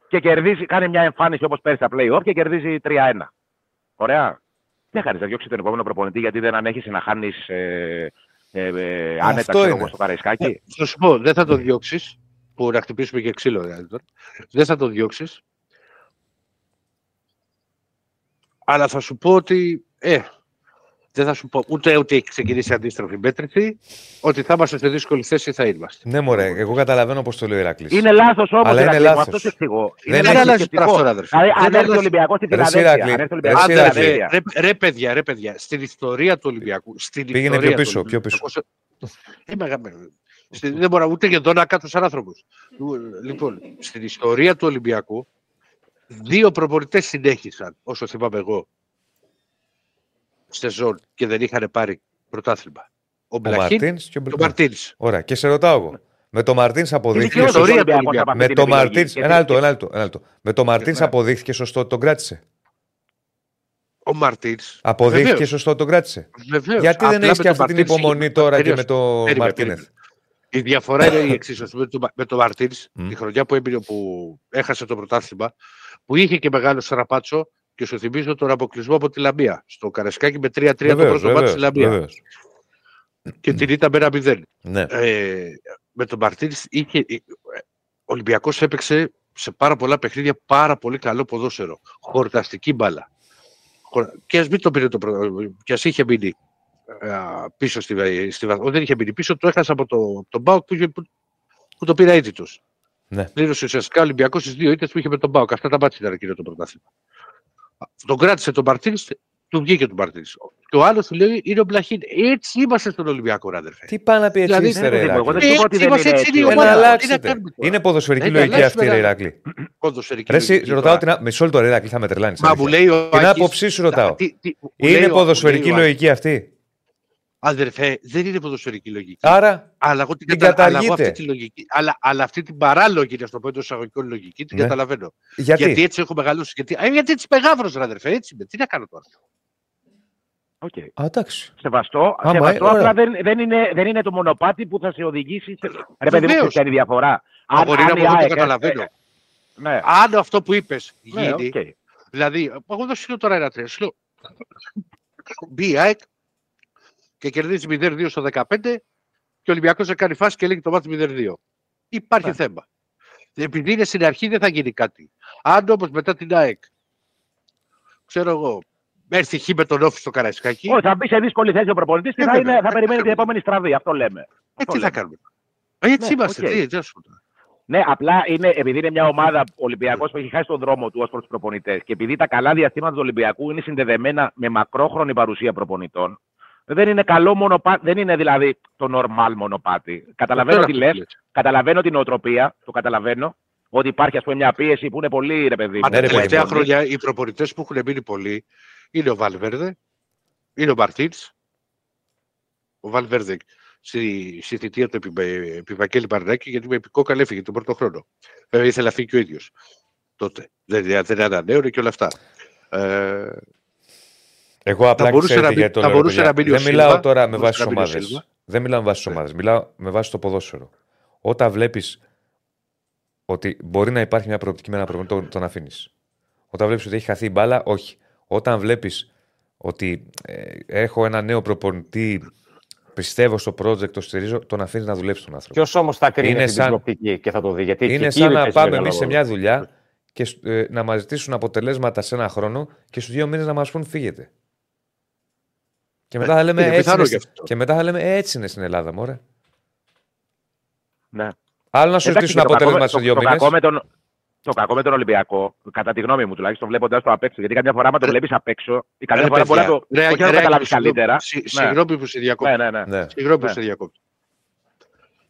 Και κερδίζει, κάνει μια εμφάνιση όπως πέρσι στα play-off και κερδίζει τρία ένα. Ωραία. Δεν χάνεις να διώξεις τον επόμενο προπονητή, γιατί δεν ανέχεσαι να χάνεις ε, ε, ε, άνετα ξέρω, στο Καραϊσκάκι. Θα σου πω, δεν θα το διώξεις. Που να χτυπήσουμε και ξύλο, δηλαδή. Δεν θα το διώξεις. Αλλά θα σου πω ότι... Ε, δεν θα σου πω ούτε ότι έχει ξεκινήσει αντίστροφη μέτρηση, ότι θα είμαστε σε δύσκολη θέση θα είμαστε. Ναι, μωρέ, εγώ καταλαβαίνω πώς το λέει ο Ηράκλειος. Είναι λάθος όμως, αλλά είναι λάθος. Αυτό σκεφτικό. Δεν αλλάζει τώρα, αδερφέ. Αν έρθει ο Ολυμπιακός στην Φιλαδέλφεια. Ρε παιδιά, ρε παιδιά, στην ιστορία του Ολυμπιακού. Πήγαινε πιο πίσω, πιο πίσω. Δεν μπορώ ούτε για τον άκατο σαν άνθρωπος. Λοιπόν, στην ιστορία του Ολυμπιακού, δύο προπονητές συνέχισαν, όσο θυμάμαι εγώ, σεζόν και δεν είχαν πάρει πρωτάθλημα. Ο, ο Μπλαχίν και ο Μαρτίνς. Ωραία, και σε ρωτάω εγώ. Με το Μαρτίνς αποδείχθηκε. Με το Μαρτίνς. Ένα λεπτό, ένα λεπτό. Με το Μαρτίνς αποδείχθηκε σωστό ότι τον κράτησε. Ο Μαρτίνς. Αποδείχθηκε Βεβαίως. σωστό ότι τον κράτησε. Βεβαίως. Γιατί δεν έχει και αυτή την υπομονή τώρα και με το Μαρτίνες. Η διαφορά είναι η εξής. Με το Μαρτίνς, τη χρονιά που έπεινε, που έχασε το πρωτάθλημα, που είχε και μεγάλο στραπάτσο, και σου θυμίζω τον αποκλεισμό από τη Λαμία. Στο Καρασκάκι με τρία τρία το πρώτο μάτι τη Λαμία. Και την ήταν με ένα μηδέν. Ναι. Ε, με τον Μαρτίνς, ο Ολυμπιακός έπαιξε σε πάρα πολλά παιχνίδια πάρα πολύ καλό ποδόσφαιρο. Χορταστική μπάλα. Και ας μην το πήρε το πρωτάθλημα, και ας είχε μείνει α, πίσω στη, στη βαθμολογία. Δεν είχε μείνει πίσω, το έχασε από τον το ΠΑΟΚ που, που, που το πήρε αίτητος. Ναι. Πλήρωσε ουσιαστικά ο Ολυμπιακός στις δύο ήττες που είχε με τον ΠΑΟΚ. Αυτά τα μάτια ήταν εκείνο το πρωτάθλημα. Τον κράτησε τον Μαρτίνς, του βγήκε τον Μαρτίνς. Και ο άλλος του λέει είναι ο Μπλαχίν. Έτσι είμαστε στον Ολυμπιακό, αδερφέ. Τι πάνε να πει έτσι, είστε ρε Ηράκλειο. Είναι ποδοσφαιρική λογική αυτή, ρε Ηράκλειο. Ποδοσφαιρική. Ρωτάω την. Μισό λεπτό, ρε Ηράκλειο, θα με τρελάνει. Την άποψή σου ρωτάω. Είναι ποδοσφαιρική λογική αυτή. Αδερφέ, δεν είναι ποδοσφαιρική λογική. Άρα, αλλά εγώ την καταλαβαίνω αυτή τη λογική. Αλλά, αλλά αυτή την παράλογη, να το πω εντό εισαγωγικών λογική, την ναι. καταλαβαίνω. Γιατί? γιατί έτσι έχω μεγαλώσει. Γιατί, α, γιατί έτσι μεγάφρος, αδερφέ, έτσι με. Τι να κάνω τώρα. Okay. Εντάξει. Σεβαστό. Άμα, σεβαστό ε, απλά δεν, δεν, είναι, δεν είναι το μονοπάτι που θα σε οδηγήσει. Σε... Ρε παιδί μου, ποια είναι η διαφορά. Αγορή να πω, δεν καταλαβαίνω. Αν αυτό που είπε γίνει. Δηλαδή, εγώ δεν σου λέω τώρα ένα τρέσλο. Μπιάκ. Και κερδίζει μηδέν δύο στο δεκαπέντε και ο Ολυμπιακός θα κάνει φάση και λύγει το μάτι μηδέν δύο. Υπάρχει yeah. θέμα. Επειδή είναι στην αρχή δεν θα γίνει κάτι. Αν όμως μετά την ΑΕΚ, ξέρω εγώ, έρθει χ με τον Όφη στο Καραϊσκάκι. Όχι, oh, θα μπει σε δύσκολη θέση ο προπονητής και θα, είναι, θα περιμένει την επόμενη στραβή. Αυτό λέμε. Ε, τι θα κάνουμε. Έτσι ναι, είμαστε. Okay. Τι, τι ναι, απλά είναι, επειδή είναι μια ομάδα Ολυμπιακός που έχει χάσει τον δρόμο του ως προς τους προπονητές και επειδή τα καλά διαστήματα του Ολυμπιακού είναι συνδεδεμένα με μακρόχρονη παρουσία προπονητών. Δεν είναι καλό μονοπάτι, δεν είναι δηλαδή το normal μονοπάτι. Καταλαβαίνω τι λες, καταλαβαίνω την οτροπία, το καταλαβαίνω, ότι υπάρχει ας πούμε μια πίεση που είναι πολύ ρε παιδί. Τα τελευταία χρόνια οι προπονητές που έχουν μείνει πολύ είναι ο Βαλβέρδε, είναι ο Μαρτίνς, ο Βαλβέρδε στη, στη θητεία του επί, επί Βαγγέλη Παρνάκη, γιατί με επικόκαλ έφυγε τον πρώτο χρόνο. Βέβαια ήθελα να φύγει και ο ίδιος τότε, δεν, δεν ανανέωνε και όλα αυτά. Ε, Εγώ απλά ξέρετε γιατί το λέω. Δεν μιλάω τώρα με βάση τις ομάδες. Δεν μιλάω με βάση τις ομάδες. Μιλάω με βάση το ποδόσφαιρο. Όταν βλέπεις ότι μπορεί να υπάρχει μια προοπτική με ένα προβλήμα, τον, τον αφήνεις. Όταν βλέπεις ότι έχει χαθεί η μπάλα, όχι. Όταν βλέπεις ότι ε, έχω ένα νέο προπονητή, πιστεύω στο project, το στηρίζω, τον αφήνεις να δουλέψει τον άνθρωπο. Ποιος όμως θα κρίνει την σαν... προοπτική και θα το δει. Γιατί είναι σαν να πάμε εμείς σε μια δουλειά και ε, να μας ζητήσουν αποτελέσματα σε ένα χρόνο και στους δύο μήνες να μας πούν φύγετε. Και μετά, θα λέμε, είναι είναι και, και μετά θα λέμε έτσι είναι στην Ελλάδα, μωρέ. Ναι. Άλλο να σου ζητήσουν αποτέλεσμα σε δύο μήνες. Το κακό με τον Ολυμπιακό, κατά τη γνώμη μου τουλάχιστον, βλέποντας το απ' έξω. Γιατί καμιά φορά, άμα το βλέπεις απ' έξω, ή καμιά φορά μπορεί να το καταλάβεις καλύτερα. Συγγνώμη που σε διακόπτω. Συγγνώμη που σε διακόπτω.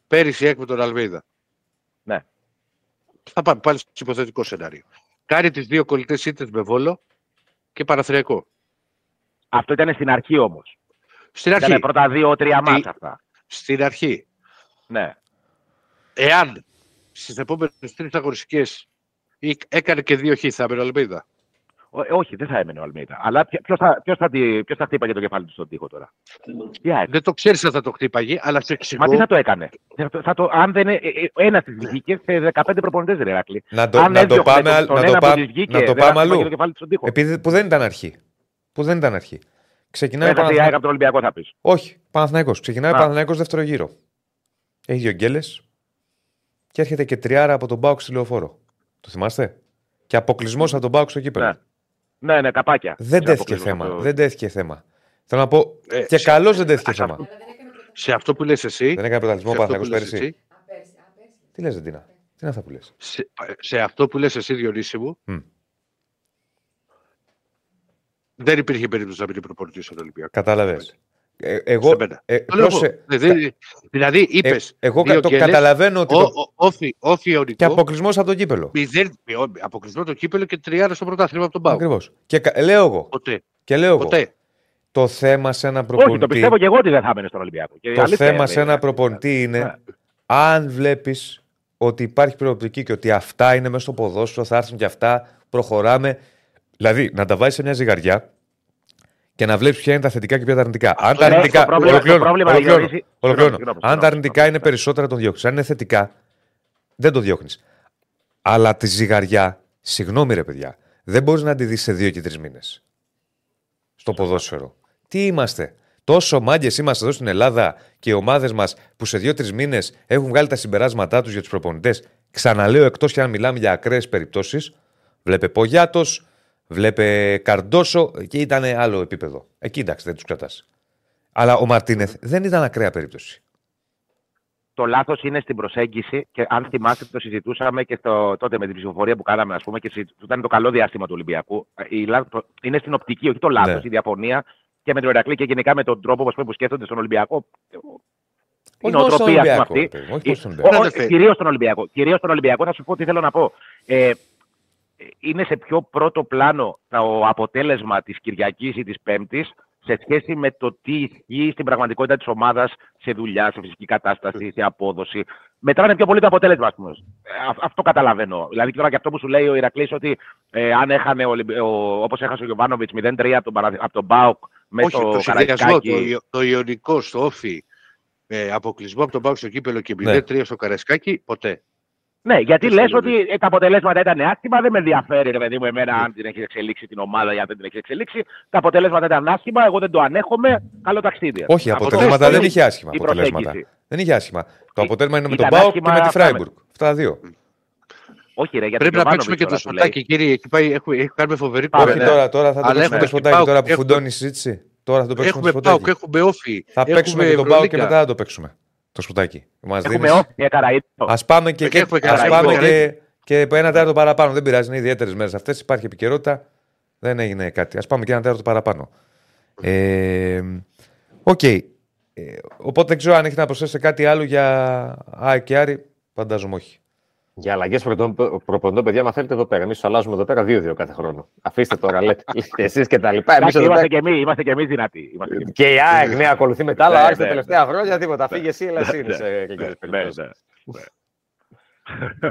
Πέρυσι έκ με τον Αλβίδα. Ναι. Θα πάμε πάλι στο υποθετικό σενάριο. Κάνει τις δύο κολλητές ήττες με Βόλο και Παναθηναϊκό. Αυτό ήταν στην αρχή όμως. Στην αρχή. Ήταν πρώτα δύο-τρία μάτς αυτά. Στην αρχή. Ναι. Εάν στις επόμενες τρεις αγωνιστικές έκανε και δύο χ, θα έμενε ο Αλμίδα. Όχι, δεν θα έμενε ο Αλμίδα. Αλλά ποιος θα, ποιος θα, ποιος θα χτύπαγε το κεφάλι του στον τοίχο τώρα. Δεν το ξέρεις αν θα το χτύπαγε, αλλά σε εξηγώ. Μα τι θα το έκανε. Θα το, αν δεν είναι ένα στις βγήκε, σε δεκαπέντε προπονητές, ρε Ηράκλη. Να το, να το πάμε, να το πάμε, βγήκε, να το πάμε αλλού. Επειδή που δεν ήταν αρχή. Που δεν ήταν αρχή. Ξεκινάει ο Παναθηναϊκός. Από τον Ολυμπιακό θα πεις. Όχι, Παναθηναϊκός. Ξεκινάει ο Παναθηναϊκός δεύτερο γύρο. Έχει δύο γκέλες και έρχεται και τριάρα από τον ΠΑΟΚ στη Λεωφόρο. Το θυμάστε? Και αποκλεισμός από τον ΠΑΟΚ στο κύπελλο. Ναι. ναι, ναι, καπάκια. Δεν τέθηκε θέμα. Το... Δεν τέθηκε θέμα. Θέλω να πω. Ε, και σε... καλώς δεν τέθηκε θέμα. Αυτό... Σε αυτό που λες εσύ. Δεν έκανε πρωταθλητισμό ο Παναθηναϊκός πέρυσι. Τι λες, Δεντίνα. Τι είναι αυτά που λες. Σε αυτό που λες εσύ, Διονύση μου. Δεν υπήρχε περίπτωση να μην προπονητή στον Ολυμπιακό. Κατάλαβες. Ε, εγώ. Ε, πρόσε, δηλαδή, δηλαδή είπε. Εγώ δύο το γέλες, καταλαβαίνω ότι. Όχι, όχι. Και αποκλεισμό από το κύπελλο. Αποκλεισμό από το κύπελλο και τριάρα στο πρωτάθλημα από τον ΠΑΟΚ. Ακριβώς. Και λέω εγώ. Ποτέ. Και λέω Ποτέ. εγώ. Το θέμα σε ένα προπονητή. Όχι, το πιστεύω και εγώ ότι δεν θα έμενε στον Ολυμπιακό. Το θέμα σε ένα προπονητή είναι αν βλέπεις ότι υπάρχει προοπτική και ότι αυτά είναι μέσα στο ποδόσφαιρο, θα έρθουν και αυτά, προχωράμε. Δηλαδή, να τα βάζεις σε μια ζυγαριά και να βλέπεις ποια είναι τα θετικά και ποια τα αρνητικά. Αν τα αρνητικά, αν τα αρνητικά είναι περισσότερα, τον διώχνεις. Αν είναι θετικά, δεν το διώχνεις. Αλλά τη ζυγαριά, συγγνώμη ρε παιδιά, δεν μπορείς να τη δεις σε δύο και τρεις μήνες. Στο ποδόσφαιρο. Τι είμαστε. Τόσο μάγκες είμαστε εδώ στην Ελλάδα και οι ομάδες μας που σε δύο-τρεις μήνες έχουν βγάλει τα συμπεράσματά τους για τους προπονητές. Ξαναλέω, εκτός και αν μιλάμε για ακραίες περιπτώσεις, βλέπε Πογιάτος, βλέπε Καρντόσο και ήταν άλλο επίπεδο. Εκεί εντάξει, δεν τους κρατάς. Αλλά ο Μαρτίνεθ δεν ήταν ακραία περίπτωση. Το λάθος είναι στην προσέγγιση και αν θυμάστε το συζητούσαμε και στο, τότε με την ψηφοφορία που κάναμε, ας πούμε, και ήταν το καλό διάστημα του Ολυμπιακού. Η, είναι στην οπτική, όχι το λάθος, ναι. Η διαφωνία και με τον Ηρακλή και γενικά με τον τρόπο που σκέφτονται στον Ολυμπιακό. Η νοοτροπία αυτή. Κυρίως στον Ολυμπιακό. Κυρίως στον Ολυμπιακό, θα σου πω τι θέλω να πω. Ε, είναι σε πιο πρώτο πλάνο το αποτέλεσμα της Κυριακής ή της Πέμπτης σε σχέση με το τι ισχύει στην πραγματικότητα της ομάδας σε δουλειά, σε φυσική κατάσταση, σε απόδοση. Μετράνε πιο πολύ το αποτέλεσμα, ας πούμε. Αυτό καταλαβαίνω. Δηλαδή τώρα και αυτό που σου λέει ο Ηρακλής, ότι ε, αν έχανε, όπως έχασε ο Γιωβάνοβιτς, μηδέν τρία από τον, από τον ΠΑΟΚ μέσα στο Καραϊσκάκι. Όχι, το συνδυασμό, το Ιωνικό στο Όφη, ε, αποκλεισμό από τον ΠΑΟΚ στο Κύπελο και μηδέν τρία ναι. στο Καραϊσκάκι, ποτέ. Ναι, γιατί λες ότι τα αποτελέσματα ήταν άσχημα, δεν με ενδιαφέρει ρε παιδί μου εμένα αν την έχεις εξελίξει την ομάδα ή αν δεν την έχεις εξελίξει. Τα αποτελέσματα ήταν άσχημα, εγώ δεν το ανέχομαι, καλό ταξίδι. Όχι, αποτελέσματα δεν είχε άσχημα. Δεν είχε άσχημα. Το αποτέλεσμα είναι με τον ΠΑΟΚ και με τη Φράιμπουργκ. Αυτά τα δύο. Όχι, ρε, πρέπει να παίξουμε και το σποτάκι, κύριε. Εκεί πάει, κάνουμε φοβερή κουβέντα. Τώρα θα το παίξουμε το σποτάκι, τώρα που φουντώνει η συζήτηση. Τώρα θα το παίξουμε το σποτάκι. Έχουμε Όφη. Θα παίξουμε και τον ΠΑΟΚ και μετά θα το παίξουμε. Το σκουτάκι. Μας έχουμε Όφη και Καραΐτο. Ας πάμε και, και, ας πάμε και, και ένα τέταρτο παραπάνω. Δεν πειράζει, είναι ιδιαίτερες μέρες αυτές. Υπάρχει επικαιρότητα. Δεν έγινε κάτι. Ας πάμε και ένα τέταρτο παραπάνω. Οκ. Ε, okay. ε, οπότε δεν ξέρω αν έχει να προσθέσει κάτι άλλο για Α και Άρη. Φαντάζομαι όχι. Για αλλαγές προπονητών, παιδιά, μα θέλετε εδώ πέρα. Εμείς τους αλλάζουμε εδώ πέρα δύο-δύο κάθε χρόνο. Αφήστε τώρα, λέτε εσείς και τα λοιπά. Εμείς είμαστε, πέρα... και εμείς, είμαστε και εμείς δυνατοί. Είμαστε και, και η ΑΕΚ, ναι, ακολουθεί μετά, αλλά άρχισε τα τελευταία χρόνια τίποτα. Φύγε εσύ, έλα εσύ.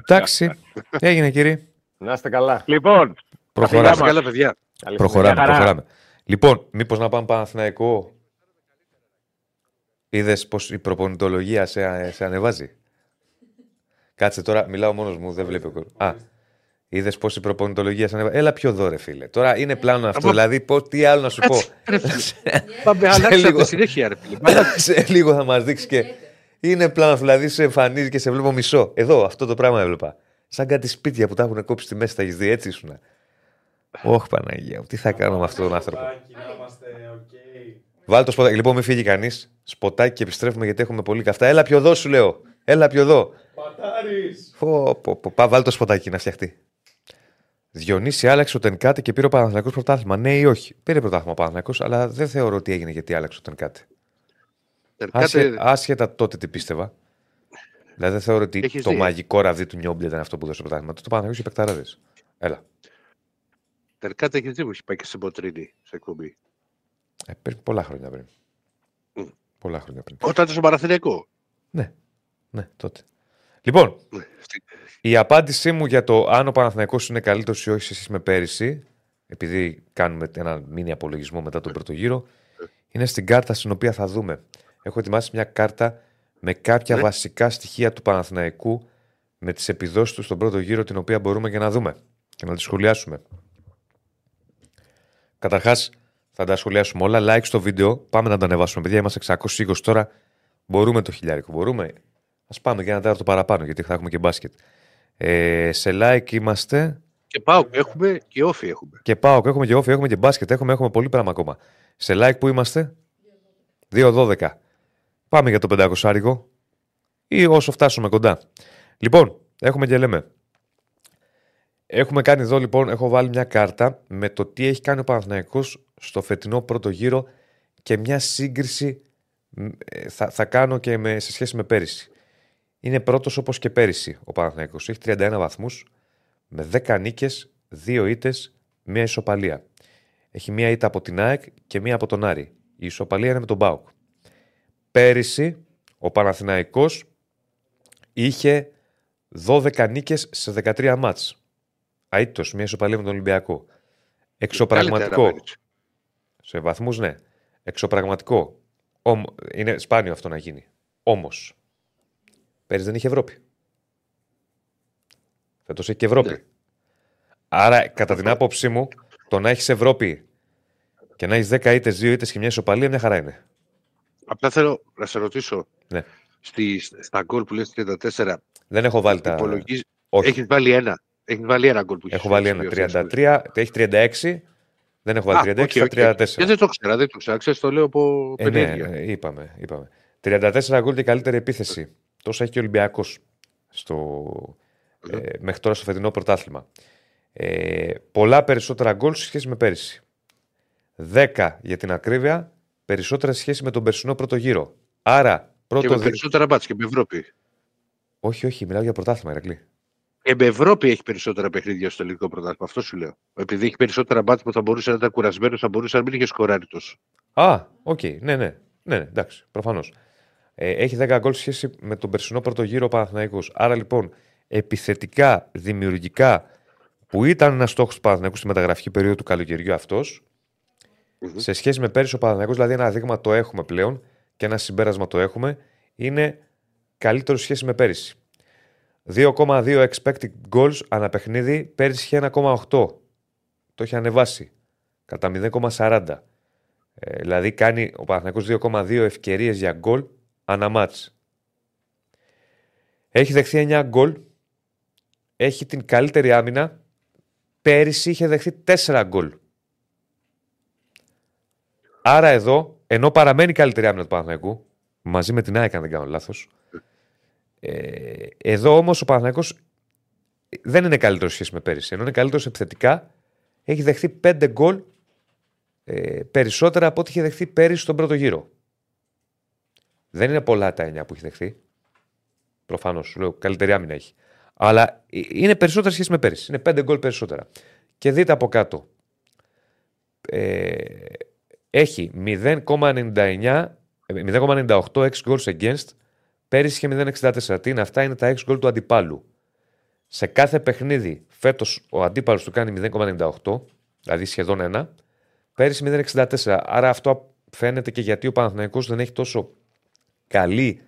Εντάξει, έγινε κύριε. Να είστε καλά. Λοιπόν, προχωράμε. Προχωράμε. Λοιπόν, μήπως να πάμε Παναθηναϊκό. Είδες πως η προπονητολογία σε ανεβάζει. Κάτσε τώρα, μιλάω μόνος μου, δεν βλέπει ο κόσμος. Α, είδες πως η προπονητολογία σαν έβαλε. Έλα πιο δώρε, φίλε. Τώρα είναι πλάνο αυτό, δηλαδή πώς, τι άλλο να σου πω. Πάμε, αλλάξε από τη συνέχεια, ρε φίλε. Σε λίγο θα μας δείξει και... Είναι πλάνο, δηλαδή σε εμφανίζει και σε βλέπω μισό. Εδώ, αυτό το πράγμα έβλεπα. Σαν κάτι σπίτια που τα έχουν κόψει στη μέση, τα έχεις δει, έτσι ήσουν. Ωχ, Παναγία, τι θα κάνω με αυτόν τον άνθρωπο. Βάλ το σποτάκι. Λοιπόν, μην φύγει κανείς. Σποτάκι και επιστρέφουμε γιατί έχουμε πολύ καυτά. Έλα πιο δώ, σου λέω. Έλα πιο δώ. Πατάρης! Πω, πω, πω. Πα, βάλει το σποτάκι να φτιαχτεί. Διονύση, άλλαξε ο Τενκάτε και πήρε ο Παναθηναϊκός πρωτάθλημα. Ναι ή όχι. Πήρε πρωτάθλημα ο Παναθηναϊκός, αλλά δεν θεωρώ τι έγινε γιατί άλλαξε ο Τενκάτε. Τενκάτε... Άσχε, άσχετα τότε τι πίστευα. Δηλαδή δεν θεωρώ ότι έχεις το δει. Μαγικό ραβδί του Νιόμπλε ήταν αυτό που δώσε το πρωτάθλημα. Τότε ο Παναθηναϊκός είπε Μπεκταράδες. Έλα. Τενκάτε έχει δει που έχει πάει και σε Μποτρίνη σε εκπομπή. Ε, πριν, πολλά χρόνια πριν. Mm. Πολλά χρόνια πριν. Όταν ήταν στο Παναθηναϊκό. Ναι. Ναι, τότε. Λοιπόν, η απάντησή μου για το αν ο Παναθηναϊκός είναι καλύτερος ή όχι σε σχέση με πέρυσι, επειδή κάνουμε ένα μίνι απολογισμό μετά τον πρώτο γύρο, είναι στην κάρτα στην οποία θα δούμε. Έχω ετοιμάσει μια κάρτα με κάποια βασικά στοιχεία του Παναθηναϊκού, με τις επιδόσεις του στον πρώτο γύρο, την οποία μπορούμε και να δούμε και να τη σχολιάσουμε. Καταρχάς, θα τα σχολιάσουμε όλα. Like στο βίντεο, πάμε να τα ανεβάσουμε. Παιδιά, είμαστε εξακόσιοι είκοσι τώρα. Μπορούμε το χιλιάρικο, μπορούμε. Ας πάμε και ένα τέταρτο παραπάνω, γιατί θα έχουμε και μπάσκετ. Ε, σε like είμαστε. Και πάω, έχουμε και όφι έχουμε. Και πάω, έχουμε και όφι, έχουμε και μπάσκετ. Έχουμε, έχουμε πολύ πράγμα ακόμα. Σε like που είμαστε, δύο δώδεκα. Πάμε για το πεντακόσαρικο ή όσο φτάσουμε κοντά. Λοιπόν, έχουμε και λέμε. Έχουμε κάνει εδώ λοιπόν, έχω βάλει μια κάρτα με το τι έχει κάνει ο Παναθηναϊκός στο φετινό πρώτο γύρο και μια σύγκριση θα, θα κάνω και με, σε σχέση με πέρυσι. Είναι πρώτος όπως και πέρυσι ο Παναθηναϊκός. Έχει τριάντα ένα βαθμούς με δέκα νίκες, δύο ήττες, μία ισοπαλία. Έχει μία ήττα από την ΑΕΚ και μία από τον Άρη. Η ισοπαλία είναι με τον ΠΑΟΚ. Πέρυσι ο Παναθηναϊκός είχε δώδεκα νίκες σε δεκατρία μάτς. Αίτητος, μια ισοπαλία με τον Ολυμπιακό. Εξωπραγματικό. Σε βαθμούς, ναι. Εξωπραγματικό. Είναι σπάνιο αυτό να γίνει. Όμως, πέρυσι δεν είχε Ευρώπη. Φέτος έχει και Ευρώπη. Ναι. Άρα, κατά την άποψή μου, το να έχεις Ευρώπη και να έχεις δέκα ήττες, δύο ήττες και μια ισοπαλία, μια χαρά είναι. Απλά θέλω να σε ρωτήσω. Ναι. Στη, στα γκολ που λες τριάντα τέσσερα. Δεν έχω βάλει τα. Έχεις βάλει ένα. Έχεις βάλει ένα γκολ που έχεις. Έχω βάλει ένα. τριάντα τρία, έχει τριάντα έξι. Δεν έχω βάλει. Α, τριάντα έξι, okay, okay. τριάντα τέσσερα. Και δεν το ξέρα, δεν το ξέρα. Ξέρεις, το λέω από ε, πενήντα. Ναι, είπαμε, είπαμε. τριάντα τέσσερα γκολ και καλύτερη επίθεση. Τόσα έχει και ο Ολυμπιακός στο, okay. ε, μέχρι τώρα στο φετινό πρωτάθλημα. Ε, πολλά περισσότερα γκολ σε σχέση με πέρυσι. δέκα για την ακρίβεια, περισσότερα σε σχέση με τον περσινό πρώτο γύρο. Άρα, πρώτο και με περισσότερα μπάτς και με Ευρώπη. Όχι, όχι, μιλάω για πρωτάθλημα, Ηρακλή. Ε, με Ευρώπη έχει περισσότερα παιχνίδια στο ελληνικό πρωτάθλημα. Αυτό σου λέω. Επειδή έχει περισσότερα μπάτς που θα μπορούσε να ήταν κουρασμένο, θα μπορούσε να μην είχε σκοράρει τόσο. Α, οκ, okay, ναι, ναι, ναι, ναι, εντάξει, προφανώς. Ε, έχει δέκα γκολ σε σχέση με τον περσινό πρώτο γύρο ο Παναθηναϊκός. Άρα λοιπόν, επιθετικά, δημιουργικά, που ήταν ένα στόχο του Παναθηναϊκού στη μεταγραφική περίοδο του καλοκαιριού αυτό. Σε σχέση με πέρυσι ο Παναθηναϊκός, δηλαδή ένα δείγμα το έχουμε πλέον και ένα συμπέρασμα το έχουμε, είναι καλύτερο σχέση με πέρυσι. δύο κόμμα δύο expected goals ανά παιχνίδι, πέρυσι είχε ένα κόμμα οκτώ. Το έχει ανεβάσει κατά μηδέν κόμμα σαράντα. Ε, δηλαδή κάνει ο Παναθηναϊκός δύο κόμμα δύο ευκαιρίες για goal ανά μάτς. Έχει δεχθεί εννέα goal, έχει την καλύτερη άμυνα. Πέρυσι είχε δεχθεί τέσσερα goal. Άρα εδώ, ενώ παραμένει η καλύτερη άμυνα του Παναθηναϊκού, μαζί με την ΑΕΚ αν δεν κάνω λάθος, ε, εδώ όμως ο Παναθηναϊκός δεν είναι καλύτερος σχέση με πέρυσι. Ενώ είναι καλύτερος επιθετικά, έχει δεχθεί πέντε γκολ ε, περισσότερα από ό,τι είχε δεχθεί πέρυσι στον πρώτο γύρο. Δεν είναι πολλά τα εννιά που έχει δεχθεί. Προφανώς, σου λέω, καλύτερη άμυνα έχει. Αλλά είναι περισσότερα σχέση με πέρυσι. Είναι πέντε γκολ περισσότερα. Και δείτε από κάτω. Ε, Έχει μηδέν κόμμα ενενήντα οκτώ έξι goals against, πέρυσι είχε μηδέν κόμμα εξήντα τέσσερα. Τι είναι αυτά, είναι τα έξι goals του αντιπάλου. Σε κάθε παιχνίδι φέτος ο αντίπαλος του κάνει μηδέν κόμμα ενενήντα οκτώ, δηλαδή σχεδόν ένα, πέρυσι μηδέν κόμμα εξήντα τέσσερα. Άρα αυτό φαίνεται και γιατί ο Παναθηναϊκός δεν έχει τόσο καλή,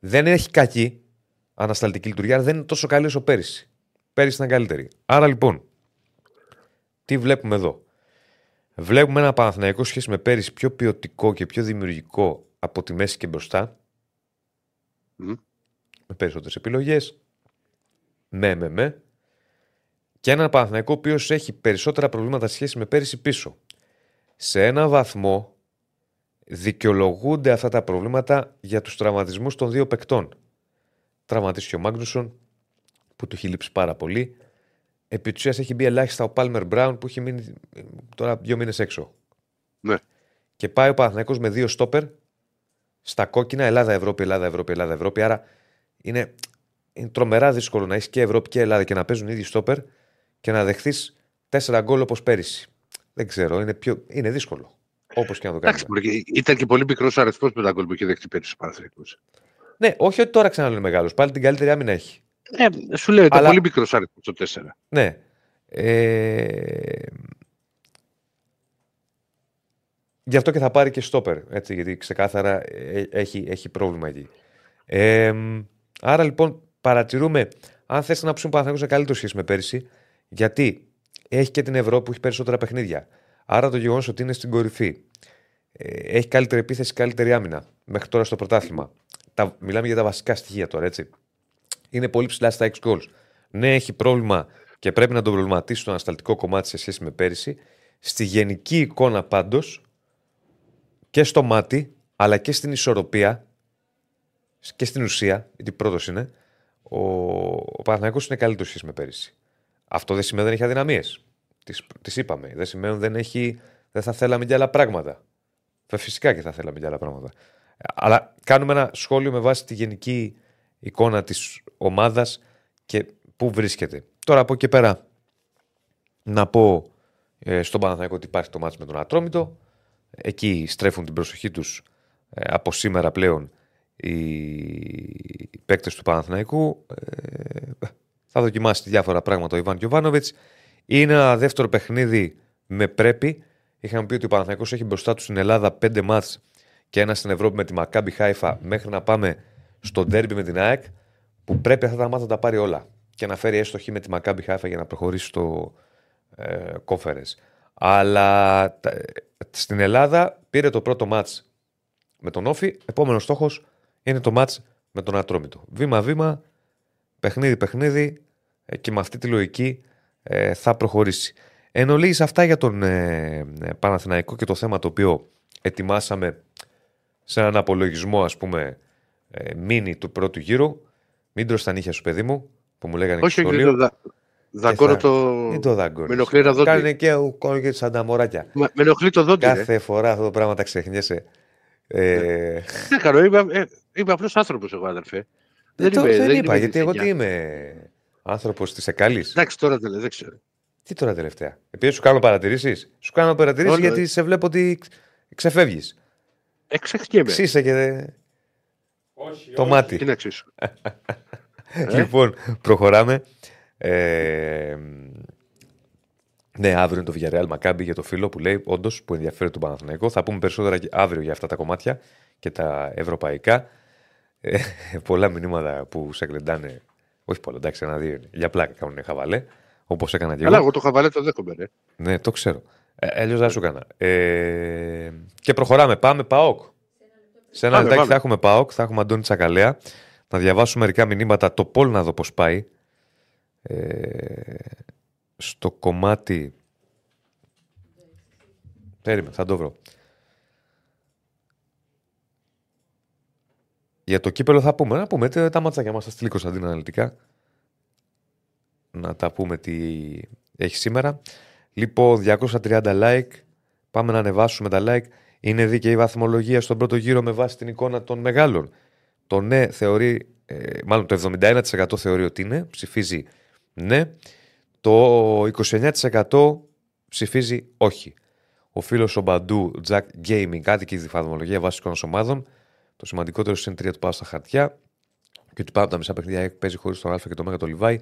δεν έχει κακή ανασταλτική λειτουργία, δεν είναι τόσο καλή όσο πέρυσι. Πέρυσι ήταν καλύτερη. Άρα λοιπόν, τι βλέπουμε εδώ. Βλέπουμε ένα Παναθηναϊκό σχέση με πέρυσι πιο ποιοτικό και πιο δημιουργικό από τη μέση και μπροστά. Mm. Με περισσότερες επιλογές. Με, με, με. Και ένα Παναθηναϊκό ο οποίος έχει περισσότερα προβλήματα σχέση με πέρυσι πίσω. Σε ένα βαθμό δικαιολογούνται αυτά τα προβλήματα για τους τραυματισμούς των δύο παικτών. Τραυματίστηκε ο Μάγνουσον που του έχει λείψει πάρα πολύ. Επί της ουσίας έχει μπει ελάχιστα ο Πάλμερ Μπράουν που έχει μείνει τώρα δύο μήνες έξω. Ναι. Και πάει ο Παναθηναϊκός με δύο στόπερ στα κόκκινα Ελλάδα-Ευρώπη, Ελλάδα-Ευρώπη, Ελλάδα-Ευρώπη. Άρα είναι, είναι τρομερά δύσκολο να έχεις και Ευρώπη και Ελλάδα και να παίζουν ήδη στόπερ και να δεχθείς τέσσερα γκολ όπως πέρυσι. Δεν ξέρω, είναι, πιο, είναι δύσκολο. Όπως και να το κάνεις. Ήταν και πολύ μικρός ο αριθμός με τα γκολ που είχε δεχτεί πέρυσι ο Παναθηναϊκός. Ναι, όχι ότι τώρα ξανά είναι μεγάλος. Πάλι την καλύτερη άμυνα έχει. Ναι, σου λέω, ήταν αλλά πολύ μικρός αριθμός το τέσσερα. Ναι. Ε... Γι' αυτό και θα πάρει και στόπερ, έτσι, γιατί ξεκάθαρα έχει, έχει πρόβλημα εκεί. Ε, άρα λοιπόν παρατηρούμε, αν θες να ψούμε Παναθηναϊκός σε καλύτερο σχέση με πέρυσι, γιατί έχει και την Ευρώπη που έχει περισσότερα παιχνίδια. Άρα το γεγονός ότι είναι στην κορυφή. Ε, έχει καλύτερη επίθεση, καλύτερη άμυνα μέχρι τώρα στο πρωτάθλημα. Τα, μιλάμε για τα βασικά στοιχεία τώρα, έτσι. Είναι πολύ ψηλά στα έξι goals. Ναι, έχει πρόβλημα και πρέπει να τον προβληματίσει το ανασταλτικό κομμάτι σε σχέση με πέρυσι. Στη γενική εικόνα πάντως και στο μάτι, αλλά και στην ισορροπία και στην ουσία, γιατί πρώτος είναι, ο, ο Παναθηναϊκός είναι καλύτερος σχέση με πέρυσι. Αυτό δεν σημαίνει δεν έχει αδυναμίες. Τις, τις είπαμε. Δεν σημαίνει δεν έχει, δεν θα θέλαμε και άλλα πράγματα. Φυσικά και θα θέλαμε και άλλα πράγματα. Αλλά κάνουμε ένα σχόλιο με βάση τη γενική εικόνα της ομάδας και πού βρίσκεται. Τώρα από εκεί πέρα να πω ε, στον Παναθηναϊκό ότι υπάρχει το μάτς με τον Ατρόμητο. Εκεί στρέφουν την προσοχή τους ε, από σήμερα πλέον οι παίκτες του Παναθηναϊκού. Ε, θα δοκιμάσει διάφορα πράγματα ο Ιβάν Γιοβάνοβιτς. Είναι ένα δεύτερο παιχνίδι με πρέπει. Είχαμε πει ότι ο Παναθηναϊκός έχει μπροστά του στην Ελλάδα πέντε μάτς και ένα στην Ευρώπη με τη Μακάμπι Χάιφα μέχρι να πάμε στο ντέρμπι με την ΑΕΚ, που πρέπει αυτά τα μάτια να τα πάρει όλα και να φέρει έστοχη με τη Μακάμπι Χάιφα για να προχωρήσει στο ε, Conference. Αλλά τα, στην Ελλάδα πήρε το πρώτο μάτς με τον Όφη. Επόμενος στόχος είναι το μάτς με τον Ατρόμητο. Βήμα-βήμα, παιχνίδι-παιχνίδι, και με αυτή τη λογική ε, θα προχωρήσει. Εν ολίγης αυτά για τον ε, Παναθηναϊκό και το θέμα το οποίο ετοιμάσαμε σε έναν απολογισμό, ας πούμε, ε, μίνι του πρώτου γύρου. Μην τρως τα νύχια σου, παιδί μου, που μου λέγανε όχι, και στο σχολείο. Δαγκώνω θα... το... Μην το δαγκώνεις. Κάνε και ο κόγκε σαν τα μωράκια. Με ενοχλεί το δόντι. Κάθε ρε. φορά αυτό το πράγμα τα ξεχνιέσαι. Ε... Δεν κάνω, είμαι, είμαι απλός άνθρωπος εγώ, αδερφέ. Δεν, δεν, είμαι, δεν, δεν είπα, είμαι, γιατί εγώ τι είμαι, άνθρωπος της Εκάλης. Εντάξει, τώρα δεν, δεν ξέρω. Τι τώρα τελευταία. Επειδή σου κάνω παρατηρήσεις. Σου κάνω παρατηρήσεις γιατί δε. σε βλέπω ότι ξεφεύγεις. Εξεχτιέμαι. Ξύσε και δε... όχι, το όχι. μάτι. Τι να ξύσω. ε? Λοιπόν, προχωράμε. Ε, ναι, αύριο είναι το Βιγιαρεάλ Μακάμπι για το φίλο που λέει, όντως, που ενδιαφέρει τον Παναθηναϊκό. Θα πούμε περισσότερα αύριο για αυτά τα κομμάτια και τα ευρωπαϊκά. Ε, πολλά μηνύματα που σε κλεντάνε. Όχι πολλά, εντάξει, ένα-δύο είναι. Για πλάκα κάνουν χαβαλέ. Όπως έκανα και εγώ. Αλλά εγώ το χαβαλέ το δέχομαι, ρε. Ναι, το ξέρω. Ε, αλλιώς δεν σου έκανα. Ε, και προχωράμε. Πάμε ΠΑΟΚ. Σε ένα λεπτάκι θα έχουμε ΠΑΟΚ, θα έχουμε Αντώνη Τσακαλέα. Να διαβάσουμε μερικά μηνύματα. Το Πολ να δω πώς πάει. Ε, στο κομμάτι. Περίμενε, θα το βρω. Για το κύπελο θα πούμε. Να πούμε τα ματσάκια μας. Θα στείλει Κωνσταντίνα αναλυτικά. Να τα πούμε τι έχει σήμερα. Λοιπόν, διακόσια τριάντα like. Πάμε να ανεβάσουμε τα like. Είναι δίκαιη η βαθμολογία στον πρώτο γύρο με βάση την εικόνα των μεγάλων. Το ναι θεωρεί, ε, μάλλον το εβδομήντα ένα τοις εκατό θεωρεί ότι είναι, ψηφίζει ναι. Το είκοσι εννέα τοις εκατό ψηφίζει όχι. Ο φίλος ο Μπαντού, Jack Gaming, άτικη τη βαθμολογία βάση εικόνας ομάδων. Το σημαντικότερο στην τρία του πάω στα χαρτιά. Και ότι πάνω από τα μισά παιχνίδια παίζει χωρίς τον Α και το Μέγα το Λιβάι.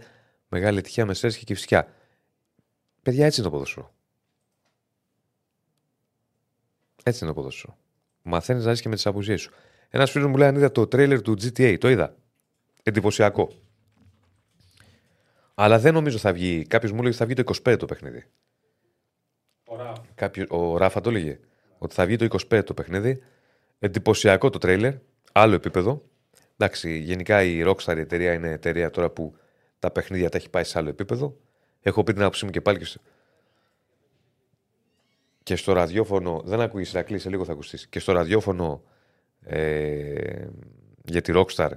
Μεγάλη τυχαία, μεσαίρεση και Κυφσιά. Παιδιά, έτσι είναι το ποδόσφαιρο. Έτσι είναι το ποδόσφαιρο. Μαθαίνεις να ζεις και με τις απουσίες σου. Ένας φίλος μου λέει αν είδα το τρέιλερ του τζι τι έι. Το είδα. Εντυπωσιακό. Αλλά δεν νομίζω θα βγει. Κάποιος μου λέει θα βγει το είκοσι πέντε το παιχνίδι. Ο Ράφα. Κάποιος, ο Ράφα το έλεγε. Ότι θα βγει το είκοσι πέντε το παιχνίδι. Εντυπωσιακό το τρέιλερ. Άλλο επίπεδο. Εντάξει, γενικά η Rockstar η εταιρεία είναι εταιρεία τώρα που τα παιχνίδια τα έχει πάει σε άλλο επίπεδο. Έχω πει την άποψή μου και πάλι και στο, και στο ραδιόφωνο. Δεν ακούγεις Ηρακλή, σε λίγο θα ακουστείς. Και στο ραδιόφωνο ε, για τη Rockstar,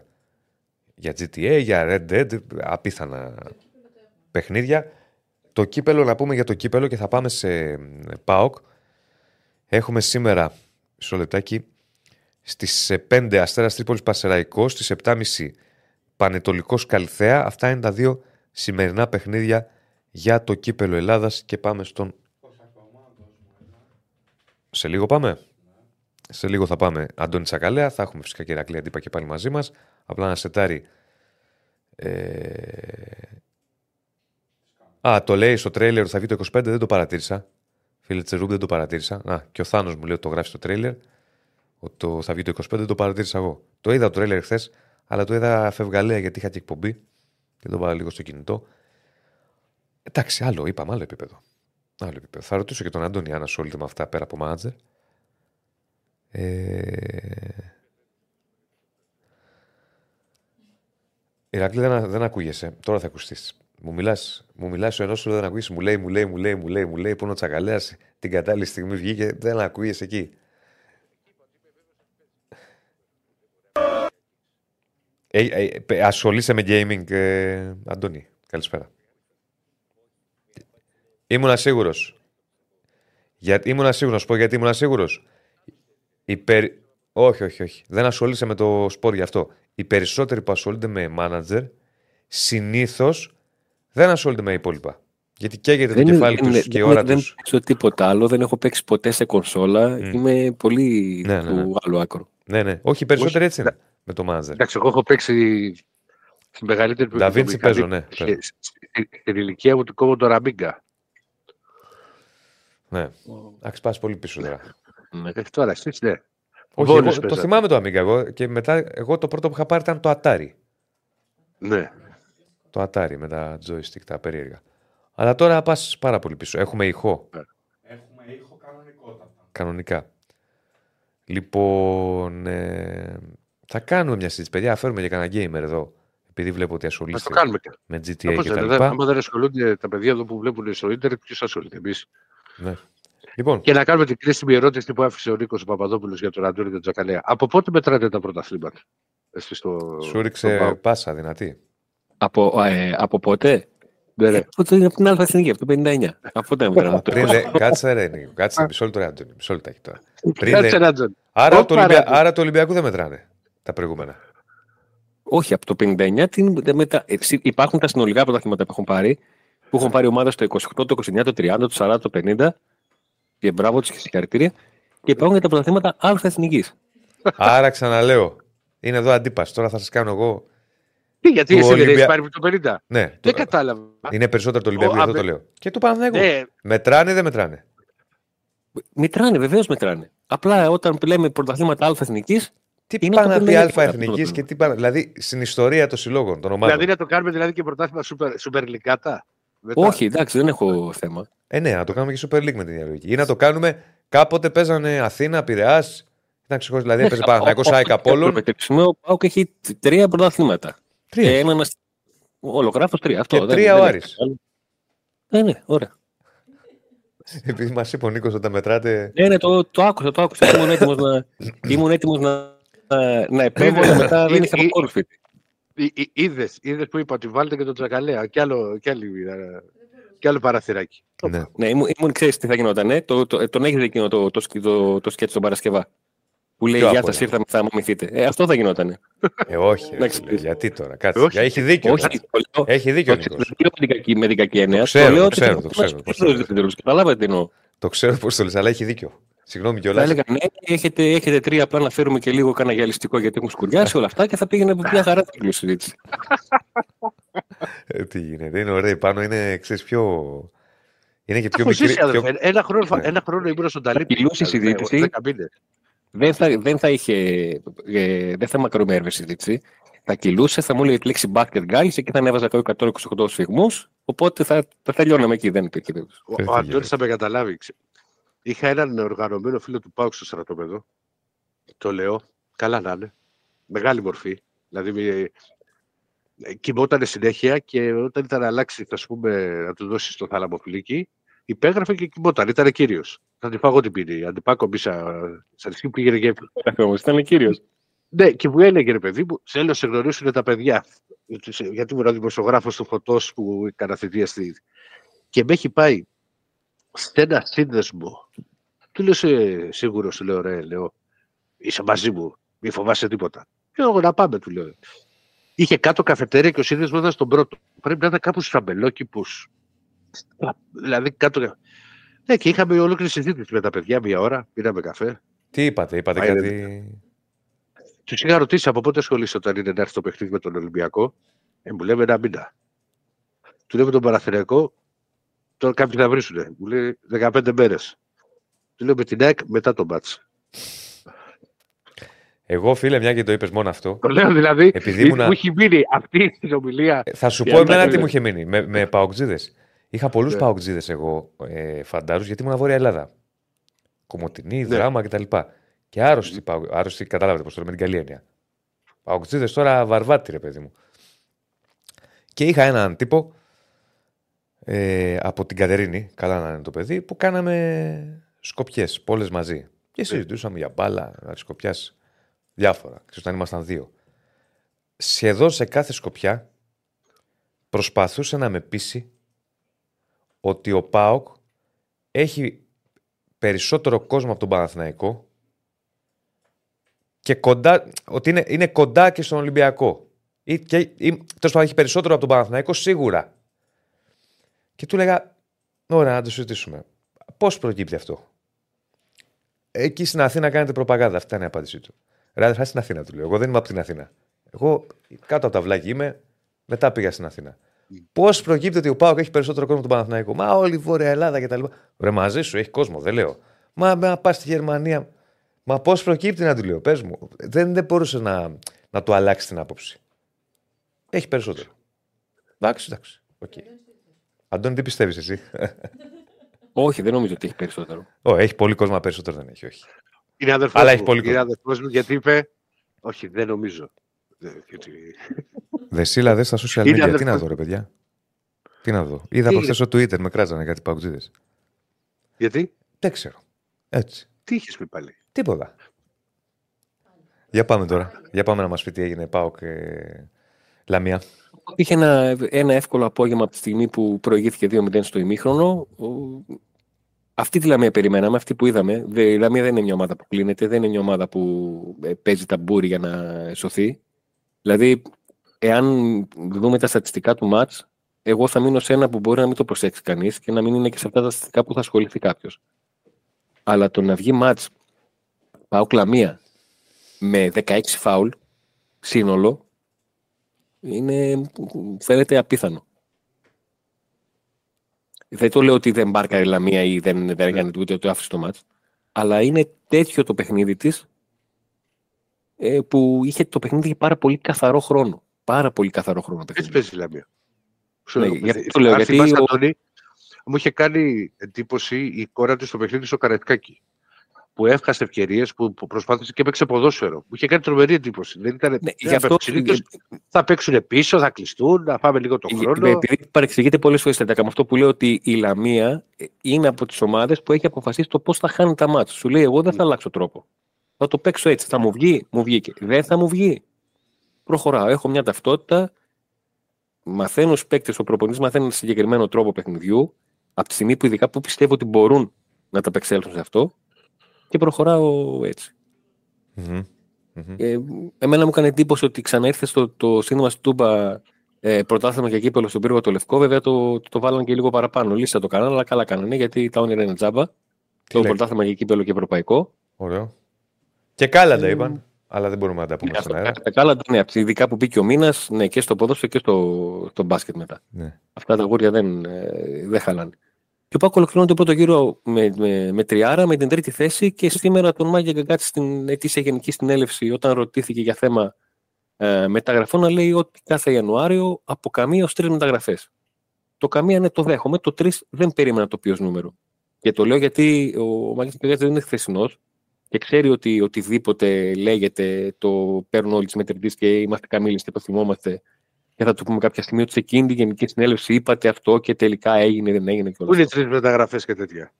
για τζι τι έι, για Red Dead, απίθανα παιχνίδια. Το κύπελο, να πούμε για το κύπελο και θα πάμε σε ΠΑΟΚ. Έχουμε σήμερα, μισό λεπτάκι, στις πέντε Αστέρας Τρίπολης Πασεραϊκός, στις επτά και μισή Πανετολικός Καλυθέα. Αυτά είναι τα δύο σημερινά παιχνίδια για το κύπελο Ελλάδας και πάμε στον... Σε λίγο πάμε. Ναι. Σε λίγο θα πάμε Αντώνη Τσακαλέα. Θα έχουμε φυσικά και Ηρακλή Αντίπα και πάλι μαζί μας. Απλά να σετάρει... Ε... Α, το λέει στο τρέιλερ θα βγει το είκοσι πέντε. Δεν το παρατήρησα. Φίλε Τσερούμπ, δεν το παρατήρησα. Α, και ο Θάνος μου λέει ότι το γράφει στο τρέιλερ. Ότι θα βγει το είκοσι πέντε, δεν το παρατήρησα εγώ. Το είδα το τρέιλερ χθες. Αλλά το είδα φευγαλέα γιατί είχα και εκπομπή και το βάλα λίγο στο κινητό. Εντάξει, άλλο είπαμε, άλλο επίπεδο. Άλλο επίπεδο. Θα ρωτήσω και τον Αντώνη αν ασχολείται με αυτά πέρα από μάνατζερ. Ηρακλή, δεν, δεν ακούγεσαι. Τώρα θα ακουστείς. Μου μιλάς, μου μιλάς ο ενός σου, δεν ακούγεσαι. Μου λέει, μου λέει, μου λέει, μου λέει, μου λέει. Πού είναι ο Τσακαλέας, την κατάλληλη στιγμή βγήκε, δεν ακούγεσαι εκεί. Ε, ε, ασχολείσαι με gaming, ε, Αντώνη. Καλησπέρα. Ήμουνα σίγουρος. Για, ήμουνα σίγουρος. Να πω γιατί ήμουνα σίγουρος. Περι... Όχι, όχι, όχι. Δεν ασχολείσαι με το σπορ γι' αυτό. Οι περισσότεροι που ασχολούνται με manager συνήθως δεν ασχολούνται με υπόλοιπα. Γιατί καίγεται δεν το κεφάλι είναι, τους είναι, και η ώρα δεν, τους. Δεν παίξω τίποτα άλλο. Δεν έχω παίξει ποτέ σε κονσόλα. Mm. Είμαι πολύ ναι, του ναι, ναι. άλλου άκρου. Ναι, ναι. Όχι, οι περισσότεροι όχι, έτσι είναι. με το Μάζερ. Εντάξει, εγώ έχω παίξει στην μεγαλύτερη περιοχή. Νταβίντσι παίζω, ναι. Στην ηλικία μου του κόβω το Ραμπίγκα. Ναι. Άξι, πας πολύ πίσω τώρα. Τώρα, εσείς, ναι. Όχι, εγώ, το θυμάμαι το Amiga εγώ και μετά εγώ το πρώτο που είχα πάρει ήταν το Atari. Ναι. Το Atari με τα joystick, τα περίεργα. Αλλά τώρα πας πάρα πολύ πίσω. Έχουμε ηχό. Έχουμε ήχο κανονικότατα. Κανονικά. Λοιπόν, ε, θα κάνουμε μια συζήτηση, παιδιά. Φέρουμε για κανένα gamer εδώ. Επειδή βλέπω ότι ασχολείστε με τζι τι έι Άπως, και τα λοιπά. Άμα δεν ασχολούνται τα παιδιά εδώ που βλέπουν στο ίντερνετ, ποιος ασχολείται, εμείς. Ναι. Λοιπόν. Και να κάνουμε την κρίσιμη ερώτηση που άφησε ο Νίκος ο Παπαδόπουλος για τον Αντώνη και τον Τζακαλέα. Από πότε μετράτε τα πρωταθλήματα, εσύ στο. Σου ρίξε πάσα δυνατή. Από, ε, από πότε. Ναι, ναι. Από την Αλφα Εθνική, από το πενήντα εννιά. Από τότε μετράτε. Πριν, δε, κάτσε ρε Νίκο, κάτσε μισό λεπτό Αντώνη. Μισό λεπτό έχει τώρα. Κάτσε ρε Αντώνη. Άρα το Ολυμπια... Ολυμπιακό δεν μετράνε τα προηγούμενα. Όχι, από το πενήντα εννιά την, μετα... υπάρχουν τα συνολικά πρωταθλήματα που έχουν πάρει. Που έχουν πάρει ομάδες το είκοσι οκτώ, το είκοσι εννιά, το τριάντα, το σαράντα, το πενήντα. Και μπράβο τους και συγχαρητήρια. Και υπάρχουν και τα πρωταθλήματα Αλφα Εθνικής. Άρα ξαναλέω, είναι εδώ αντίπαση. Τώρα θα σας κάνω εγώ. Τι, γιατί εσύ Ολυμπια... δεν έχεις πάρει από το πενήντα. Ναι, δεν το... κατάλαβα. Είναι περισσότερο το Ολυμπιακό, αυτό το λέω. Και του Παναθηναϊκού. Ναι. Μετράνε ή δεν μετράνε. Μετράνε, βεβαίως μετράνε. Απλά όταν λέμε πρωταθλήματα Αλφα Εθνικής. Τι πάνε να πει Αλφα Εθνικής και τι πάνε. Δηλαδή στην ιστορία των συλλόγων, των ομάδων. Δηλαδή να το κάνουμε δηλαδή και πρωτάθλημα Super League. Όχι, εντάξει, δεν έχω θέμα. Ε, ναι, να το κάνουμε και Super League με την διαλογική. Ή να το κάνουμε κάποτε παίζανε Αθήνα, Πειραιάς. Ήταν ξεχωριστό, δηλαδή έπαιζε Παναθηναϊκός ΑΕΚ Απόλλων. Το επεξημείο ΠΑΟΚ έχει τρία πρωταθλήματα. Τρία. Ένα ολογράφος τρία. Αυτό, και τρία ο Άρης. Ναι, ναι, ωραία. Επειδή μας είπε ο Νίκος όταν μετράτε. Ναι, ναι, το, το άκουσα, το άκουσα. Ήμουν έτοιμος να, να, να επέμβω μετά δεν είχα αποκόρυφη. Είδες, είδες που είπα ότι βάλετε και τον Τζακαλέα και άλλο, και άλλο, και άλλο παραθυράκι. Ναι, ναι ήμουν, ήμουν ξέρεις τι θα γινόταν. Ε? Το, το, τον έχετε εκείνο το, το, το, το σκέτσο τον Παρασκευά. Που λέει γεια σας ήρθαμε, θα αμυνθείτε. Ε, αυτό θα γινόταν. Ε, όχι. Ε, γιατί τώρα, κάτσε. Όχι. Έχει δίκιο. Όχι, όχι, έχει δίκιο ο Νίκος. Με την κακή έννοια. Το ξέρω, το ξέρω. Το ξέρω πώς το λες, αλλά έχει δίκιο. Συγγνώμη κιόλας. Θα έλεγα ναι, έχετε, έχετε τρία, απλά να φέρουμε και λίγο κάνα γυαλιστικό γιατί έχουν σκουριάσει όλα αυτά και θα πήγαινε μια χαρά την συζήτηση. Τι γίνεται, είναι ωραίο. Πάνω είναι, ξέρεις, πιο. Είναι και πιο μικρή. Ένα χρόνο ήμουν στον Ταλίπη. Μιλούσε η συζήτηση. Δεν θα, δεν θα, είχε, ε, δεν θα μακρομέρευε συζήτηση. Θα κυλούσε, θα μου έλεγε τη λέξη basket guys και θα ανέβαζα εκατόν είκοσι οκτώ σφυγμούς. Οπότε θα, θα τελειώναμε εκεί. Δεν υπήρχε. Ο, ο Αντώνης θα με καταλάβει. Είχα έναν οργανωμένο φίλο του ΠΑΟΚ στο στρατόπεδο. Το λέω. Καλά να είναι. Μεγάλη μορφή. Δηλαδή κοιμόταν συνέχεια και όταν ήταν να αλλάξει, ας πούμε, να του δώσει το θαλαμοφυλίκι, υπέγραφε και κοιμόταν. Ήταν κύριος. Θα την φάγω την πίνη. Αντιπάκο μπήσα. Σαν αρχή πήγαινε και ήταν κύριος. Ναι, και μου έλεγε ρε παιδί μου, θέλω να σε γνωρίσουν τα παιδιά. Γιατί ήμουν δημοσιογράφος του Φωτός που καταθετία στη. Και με έχει πάει σε ένα σύνδεσμο. Του λέω σίγουρο, του λέω ρε, λέω, είσαι μαζί μου, μη φοβάσαι τίποτα. Και εγώ να πάμε, του λέω. Είχε κάτω καφετέρια και ο σύνδεσμος ήταν στον πρώτο. Πρέπει να ήταν κάπου στου αμπελόκηπους. Δηλαδή κάτω. Ναι, και είχαμε ολόκληρη συζήτηση με τα παιδιά μία ώρα, πήραμε καφέ. Τι είπατε, είπατε Ά, κάτι. Τους είχα ρωτήσει από πότε ασχολείσαι όταν είναι να έρθει το παιχνίδι με τον Ολυμπιακό. Ε, μου λέμε ένα μήνα. Του λέμε τον Παναθηναϊκό, τώρα κάποιοι θα βρίσκουνε. Μου λέει δεκαπέντε μέρες. Του λέω με την ΑΕΚ μετά το μπάτς. Εγώ, φίλε, μια και το είπες μόνο αυτό. Το λέω δηλαδή. Επειδή ήμουν... Μου είχε μείνει αυτή η συνομιλία. Θα σου πω εμένα τι μου είχε μείνει με, με παοκτζίδες. Είχα πολλούς yeah. παοκτζίδες εγώ, ε, φαντάζομαι, γιατί ήμουν Βόρεια Ελλάδα. Κομοτινή, yeah. Δράμα κτλ. Και άρρωστοι, mm. άρρωστοι κατάλαβατε πώς το λέμε, με την καλή έννοια. Παοκτζίδες τώρα βαρβάτη, ρε παιδί μου. Και είχα έναν τύπο ε, από την Κατερίνη, καλά να είναι το παιδί, που κάναμε σκοπιές, πόλες μαζί. Και συζητούσαμε yeah. για μπάλα, να σκοπιάς διάφορα. Ξέρεις, όταν ήμασταν δύο. Σχεδόν σε κάθε σκοπιά προσπαθούσε να με πείσει ότι ο ΠΑΟΚ έχει περισσότερο κόσμο από τον Παναθηναϊκό και κοντά, ότι είναι, είναι κοντά και στον Ολυμπιακό. Ή, και, ή, τέλος πάντων, έχει περισσότερο από τον Παναθηναϊκό σίγουρα. Και του λέγα, ωραία, να το συζητήσουμε. Πώς προκύπτει αυτό. Εκεί στην Αθήνα κάνετε προπαγάνδα. Αυτή ήταν η απάντησή του. Ρε αδερφά στην Αθήνα, του λέω. Εγώ δεν είμαι από την Αθήνα. Εγώ κάτω από τα βλάκια είμαι, μετά πήγα στην Αθήνα. Mm. Πώς προκύπτει ότι ο ΠΑΟΚ έχει περισσότερο κόσμο από τον Παναθηναϊκό? Μα όλη η Βόρεια Ελλάδα κτλ. Ρε μαζί σου, έχει κόσμο, δεν λέω. Μα, μα πας στη Γερμανία. Μα πώς προκύπτει να του λέω, πες μου. Δεν, δεν μπορούσε να, να του αλλάξει την άποψη. Έχει περισσότερο. Εντάξει, εντάξει. Okay. Αντώνη, τι πιστεύεις εσύ? Όχι, δεν νομίζω ότι έχει περισσότερο. Ω, έχει πολύ κόσμο, περισσότερο δεν έχει. Όχι. Είναι αδερφός αλλά μου, έχει πολύ κόσμο. Είναι αδερφός μου γιατί είπε, όχι, δεν νομίζω. Δεσίλα, δες στα social media. Αδερφός... Τι να δω, ρε παιδιά. Τι να δω. Είδα από χθες στο Twitter, με κράζανε κάτι παγκοτζίδες. Γιατί? Δεν ξέρω. Έτσι. Τι είχες πει πάλι? Τίποτα. Για πάμε τώρα. Για πάμε να μας πει τι έγινε ΠΑΟΚ και Λαμία. Είχε ένα, ένα εύκολο απόγευμα από τη στιγμή που προηγήθηκε δύο μηδέν στο ημίχρονο. Αυτή τη Λαμία περιμέναμε, αυτή που είδαμε. Η Λαμία δεν είναι μια ομάδα που κλείνεται, δεν είναι μια ομάδα που παίζει ταμπούρι για να σωθεί. Δηλαδή, εάν δούμε τα στατιστικά του μάτς, εγώ θα μείνω σε ένα που μπορεί να μην το προσέξει κανείς και να μην είναι και σε αυτά τα στατιστικά που θα ασχοληθεί κάποιος. Αλλά το να βγει μάτς ΠΑΟΚ Λαμία με δεκαέξι φάουλ σύνολο, είναι, φαίνεται απίθανο. Δεν το λέω ότι δεν μπάρκαρε η Λαμία ή δεν έκανε ούτε ότι άφησε το μάτς, αλλά είναι τέτοιο το παιχνίδι της ε, που είχε το παιχνίδι για πάρα πολύ καθαρό χρόνο. Πάρα πολύ καθαρό χρόνο. Έτσι παίζει η Λαμία. Ναι, για αυτό το λέω, γιατί... Ο... Αντώνη, μου είχε κάνει εντύπωση η εικόνα του στο παιχνίδι στο Καραϊσκάκι, που έχασε ευκαιρίες, που προσπάθησε και παίξε ποδόσφαιρο. Μου είχε κάνει τρομερή εντύπωση. Δεν ήταν... ναι, γι αυτό... Θα παίξουν πίσω, θα κλειστούν, να πάμε λίγο τον χρόνο. Επειδή παρεξηγείται πολλές φορές με αυτό που λέω ότι η Λαμία είναι από τις ομάδες που έχει αποφασίσει το πώς θα χάνει τα μάτς. Σου λέει: εγώ δεν θα αλλάξω τρόπο. Θα το παίξω έτσι. Θα μου βγει, μου βγήκε. Δεν θα μου βγει. Προχωράω. Έχω μια ταυτότητα. Μαθαίνω στους παίκτες, ο προπονητής μαθαίνει έναν συγκεκριμένο τρόπο παιχνιδιού. Από τη στιγμή που ειδικά που πιστεύω ότι μπορούν να τα απεξέλθουν σε αυτό. Και προχωράω έτσι. Mm-hmm. Mm-hmm. Ε, εμένα μου έκανε εντύπωση ότι ξανά ήρθε στο το σύνδεμα στην Τούμπα ε, πρωτάθλημα και κύπελλο στον πύργο το Λευκό. Βέβαια το, το βάλαν και λίγο παραπάνω. Λύσα το κάνανε, αλλά καλά κάνανε γιατί τα όνειρα είναι τζάμπα. Τι το πρωτάθλημα και κύπελλο και ευρωπαϊκό. Ωραίο. Και κάλαντα ε, είπαν, αλλά δεν μπορούμε να τα πούμε ναι, στον αέρα. Τα κάλαντα, ναι, ειδικά που μπήκε ο μήνας ναι, και στο ποδόσφαιρο και στο, στο μπάσκετ μετά. Ναι. Αυτά τα γούρια δεν, δεν χαλάνε. Και πάω ολοκληρώνω τον πρώτο γύρο με, με, με τριάρα, με την τρίτη θέση και σήμερα τον Μάγια Γκαγκάτση στην ετήσια γενική συνέλευση, όταν ρωτήθηκε για θέμα ε, μεταγραφών, να λέει ότι κάθε Ιανουάριο από καμία ως τρεις μεταγραφές. Το καμία ναι, το δέχομαι, το τρεις δεν περίμενα το ποιος νούμερο. Και το λέω γιατί ο Μάγια Γκαγκάτση δεν είναι χθεσινός και ξέρει ότι οτιδήποτε λέγεται το παίρνουν όλοι τις μετρητές και είμαστε καμήλες και το θυμόμαστε. Και θα το πούμε κάποια στιγμή ότι σε εκείνη τη Γενική Συνέλευση είπατε αυτό και τελικά έγινε, δεν έγινε και όλα. Πού είναι τρεις μεταγραφές και τέτοια.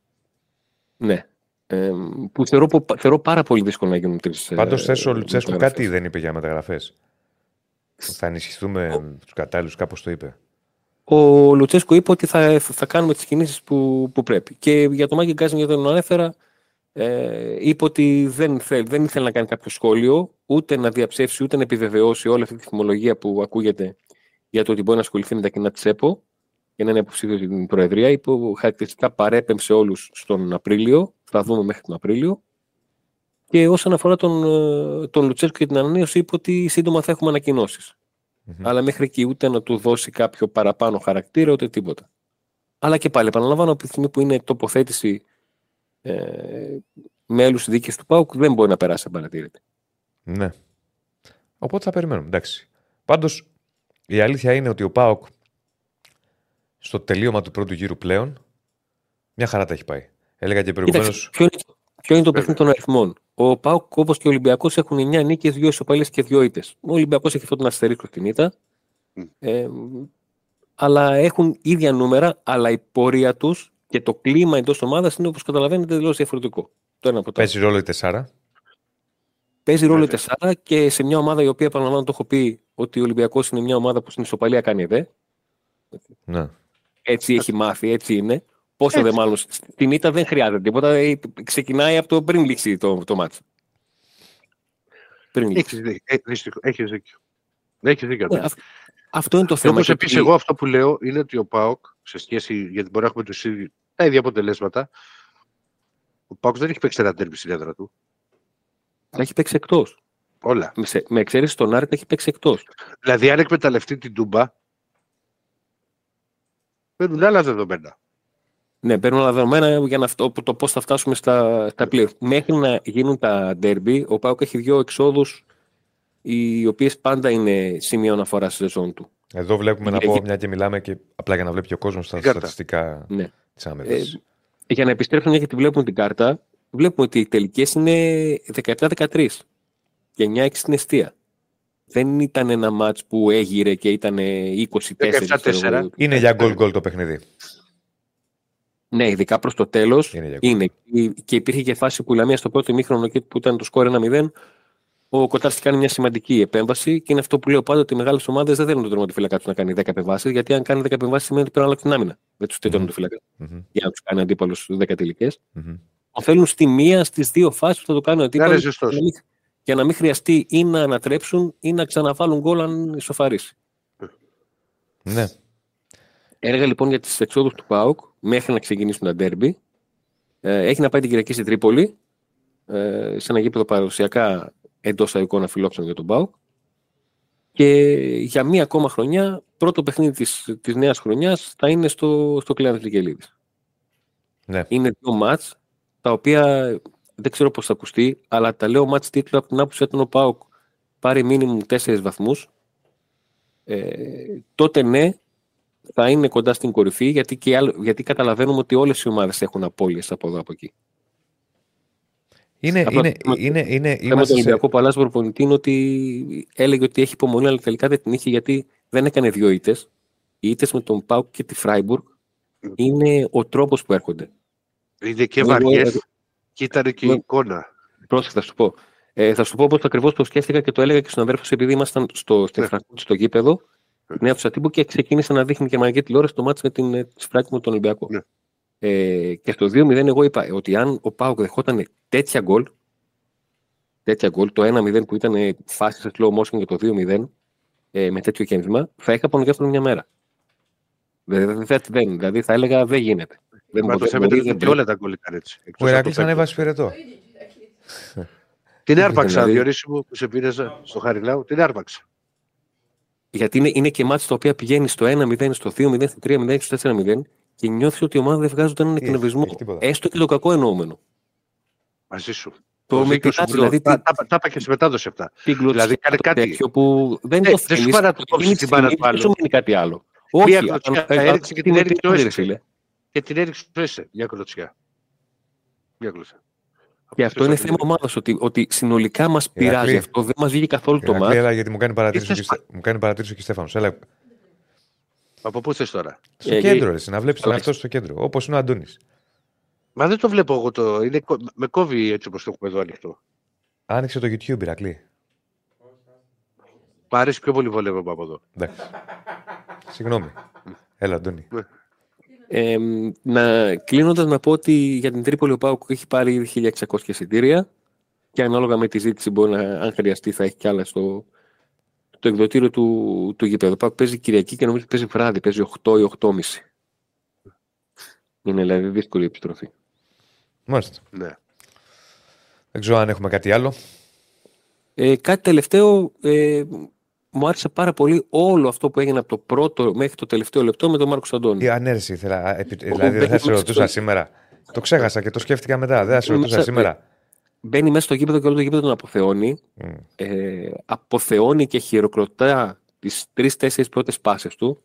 Ναι. Ε, που θεωρώ, θεωρώ πάρα πολύ δύσκολο να γίνουν τρεις. Πάντως, θες ο Λουτσέσκου κάτι δεν είπε για μεταγραφές. Θα ενισχυθούμε ο... τους κατάλληλους, κάπως το είπε. Ο Λουτσέσκου είπε ότι θα, θα κάνουμε τις κινήσεις που, που πρέπει. Και για το Μάγκη Γκάζιν, γιατί τον ανέφερα, ε, είπε ότι δεν, θέλ, δεν ήθελε να κάνει κάποιο σχόλιο, ούτε να διαψεύσει, ούτε να επιβεβαιώσει όλη αυτή τη θυμολογία που ακούγεται. Για το ότι μπορεί να ασχοληθεί με τα κοινά της ΕΠΟ και να είναι υποψήφιος για την Προεδρία, που χαρακτηριστικά παρέπεμψε όλους στον Απρίλιο. Θα δούμε μέχρι τον Απρίλιο. Και όσον αφορά τον, τον Λουτσέσκου και την ανανέωση, είπε ότι σύντομα θα έχουμε ανακοινώσεις. Mm-hmm. Αλλά μέχρι εκεί ούτε να του δώσει κάποιο παραπάνω χαρακτήρα, ούτε τίποτα. Αλλά και πάλι, επαναλαμβάνω, από τη στιγμή που είναι τοποθέτηση ε, μέλους δίκης του ΠΑΟΚ, δεν μπορεί να περάσει απαρατήρητη. Ναι. Οπότε θα περιμένουμε. Εντάξει. Πάντως. Η αλήθεια είναι ότι ο ΠΑΟΚ στο τελείωμα του πρώτου γύρου πλέον μια χαρά τα έχει πάει. Έλεγα και προηγουμένως. Ποιο, ποιο είναι το παιχνίδι των αριθμών. Ο ΠΑΟΚ, όπως και ο Ολυμπιακός, έχουν εννιά νίκες, δύο ισοπαλίες και δύο ήττες. Ο Ολυμπιακός έχει αυτό τον αστερίσκο στην ήττα. Ε, αλλά έχουν ίδια νούμερα, αλλά η πορεία τους και το κλίμα εντός ομάδας είναι, όπως καταλαβαίνετε, τελείως διαφορετικό. Παίζει ρόλο η τεσσάρα. Παίζει ρόλο η τεσσάρα και σε μια ομάδα η οποία, επαναλαμβάνω, το έχω πει. Ότι ο Ολυμπιακός είναι μια ομάδα που στην ισοπαλία κάνει δε. Ναι. Έτσι έχει μάθει, έτσι είναι. Πόσο έτσι. Δε μάλλον στην ήττα δεν χρειάζεται τίποτα. Ξεκινάει από το πριν λήξει το, το μάτς. Πριν λήξει. Έχεις δίκιο. Έχεις δίκιο. Ναι, αυ- αυτό είναι το θέμα. Όπως επίσης, εγώ αυτό που λέω είναι ότι ο ΠΑΟΚ σε σχέση, γιατί μπορεί να έχουμε τους ίδιους, τα ίδια αποτελέσματα, ο ΠΑΟΚ δεν έχει παίξει ένα ντέρμπι στην έδρα του. Θα έχει παίξει εκτός. Όλα. Με εξαίρεση τον Άρη έχει παίξει εκτός. Δηλαδή, αν εκμεταλλευτεί την Τούμπα, παίρνουν άλλα δεδομένα. Ναι, παίρνουν άλλα δεδομένα για να, το πώς θα φτάσουμε στα, στα πλοία. Μέχρι να γίνουν τα ντέρμπι, ο ΠΑΟΚ έχει δύο εξόδους, οι οποίες πάντα είναι σημείο αναφορά στη σεζόν του. Εδώ βλέπουμε να πω μια και μιλάμε και απλά για να βλέπει ο κόσμος τα στατιστικά ναι. της άμεσης. Ε, για να επιστρέψουμε μια και τη βλέπουμε την κάρτα, βλέπουμε ότι οι τελικές είναι δεκαεπτά δεκατρία. Και εννιά έξι στην εστία. Δεν ήταν ένα μάτς που έγειρε και ήταν είκοσι τέσσερα τέσσερα. Είναι για γκολ γκολ το παιχνίδι. Ναι, ειδικά προς το τέλος. Είναι, είναι. Και υπήρχε και φάση που η Λαμία στο πρώτο ημίχρονο που ήταν το σκόρ ένα μηδέν. Ο Κοτάρσκι κάνει μια σημαντική επέμβαση και είναι αυτό που λέω πάντα ότι οι μεγάλες ομάδες δεν θέλουν τον τερματοφύλακα του να κάνει δέκα επεμβάσεις, γιατί αν κάνει δέκα επεμβάσεις σημαίνει ότι πρέπει να αλλάξει την άμυνα. Δεν τους θέλει mm-hmm. τον φύλακα mm-hmm. για να τους κάνει αντίπαλους δέκα τελικές. Mm-hmm. Το θέλουν στη μία, στις δύο φάσεις που θα το κάνουν αντίπαλους. Για να μην χρειαστεί ή να ανατρέψουν ή να ξαναβάλουν γκολ αν ισοφαρίσει. Ναι. Έργα λοιπόν για τις εξόδους του ΠΑΟΚ μέχρι να ξεκινήσουν τα ντέρμπι. Ε, έχει να πάει την Κυριακή στη Τρίπολη, ε, σε ένα γήπεδο παραδοσιακά εντός αγικών αφιλόξενων για τον ΠΑΟΚ. Και για μία ακόμα χρονιά, πρώτο παιχνίδι της, της νέας χρονιάς θα είναι στο, στο Κλέανθ Βικελίδης. Ναι. Είναι δύο μάτς τα οποία... Δεν ξέρω πώς θα ακουστεί, αλλά τα λέω μάτς τίτλου από την άποψη ότι ο ΠΑΟΚ πάρει μίνιμουμ τέσσερις βαθμούς. Ε, τότε ναι, θα είναι κοντά στην κορυφή, γιατί, και άλλο, γιατί καταλαβαίνουμε ότι όλες οι ομάδες έχουν απώλειες από εδώ από εκεί. Είναι, Απλά, είναι, το είναι, είναι, είναι. Το Ολυμπιακό Παλάς προπονητή είναι ότι έλεγε ότι έχει υπομονή, αλλά τελικά δεν την είχε, γιατί δεν έκανε δύο ήττες. Οι ήττες με τον ΠΑΟΚ και τη Φράιμπουργκ είναι ο τρόπος που έρχονται. Είναι και βαριές. Και ήταν και η εικόνα. Πρόσεχε, θα σου πω. Ε, θα σου πω πώς ακριβώς το σκέφτηκα και το έλεγα και στους αδέρφους, επειδή ήμασταν στο, στην Φραγκούτ, στο γήπεδο, Νέα Τουσατήμπου, και ξεκίνησε να δείχνει και μαγική τηλεόραση το μάτς με την Φράγκ με τον Ολυμπιακό. Ναι. Ε, και στο δύο μηδέν, εγώ είπα ότι αν ο ΠΑΟΚ δεχόταν τέτοια γκολ, τέτοια γκολ, το ένα μηδέν που ήταν φάση σε slow motion και το δύο μηδέν, ε, με τέτοιο κίνημα, θα είχα πονογεύτηκε μια μέρα. Δηλαδή, δεν, δηλαδή θα έλεγα δεν γίνεται. Μα το Σεβεντρίδη και πρέπει. Όλα τα κολλήκαν έτσι. Ο Ηράκλειος ανέβασε φυρετό. Την άρπαξα, διορίσιμο που σε πήραζα στο Χαριλάου, την άρπαξα. Γιατί είναι, είναι και μάτς τα οποία πηγαίνει στο ένα μηδέν, στο δύο μηδέν, στο τρία μηδέν, στο τέσσερα μηδέν και νιώθει ότι η ομάδα δεν βγάζει τον εκνευρισμό. Έστω και το κακό εννοούμενο. Μαζί σου. Το μικρό δηλαδή. Τα είπα και σε μετάδοση αυτά. Δηλαδή κάνει κάτι. Δεν το θέλει. Δεν σου μείνει κάτι άλλο. Όχι, έριξε και την έριξε. Και την έριξε μια κλωτσιά. Μια κλωτσιά. Και αυτό είναι θέμα ομάδας, ότι, ότι συνολικά μας πειράζει αυτό. Δεν μας βγήκε καθόλου το μάτς. Έλα, γιατί μου κάνει παρατήρηση ο Στέφανος. Έλα. Από πού θες τώρα? Στο κέντρο, εσύ, να βλέπεις τον εαυτό στο κέντρο, όπως είναι ο Αντώνης. Μα δεν το βλέπω εγώ το... Είναι... Με κόβει έτσι όπως το έχουμε εδώ ανοιχτό. Άνοιξε το YouTube, Ηρακλή. Μ' αρέσει πιο πολύ βολεύομαι από εδώ. Εντάξει. Συγγνώμη. Έλα, Αντώνη. Ε, να, κλείνοντας να πω ότι για την Τρίπολη ο ΠΑΟΚ έχει πάρει χίλια εξακόσια εισιτήρια και ανάλογα με τη ζήτηση μπορεί να, αν χρειαστεί, θα έχει κι άλλα στο, στο εκδοτήριο του, του γηπέδου. Ο ΠΑΟΚ παίζει Κυριακή και νομίζω παίζει βράδυ, παίζει οκτώ ή οκτώ και μισή. Είναι δηλαδή δύσκολη η επιστροφή. Μάλιστα. Ναι. Δεν ξέρω αν έχουμε κάτι άλλο. Ε, κάτι τελευταίο. Ε, Μου άρεσε πάρα πολύ όλο αυτό που έγινε από το πρώτο μέχρι το τελευταίο λεπτό με τον Μάρκο Αντώνη. Η ανέρεση ήθελα. Επι... Δηλαδή δεν θα σε ρωτούσα στο... σήμερα. Το ξέχασα και το σκέφτηκα μετά. Δεν θα σε ρωτούσα μέσα... σήμερα. Μπαίνει μέσα στο γήπεδο και όλο το γήπεδο τον αποθεώνει. Mm. Ε, αποθεώνει και χειροκροτά τις τρεις-τέσσερις πρώτες πάσες του.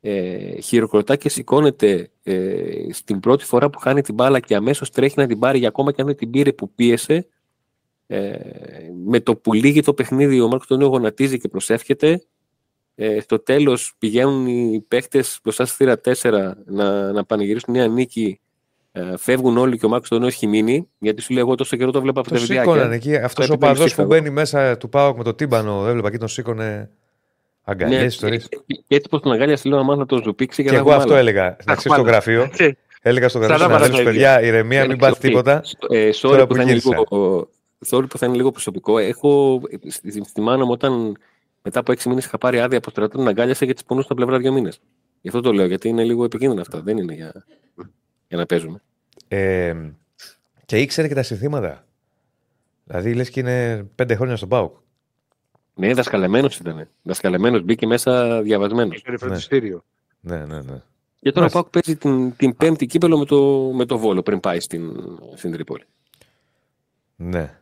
Ε, χειροκροτά και σηκώνεται ε, στην πρώτη φορά που χάνει την μπάλα και αμέσως τρέχει να την πάρει, για ακόμα και αν δεν την πήρε, που πίεσε. Ε, με το που λύγει το παιχνίδι ο Μάρκος Αντώνιου γονατίζει και προσεύχεται, ε, στο τέλος πηγαίνουν οι παίκτες μπροστά στη θύρα τέσσερα να, να πανηγυρίσουν μια νίκη, ε, φεύγουν όλοι και ο Μάρκος Αντώνιου έχει μείνει, γιατί σου λέει εγώ τόσο καιρό το βλέπα από τα βιντεάκια. Αυτός ο παδός που μπαίνει μέσα του ΠΑΟΚ με το τύμπανο, έβλεπα εκεί, τον σήκωνε αγκαλιές, ναι, και, και έτσι πως τον αγκάλιασε, λέω να μάθω να τον ζουπήξει. Και, και εγώ αυτό άλλο. Έλεγα αξίζει στο γραφείο. Έλεγα στο γραφείο, παιδιά, ηρεμία, μην πάθει τίποτα. Τώρα που Θεωρώ που θα είναι λίγο προσωπικό. Έχω στη μάνα μου, όταν μετά από έξι μήνες είχα πάρει άδεια από στρατό, την αγκάλιασα γιατί πονούσα τα πλευρά δύο μήνες. Γι' αυτό το λέω, γιατί είναι λίγο επικίνδυνα αυτά. Δεν είναι για, για να παίζουμε. Ε, και ήξερε και τα συνθήματα. Δηλαδή λες και είναι πέντε χρόνια στον ΠΑΟΚ. Ναι, δασκαλεμένος ήταν. Δασκαλεμένος, μπήκε μέσα διαβασμένος. Είναι φροντιστήριο. Ναι, ναι, ναι. Και τώρα ο ΠΑΟΚ παίζει την, την πέμπτη κύπελο με το, με το Βόλο πριν πάει στην, στην Τρίπολη. Ναι.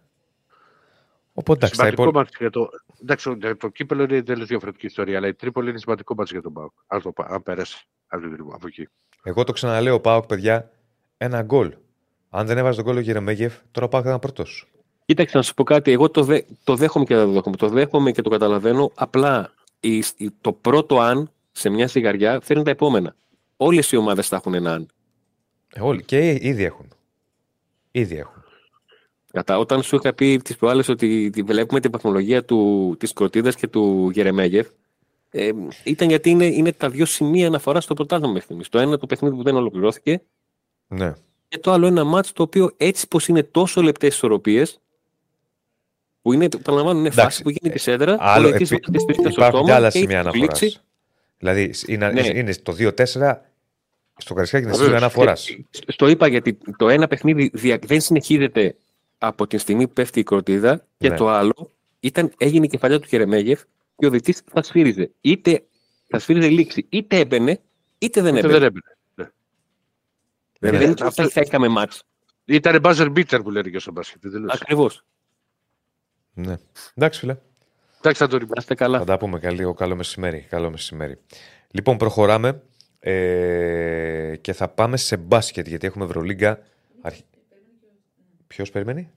Οπότε, σημαντικό υπό... για το... Εντάξει, το κύπελο είναι τελείως διαφορετική ιστορία, αλλά η Τρίπολη είναι σημαντικό μάτς για τον ΠΑΟΚ. Αν, το... αν πέρασε από, από εκεί. Εγώ το ξαναλέω, ΠΑΟΚ, παιδιά, ένα γκολ. Αν δεν έβαζε τον γκολ ο Γερεμέγεφ, τώρα ο ΠΑΟΚ ήταν πρώτος. Κοίταξε να σου πω κάτι. Εγώ το, δε... το δέχομαι και δεν το δέχομαι. Το δέχομαι και το καταλαβαίνω. Απλά η... το πρώτο αν σε μια σιγαριά φέρνει τα επόμενα. Όλες οι ομάδες θα έχουν ένα αν. Ε, όλοι. Και ήδη έχουν. Ήδη έχουν. Κατά, όταν σου είχα πει τις προάλλες ότι τη βλέπουμε την βαθμολογία της Κροτίδας και του Γερεμέγεφ, ε, ήταν γιατί είναι, είναι τα δύο σημεία αναφορά στο πρωτάθλημα μέχρι στιγμής. Το ένα το παιχνίδι που δεν ολοκληρώθηκε. Ναι. Και το άλλο ένα μάτς το οποίο έτσι πως είναι τόσο λεπτές ισορροπίες, που είναι, παραλαμβάνω, είναι φάση που γίνεται σε έδρα, αλλά εκεί σου πέφτει στο στόμα και είναι πλήξη. Δηλαδή είναι, ναι. είναι το δύο τέσσερα. Στο Καρισκάκι είναι σημείο αναφοράς. Στο είπα γιατί το ένα παιχνίδι δια, δεν συνεχίζεται. Από τη στιγμή που πέφτει η Κροτίδα και ναι. το άλλο ήταν, έγινε η κεφαλιά του Γερεμέγεφ και ο διαιτητής θα σφύριζε. Είτε θα σφύριζε λήξη, είτε έμπαινε, είτε δεν είτε έμπαινε. Δεν έμπαινε. Αυτά θα είχαμε μάτς. Ήταν buzzer beater που λένε και στον μπάσκετ. Ακριβώς. Ναι. Εντάξει, φίλε. Εντάξει, θα το ρημάσουμε. Θα τα πούμε. Καλό, καλό μεσημέρι. Καλό μεσημέρι. Λοιπόν, προχωράμε ε, και θα πάμε σε μπάσκετ γιατί έχουμε Ευρωλίγκα. Ποιος περιμένει?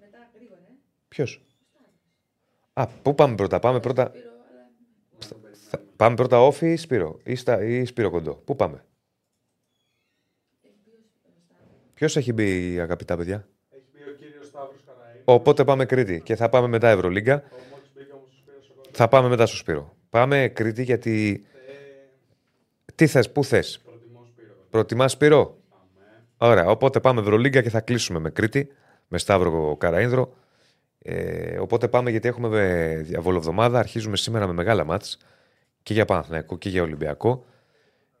Μετά, γρήγορα. Ποιος? Α, πού πάμε πρώτα. Πάμε πρώτα. Πάμε πρώτα Όφη ή Σπύρο. Ή Σπύρο Κοντό. Πού πάμε? Ποιος έχει μπει, αγαπητά παιδιά? Έχει μπει ο κύριος Σταύρος Καραή. Οπότε πάμε Κρήτη και θα πάμε μετά Ευρωλίγκα. Θα πάμε μετά στο Σπύρο. Πάμε Κρήτη γιατί... Τι θες, πού θες? Προτιμάς Σπύρο. Ωραία, οπότε πάμε Ευρωλίγκα και θα κλείσουμε με Κρήτη, με Σταύρο Καραίνδρο. Ε, οπότε πάμε γιατί έχουμε διαβολοβδομάδα. Αρχίζουμε σήμερα με μεγάλα μάτς και για Παναθηναϊκό και για Ολυμπιακό.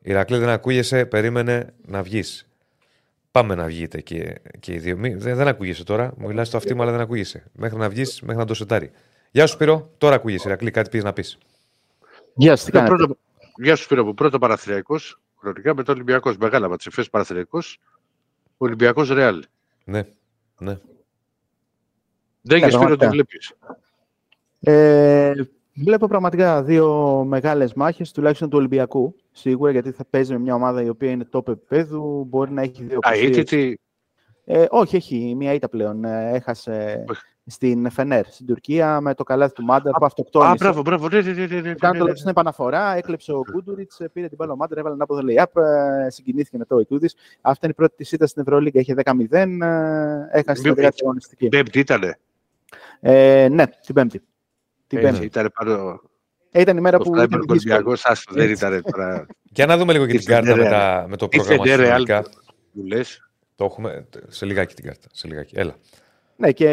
Ηρακλή, δεν ακούγεσαι, περίμενε να βγεις. Πάμε να βγείτε και, και οι δύο. Μη, δεν, δεν ακούγεσαι τώρα, μου μιλάς στο αυτί μου, αλλά δεν ακούγεσαι. Μέχρι να βγεις, μέχρι να το σετάρει. Γεια σου, Σπύρο, τώρα ακούγεσαι. Ηρακλή, κάτι πεις να πεις. Γεια σου, πρώτο, γεια σου Σπύρο, πρώτο Παναθηναϊκός, χρονικά μετά Ολυμπιακός. Μεγάλα μάτς, εφές Παναθηναϊκός. Ολυμπιακός Ρεάλ. Ναι, ναι. Δεν έχεις Σπύρο, τι βλέπεις? Ε, βλέπω πραγματικά δύο μεγάλες μάχες, τουλάχιστον του Ολυμπιακού. Σίγουρα, γιατί θα παίζει με μια ομάδα η οποία είναι top επίπεδου, μπορεί να έχει δύο κουσίες. Α, τι... ε, όχι, έχει μία ήττα πλέον. Έχασε στην Φενέρ, στην Τουρκία, με το καλάθι του Μάντα που αυτοκτόνησε. Α, μπράβο, μπράβο. Κάνε το λεπτό στην επαναφορά, έκλεψε ο Κούντουριτς, πήρε την μπάλα ο Μάντα, έβαλε ένα από το lay-up, συγκινήθηκε μετά ο Ιτούδης. Αυτή είναι η πρώτη της ήττας στην Ευρωλίγκα, είχε δέκα μηδέν, έχασε την τέταρτη αγωνιστική. Την Πέμπτη ήτανε? Ναι, την Πέμπτη. Ήταν πάνω... Ήταν η μέρα που. Δεν ήταν. Για να δούμε λίγο και την κάρτα με το πρόγραμμα. Το έχουμε σε λιγάκι την κάρτα. Σε λιγάκι. Έλα. Ναι, και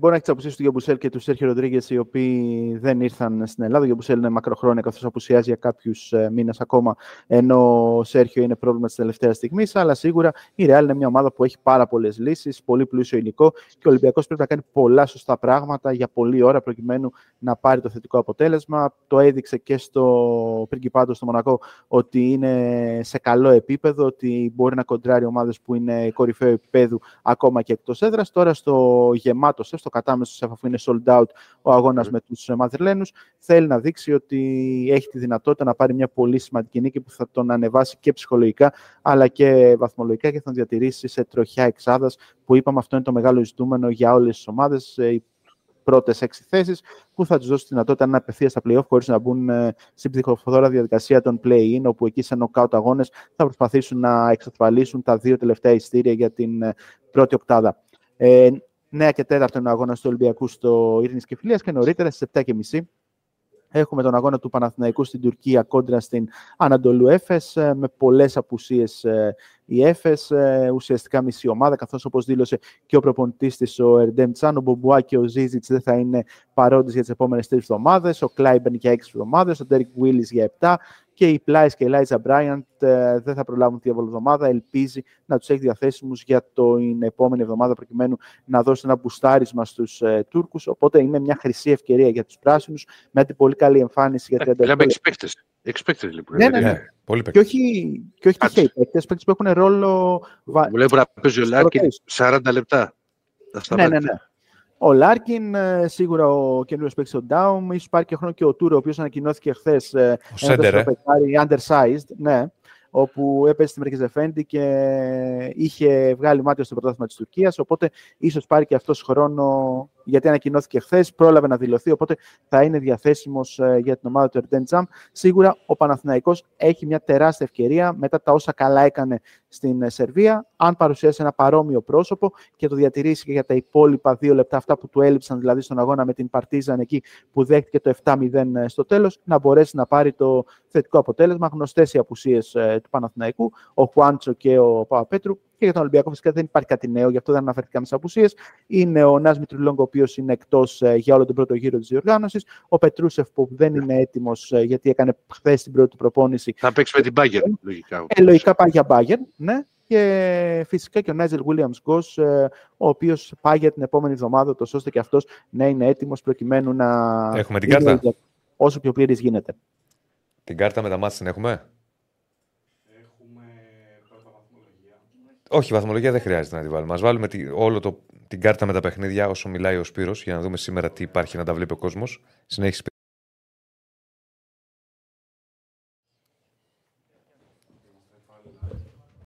μπορεί να έχει τι απουσίες του Γιαμπουσέλ και του Σέρχιο Ροντρίγκες, οι οποίοι δεν ήρθαν στην Ελλάδα. Ο Γιαμπουσέλ είναι μακροχρόνια, καθώς απουσιάζει για κάποιους μήνες ακόμα, ενώ ο Σέρχιο είναι πρόβλημα της τελευταίας στιγμής. Αλλά σίγουρα η Ρεάλ είναι μια ομάδα που έχει πάρα πολλές λύσεις, πολύ πλούσιο υλικό και ο Ολυμπιακός πρέπει να κάνει πολλά σωστά πράγματα για πολλή ώρα προκειμένου να πάρει το θετικό αποτέλεσμα. Το έδειξε και στο Πριγκιπάτο στο Μονακό ότι είναι σε καλό επίπεδο, ότι μπορεί να κοντράρει ομάδες που είναι κορυφαίου επίπεδου ακόμα και εκτός έδρας. Τώρα στο γεμάτο σεφ, στο κατάμεσο σεφ, αφού είναι sold out ο αγώνας mm. με τους Μαδριλένους, θέλει να δείξει ότι έχει τη δυνατότητα να πάρει μια πολύ σημαντική νίκη που θα τον ανεβάσει και ψυχολογικά αλλά και βαθμολογικά και θα τον διατηρήσει σε τροχιά εξάδας που είπαμε αυτό είναι το μεγάλο ζητούμενο για όλες τις ομάδες, οι πρώτες έξι θέσεις που θα τους δώσει τη δυνατότητα να απευθεία στα play-off χωρίς να μπουν στην ψυχοφθόρα διαδικασία των play-in, όπου εκεί σε knockout αγώνες θα προσπαθήσουν να εξασφαλίσουν τα δύο τελευταία εισιτήρια για την πρώτη οκτάδα. Ε, Νέα και τέταρτο είναι ο αγώνας του Ολυμπιακού στο Ειρήνης Κεφυλίας και νωρίτερα στις επτά και μισή έχουμε τον αγώνα του Παναθηναϊκού στην Τουρκία κόντρα στην Anadolu Efes με πολλές απουσίες η Έφες, ε, ουσιαστικά μισή ομάδα, καθώς όπως δήλωσε και ο προπονητής της, ο Ερντέμ Τσάν, ο Μπομπουά και ο Ζίζιτς δεν θα είναι παρόντες για τις επόμενες τρεις εβδομάδες, ο Κλάιμπεν για έξι εβδομάδες, ο Ντέρικ Γουίλις για επτά και οι Πλάις και η Λάιτζα Μπράιαντ ε, δεν θα προλάβουν τη εβδομάδα. Ελπίζει να τους έχει διαθέσιμους για την επόμενη εβδομάδα προκειμένου να δώσει ένα μπουστάρισμα στους ε, Τούρκους. Οπότε είναι μια χρυσή ευκαιρία για τους πράσινους με την πολύ καλή εμφάνιση για τριάντα. Λέμε εξπαίκτες. Εξπαίκτες λοιπόν. Ναι, ναι, ναι. ναι. Πολύ και όχι τυχαίοι παίκτες, παίκτες που έχουν ρόλο. Βλέπω να παίζει ο Λάρκιν σαράντα λεπτά. Ναι, ναι, ναι. Ο Λάρκιν, σίγουρα ο καινούριο παίκτη ο Ντάουμ, ίσως πάρει και χρόνο και ο Τούρε, ο οποίος ανακοινώθηκε χθες. Ο Σέντερ, ε. Undersized, ναι, όπου έπαιζε στη Merkezefendi και είχε βγάλει μάτι στο πρωτάθλημα της Τουρκίας. Οπότε ίσως πάρει και αυτός χρόνο, γιατί ανακοινώθηκε χθες, πρόλαβε να δηλωθεί. Οπότε θα είναι διαθέσιμος για την ομάδα του Ερντέμ Τσάν. Σίγουρα ο Παναθηναϊκός έχει μια τεράστια ευκαιρία μετά τα όσα καλά έκανε στην Σερβία. Αν παρουσιάσει ένα παρόμοιο πρόσωπο και το διατηρήσει και για τα υπόλοιπα δύο λεπτά, αυτά που του έλειψαν δηλαδή στον αγώνα με την Παρτίζαν εκεί που δέχτηκε το επτά μηδέν στο τέλος, να μπορέσει να πάρει το θετικό αποτέλεσμα. Γνωστές οι απουσίες του Παναθηναϊκού, ο Χουάντσο και ο Παπαπέτρου. Και για τον Ολυμπιακό φυσικά δεν υπάρχει κάτι νέο, γι' αυτό δεν αναφερθήκαμε στις απουσίες. Είναι ο Νας Μητρουλόγκ, ο οποίος είναι εκτός για όλο τον πρώτο γύρο της διοργάνωσης. Ο Πετρούσεφ, που δεν είναι έτοιμος γιατί έκανε χθες την πρώτη προπόνηση. Θα παίξει με την Μπάγερ, λογικά. Ε, λογικά πάει για Μπάγερ, ναι. Και φυσικά και ο Νάιτζελ Γουίλιαμς Γκος, ο οποίος πάει για την επόμενη εβδομάδα, τόσο ώστε και αυτός να είναι έτοιμος προκειμένου να. Έχουμε την κάρτα. Όσο πιο πλήρης γίνεται. Την κάρτα με τα μάτια την έχουμε. Όχι, η βαθμολογία δεν χρειάζεται να τη βάλουμε. Ας βάλουμε τη, όλο το, την κάρτα με τα παιχνίδια όσο μιλάει ο Σπύρος, για να δούμε σήμερα τι υπάρχει να τα βλέπει ο κόσμος. Συνέχισε.